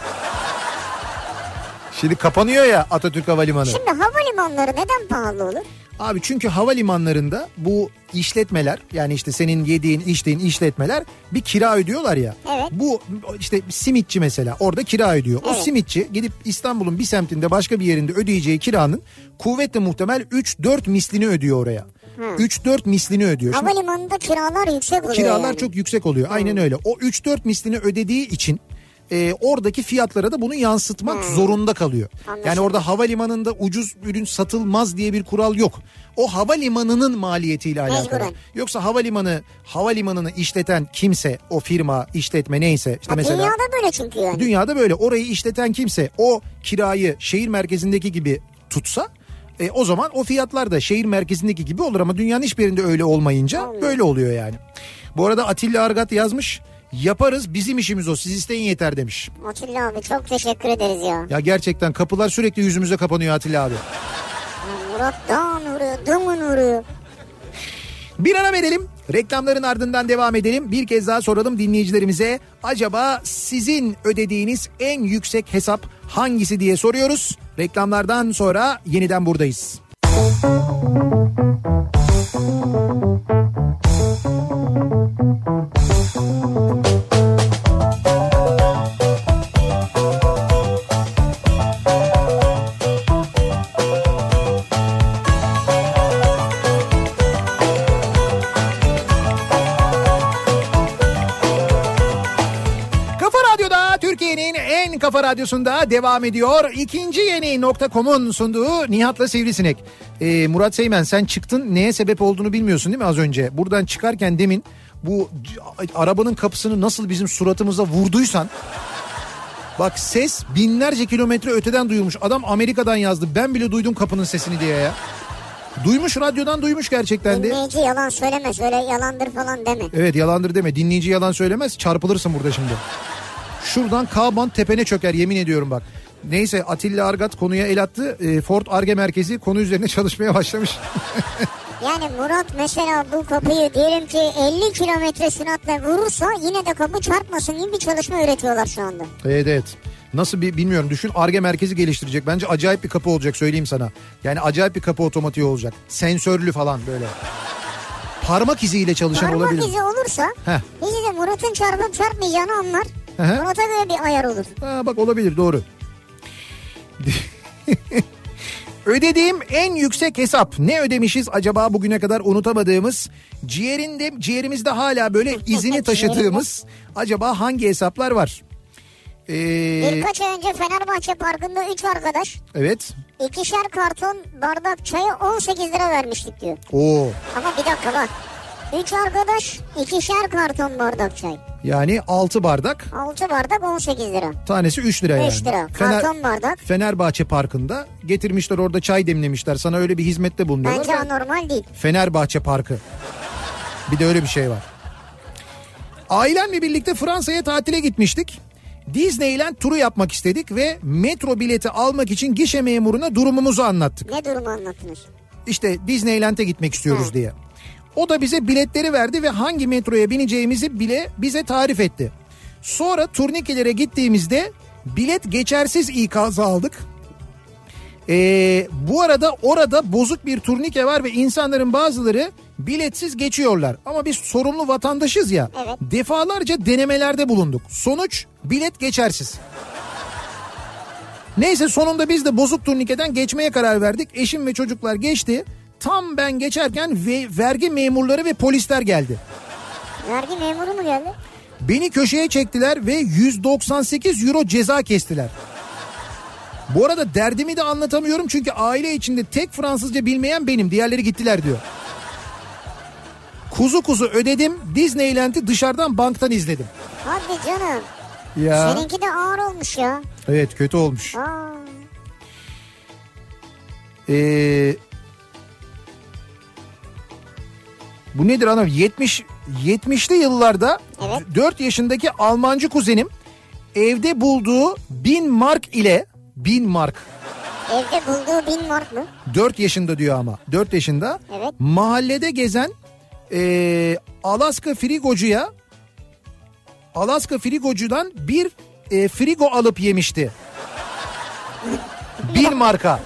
Şimdi kapanıyor ya Atatürk Havalimanı. Şimdi havalimanları neden pahalı olur? Abi çünkü havalimanlarında bu işletmeler, yani işte senin yediğin içtiğin işletmeler bir kira ödüyorlar ya. Evet. Bu işte simitçi mesela orada kira ödüyor. Evet. O simitçi gidip İstanbul'un bir semtinde başka bir yerinde ödeyeceği kiranın kuvvetle muhtemel üç dört mislini ödüyor oraya. Hı. üç dört mislini ödüyor. Havalimanında kiralar yüksek oluyor. Kiralar yani. Çok yüksek oluyor. Hı. Aynen öyle. O üç dört mislini ödediği için E, oradaki fiyatlara da bunu yansıtmak hmm. zorunda kalıyor. Anlaşıldı. Yani orada havalimanında ucuz ürün satılmaz diye bir kural yok. O havalimanının maliyetiyle alakalı. Yoksa havalimanı havalimanını işleten kimse, o firma, işletme neyse işte ha, mesela dünyada böyle çünkü yani. Dünyada böyle. Orayı işleten kimse o kirayı şehir merkezindeki gibi tutsa e, o zaman o fiyatlar da şehir merkezindeki gibi olur ama dünyanın hiçbir yerinde öyle olmayınca Anladım. Böyle oluyor yani. Bu arada Atilla Argat yazmış. Yaparız, bizim işimiz o, siz isteyin yeter demiş. Atilla abi çok teşekkür ederiz ya. Ya gerçekten kapılar sürekli yüzümüze kapanıyor Atilla abi. Murat dağın vuruyor, dımın vuruyor. Bir ara verelim, reklamların ardından devam edelim. Bir kez daha soralım dinleyicilerimize. Acaba sizin ödediğiniz en yüksek hesap hangisi diye soruyoruz. Reklamlardan sonra yeniden buradayız. Kafa Radyosu'nda devam ediyor. İkinci yeni nokta com'un sunduğu Nihat'la Sivrisinek. Ee, Murat Seymen, sen çıktın, neye sebep olduğunu bilmiyorsun değil mi az önce? Buradan çıkarken demin bu arabanın kapısını nasıl bizim suratımıza vurduysan... Bak, ses binlerce kilometre öteden duyulmuş. Adam Amerika'dan yazdı. Ben bile duydum kapının sesini diye ya. Duymuş, radyodan duymuş gerçekten de. Dinleyici yalan söylemez. Öyle yalandır falan deme. Evet, yalandır deme. Dinleyici yalan söylemez. Çarpılırsın burada şimdi. Şuradan Kaban tepene çöker, yemin ediyorum bak. Neyse, Atilla Argat konuya el attı. Ford Ar-Ge merkezi konu üzerine çalışmaya başlamış. Yani Murat mesela bu kapıyı diyelim ki elli kilometre süratle vurursa yine de kapı çarpmasın gibi bir çalışma üretiyorlar şu anda. Evet evet. Nasıl bir bilmiyorum, düşün, Ar-Ge merkezi geliştirecek. Bence acayip bir kapı olacak, söyleyeyim sana. Yani acayip bir kapı otomatiği olacak. Sensörlü falan böyle. Parmak iziyle çalışan parmak olabilir. Parmak izi olursa heh, bizi de Murat'ın çarpıp çarpmayacağını anlar. Hı-hı. Murat'a göre bir ayar olur. Ha, bak olabilir, doğru. Ödediğim en yüksek hesap. Ne ödemişiz acaba bugüne kadar unutamadığımız, ciğerinde, ciğerimizde hala böyle izini taşıdığımız acaba hangi hesaplar var? Ee... Birkaç ay önce Fenerbahçe Parkı'nda üç arkadaş. Evet. İkişer karton bardak çaya on sekiz lira vermiştik diyor. Oo. Ama bir dakika bak. Üç arkadaş, ikişer karton bardak çay. Yani altı bardak. Altı bardak on sekiz lira. Tanesi üç lira yani. üç lira. Fener, karton bardak. Fenerbahçe Parkı'nda getirmişler, orada çay demlemişler. Sana öyle bir hizmette bulunuyorlar. Bence anormal değil. Fenerbahçe Parkı. Bir de öyle bir şey var. Ailemle birlikte Fransa'ya tatile gitmiştik. Disneyland turu yapmak istedik ve metro bileti almak için gişe memuruna durumumuzu anlattık. Ne durumu anlattınız? İşte Disneyland'e gitmek istiyoruz ha. diye. O da bize biletleri verdi ve hangi metroya bineceğimizi bile bize tarif etti. Sonra turnikelere gittiğimizde bilet geçersiz ikazı aldık. Ee, bu arada orada bozuk bir turnike var ve insanların bazıları biletsiz geçiyorlar. Ama biz sorumlu vatandaşız ya. Evet. Defalarca denemelerde bulunduk. Sonuç, bilet geçersiz. Neyse, sonunda biz de bozuk turnikeden geçmeye karar verdik. Eşim ve çocuklar geçti. Tam ben geçerken ve vergi memurları ve polisler geldi. Vergi memuru mu geldi? Beni köşeye çektiler ve yüz doksan sekiz euro ceza kestiler. Bu arada derdimi de anlatamıyorum çünkü aile içinde tek Fransızca bilmeyen benim. Diğerleri gittiler diyor. Kuzu kuzu ödedim. Disneyland'i dışarıdan banktan izledim. Hadi canım. Ya. Seninki de ağır olmuş ya. Evet, kötü olmuş. Aa. Eee... Bu nedir anam? yetmiş yetmişli yıllarda evet. dört yaşındaki Almancı kuzenim evde bulduğu bin mark ile bin mark. Evde bulduğu bin mark mı? dört yaşında diyor ama. dört yaşında. Evet. Mahallede gezen e, Alaska frigocuya Alaska frigocudan bir e, frigo alıp yemişti. bin marka.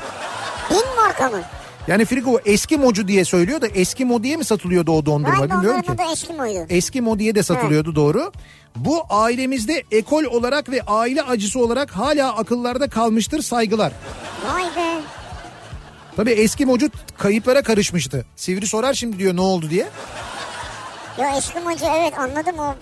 bin marka mı? Yani frigo Eskimocu diye söylüyor da Eskimo diye mi satılıyordu o dondurma? Ben bilmiyorum ki. Ben Eskimo'ydu. Eskimo diye de satılıyordu, evet. Doğru. Bu ailemizde ekol olarak ve aile acısı olarak hala akıllarda kalmıştır, saygılar. Vay be. Tabii Eskimocu kayıplara karışmıştı. Sivri sorar şimdi diyor ne oldu diye. Ya Eskimocu, evet anladım o.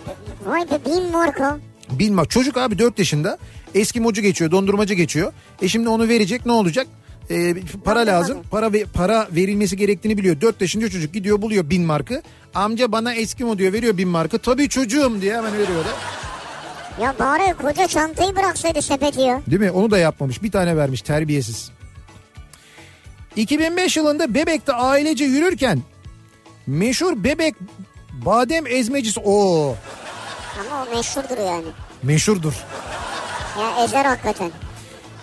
Vay be, bin marka. Bin marka. Çocuk abi dört yaşında. Eskimocu geçiyor, dondurmacı geçiyor. E şimdi onu verecek, ne olacak? E, para anladım, lazım. Anladım. Para ve para verilmesi gerektiğini biliyor. dört yaşında çocuk gidiyor, buluyor bin markı. Amca bana Eskimo diyor, veriyor bin markı. Tabii çocuğum diye hemen veriyor da. Ya bari koca çantayı bıraksaydı sepeti ya. Değil mi? Onu da yapmamış. Bir tane vermiş, terbiyesiz. iki bin beş yılında Bebek'te ailece yürürken meşhur Bebek badem ezmecisi. Oo. Ama o meşhurdur yani. Meşhurdur. Ya ezer hakikaten.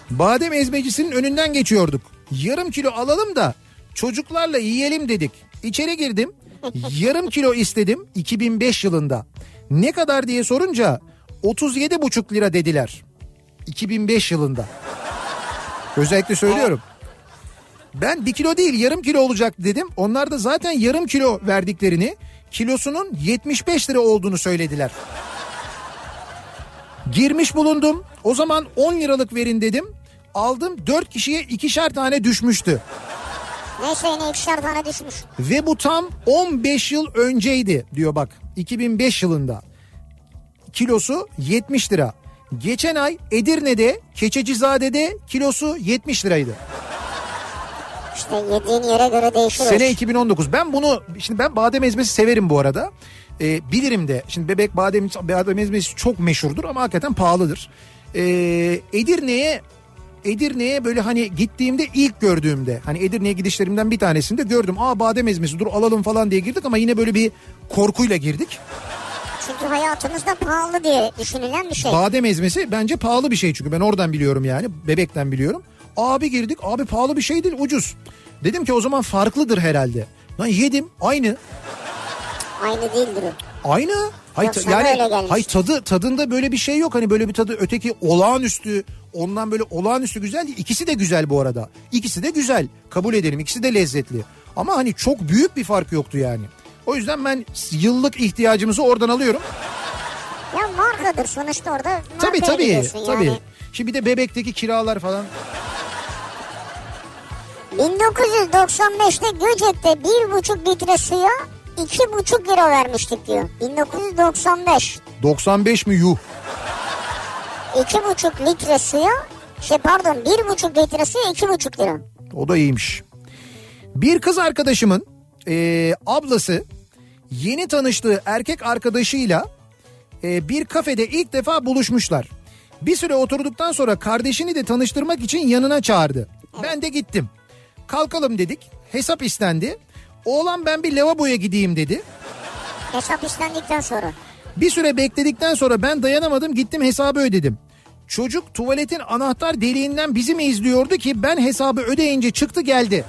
Badem ezmecisinin önünden geçiyorduk. Yarım kilo alalım da çocuklarla yiyelim dedik. İçeri girdim. Yarım kilo istedim iki bin beş yılında. Ne kadar diye sorunca otuz yedi buçuk lira dediler. iki bin beş yılında. Özellikle söylüyorum. Ben bir kilo değil yarım kilo olacak dedim. Onlar da zaten yarım kilo verdiklerini, kilosunun yetmiş beş lira olduğunu söylediler. Girmiş bulundum. O zaman on liralık verin dedim. Aldım, dört kişiye ikişer tane düşmüştü. Neyse yine ikişer tane düşmüş. Ve bu tam on beş yıl önceydi diyor bak. iki bin beş yılında. Kilosu yetmiş lira. Geçen ay Edirne'de Keçecizade'de kilosu yetmiş liraydı. İşte yediğin yere göre değişir. Sene iki bin on dokuz. Ben bunu şimdi ben badem ezmesi severim bu arada. Ee, bilirim de. Şimdi bebek badem, badem ezmesi çok meşhurdur ama hakikaten pahalıdır. Ee, Edirne'ye Edirne'ye böyle hani gittiğimde ilk gördüğümde hani Edirne'ye gidişlerimden bir tanesinde gördüm. Aa badem ezmesi dur alalım falan diye girdik ama yine böyle bir korkuyla girdik. Çünkü hayatımızda pahalı diye düşünülen bir şey. Badem ezmesi bence pahalı bir şey çünkü ben oradan biliyorum yani bebekten biliyorum. Abi girdik abi pahalı bir şey değil ucuz. Dedim ki o zaman farklıdır herhalde. Lan yedim aynı. Aynı değildir. Aynı. Hay, yani hay tadı tadında böyle bir şey yok hani böyle bir tadı öteki olağanüstü ondan böyle olağanüstü güzel değil. İkisi de güzel bu arada. İkisi de güzel kabul edelim ikisi de lezzetli. Ama hani çok büyük bir fark yoktu yani. O yüzden ben yıllık ihtiyacımızı oradan alıyorum. Ya markadır sonuçta orada markaya tabii, tabii, gidiyorsun tabii. Yani. Şimdi bir de bebekteki kiralar falan. bin dokuz yüz doksan beşte Göcek'te bir buçuk litre suya iki buçuk lira vermiştik diyor. bin dokuz yüz doksan beş. doksan beş mi yuh? İki buçuk litre suya şey pardon bir buçuk litre suya iki buçuk lira. O da iyiymiş. Bir kız arkadaşımın e, ablası yeni tanıştığı erkek arkadaşıyla e, bir kafede ilk defa buluşmuşlar. Bir süre oturduktan sonra kardeşini de tanıştırmak için yanına çağırdı. Ben de gittim. Kalkalım dedik. Hesap istendi. Oğlan ben bir lavaboya gideyim dedi. Hesap istendikten sonra. Bir süre bekledikten sonra ben dayanamadım gittim hesabı ödedim. Çocuk tuvaletin anahtar deliğinden bizi mi izliyordu ki ben hesabı ödeyince çıktı geldi.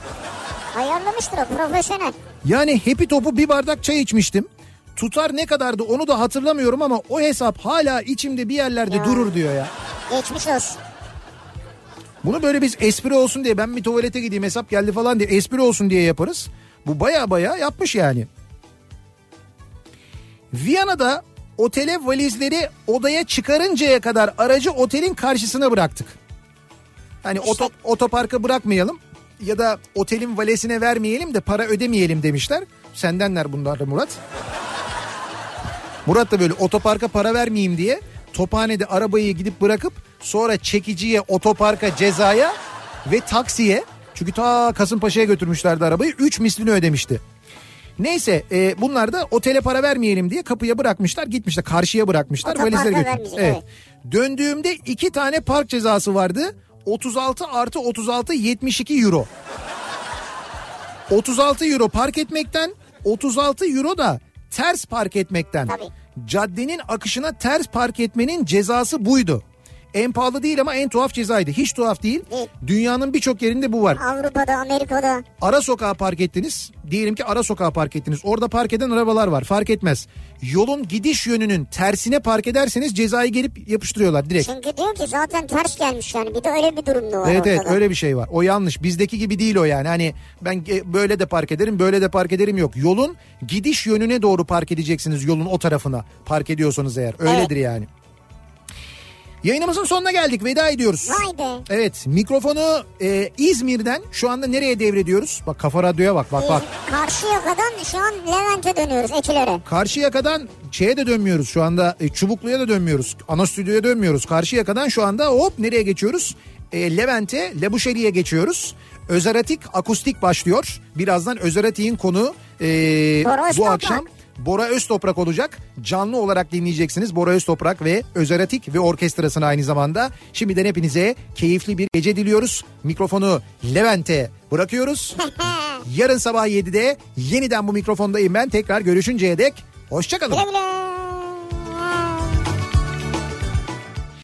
Ayarlamıştır o profesyonel. Yani hepi topu bir bardak çay içmiştim. Tutar ne kadardı onu da hatırlamıyorum ama o hesap hala içimde bir yerlerde ya. Durur diyor ya. Geçmiş olsun. Bunu böyle biz espri olsun diye ben bir tuvalete gideyim hesap geldi falan diye espri olsun diye yaparız. Bu baya baya yapmış yani. Viyana'da otele valizleri odaya çıkarıncaya kadar aracı otelin karşısına bıraktık. Hani işte. oto, otoparka bırakmayalım ya da otelin valesine vermeyelim de para ödemeyelim demişler. Sendenler bunlar da Murat. Murat da böyle otoparka para vermeyeyim diye Tophane'de arabayı gidip bırakıp sonra çekiciye, otoparka, cezaya ve taksiye. Çünkü ta Kasımpaşa'ya götürmüşlerdi arabayı. Üç mislini ödemişti. Neyse e, bunlar da otele para vermeyelim diye kapıya bırakmışlar. Gitmişler karşıya bırakmışlar. Valizleri götürmüşler. Evet. Evet. Döndüğümde iki tane park cezası vardı. otuz altı artı otuz altı yetmiş iki euro. otuz altı euro park etmekten otuz altı euro da ters park etmekten. Tabii. Caddenin akışına ters park etmenin cezası buydu. En pahalı değil ama en tuhaf cezaydı. Hiç tuhaf değil. Evet. Dünyanın birçok yerinde bu var. Avrupa'da, Amerika'da. Ara sokağa park ettiniz. Diyelim ki ara sokağa park ettiniz. Orada park eden arabalar var. Fark etmez. Yolun gidiş yönünün tersine park ederseniz cezayı gelip yapıştırıyorlar direkt. Çünkü diyor ki zaten ters gelmiş yani. Bir de öyle bir durum da var. Evet ortada. Evet öyle bir şey var. O yanlış. Bizdeki gibi değil o yani. Hani ben böyle de park ederim, böyle de park ederim yok. Yolun gidiş yönüne doğru park edeceksiniz. Yolun o tarafına park ediyorsanız eğer. Öyledir evet. Yani. Yayınımızın sonuna geldik. Veda ediyoruz. Vay be. Evet. Mikrofonu e, İzmir'den şu anda nereye devrediyoruz? Bak Kafa Radyo'ya bak bak bak. Karşıyaka'dan şu an Levent'e dönüyoruz. Ekilere. Karşıyaka'dan şeye de dönmüyoruz şu anda. E, Çubuklu'ya da dönmüyoruz. Ana Stüdyo'ya dönmüyoruz. Karşıyaka'dan şu anda hop nereye geçiyoruz? E, Levent'e, Lebuşeli'ye geçiyoruz. Özeratik akustik başlıyor. Birazdan Özeratik'in konuğu e, bu akşam. Bora Öztoprak olacak. Canlı olarak dinleyeceksiniz. Bora Öztoprak ve Özeratik ve orkestrasını aynı zamanda. Şimdiden hepinize keyifli bir gece diliyoruz. Mikrofonu Levent'e bırakıyoruz. Yarın sabah yedide yeniden bu mikrofondayım ben. Tekrar görüşünceye dek hoşçakalın.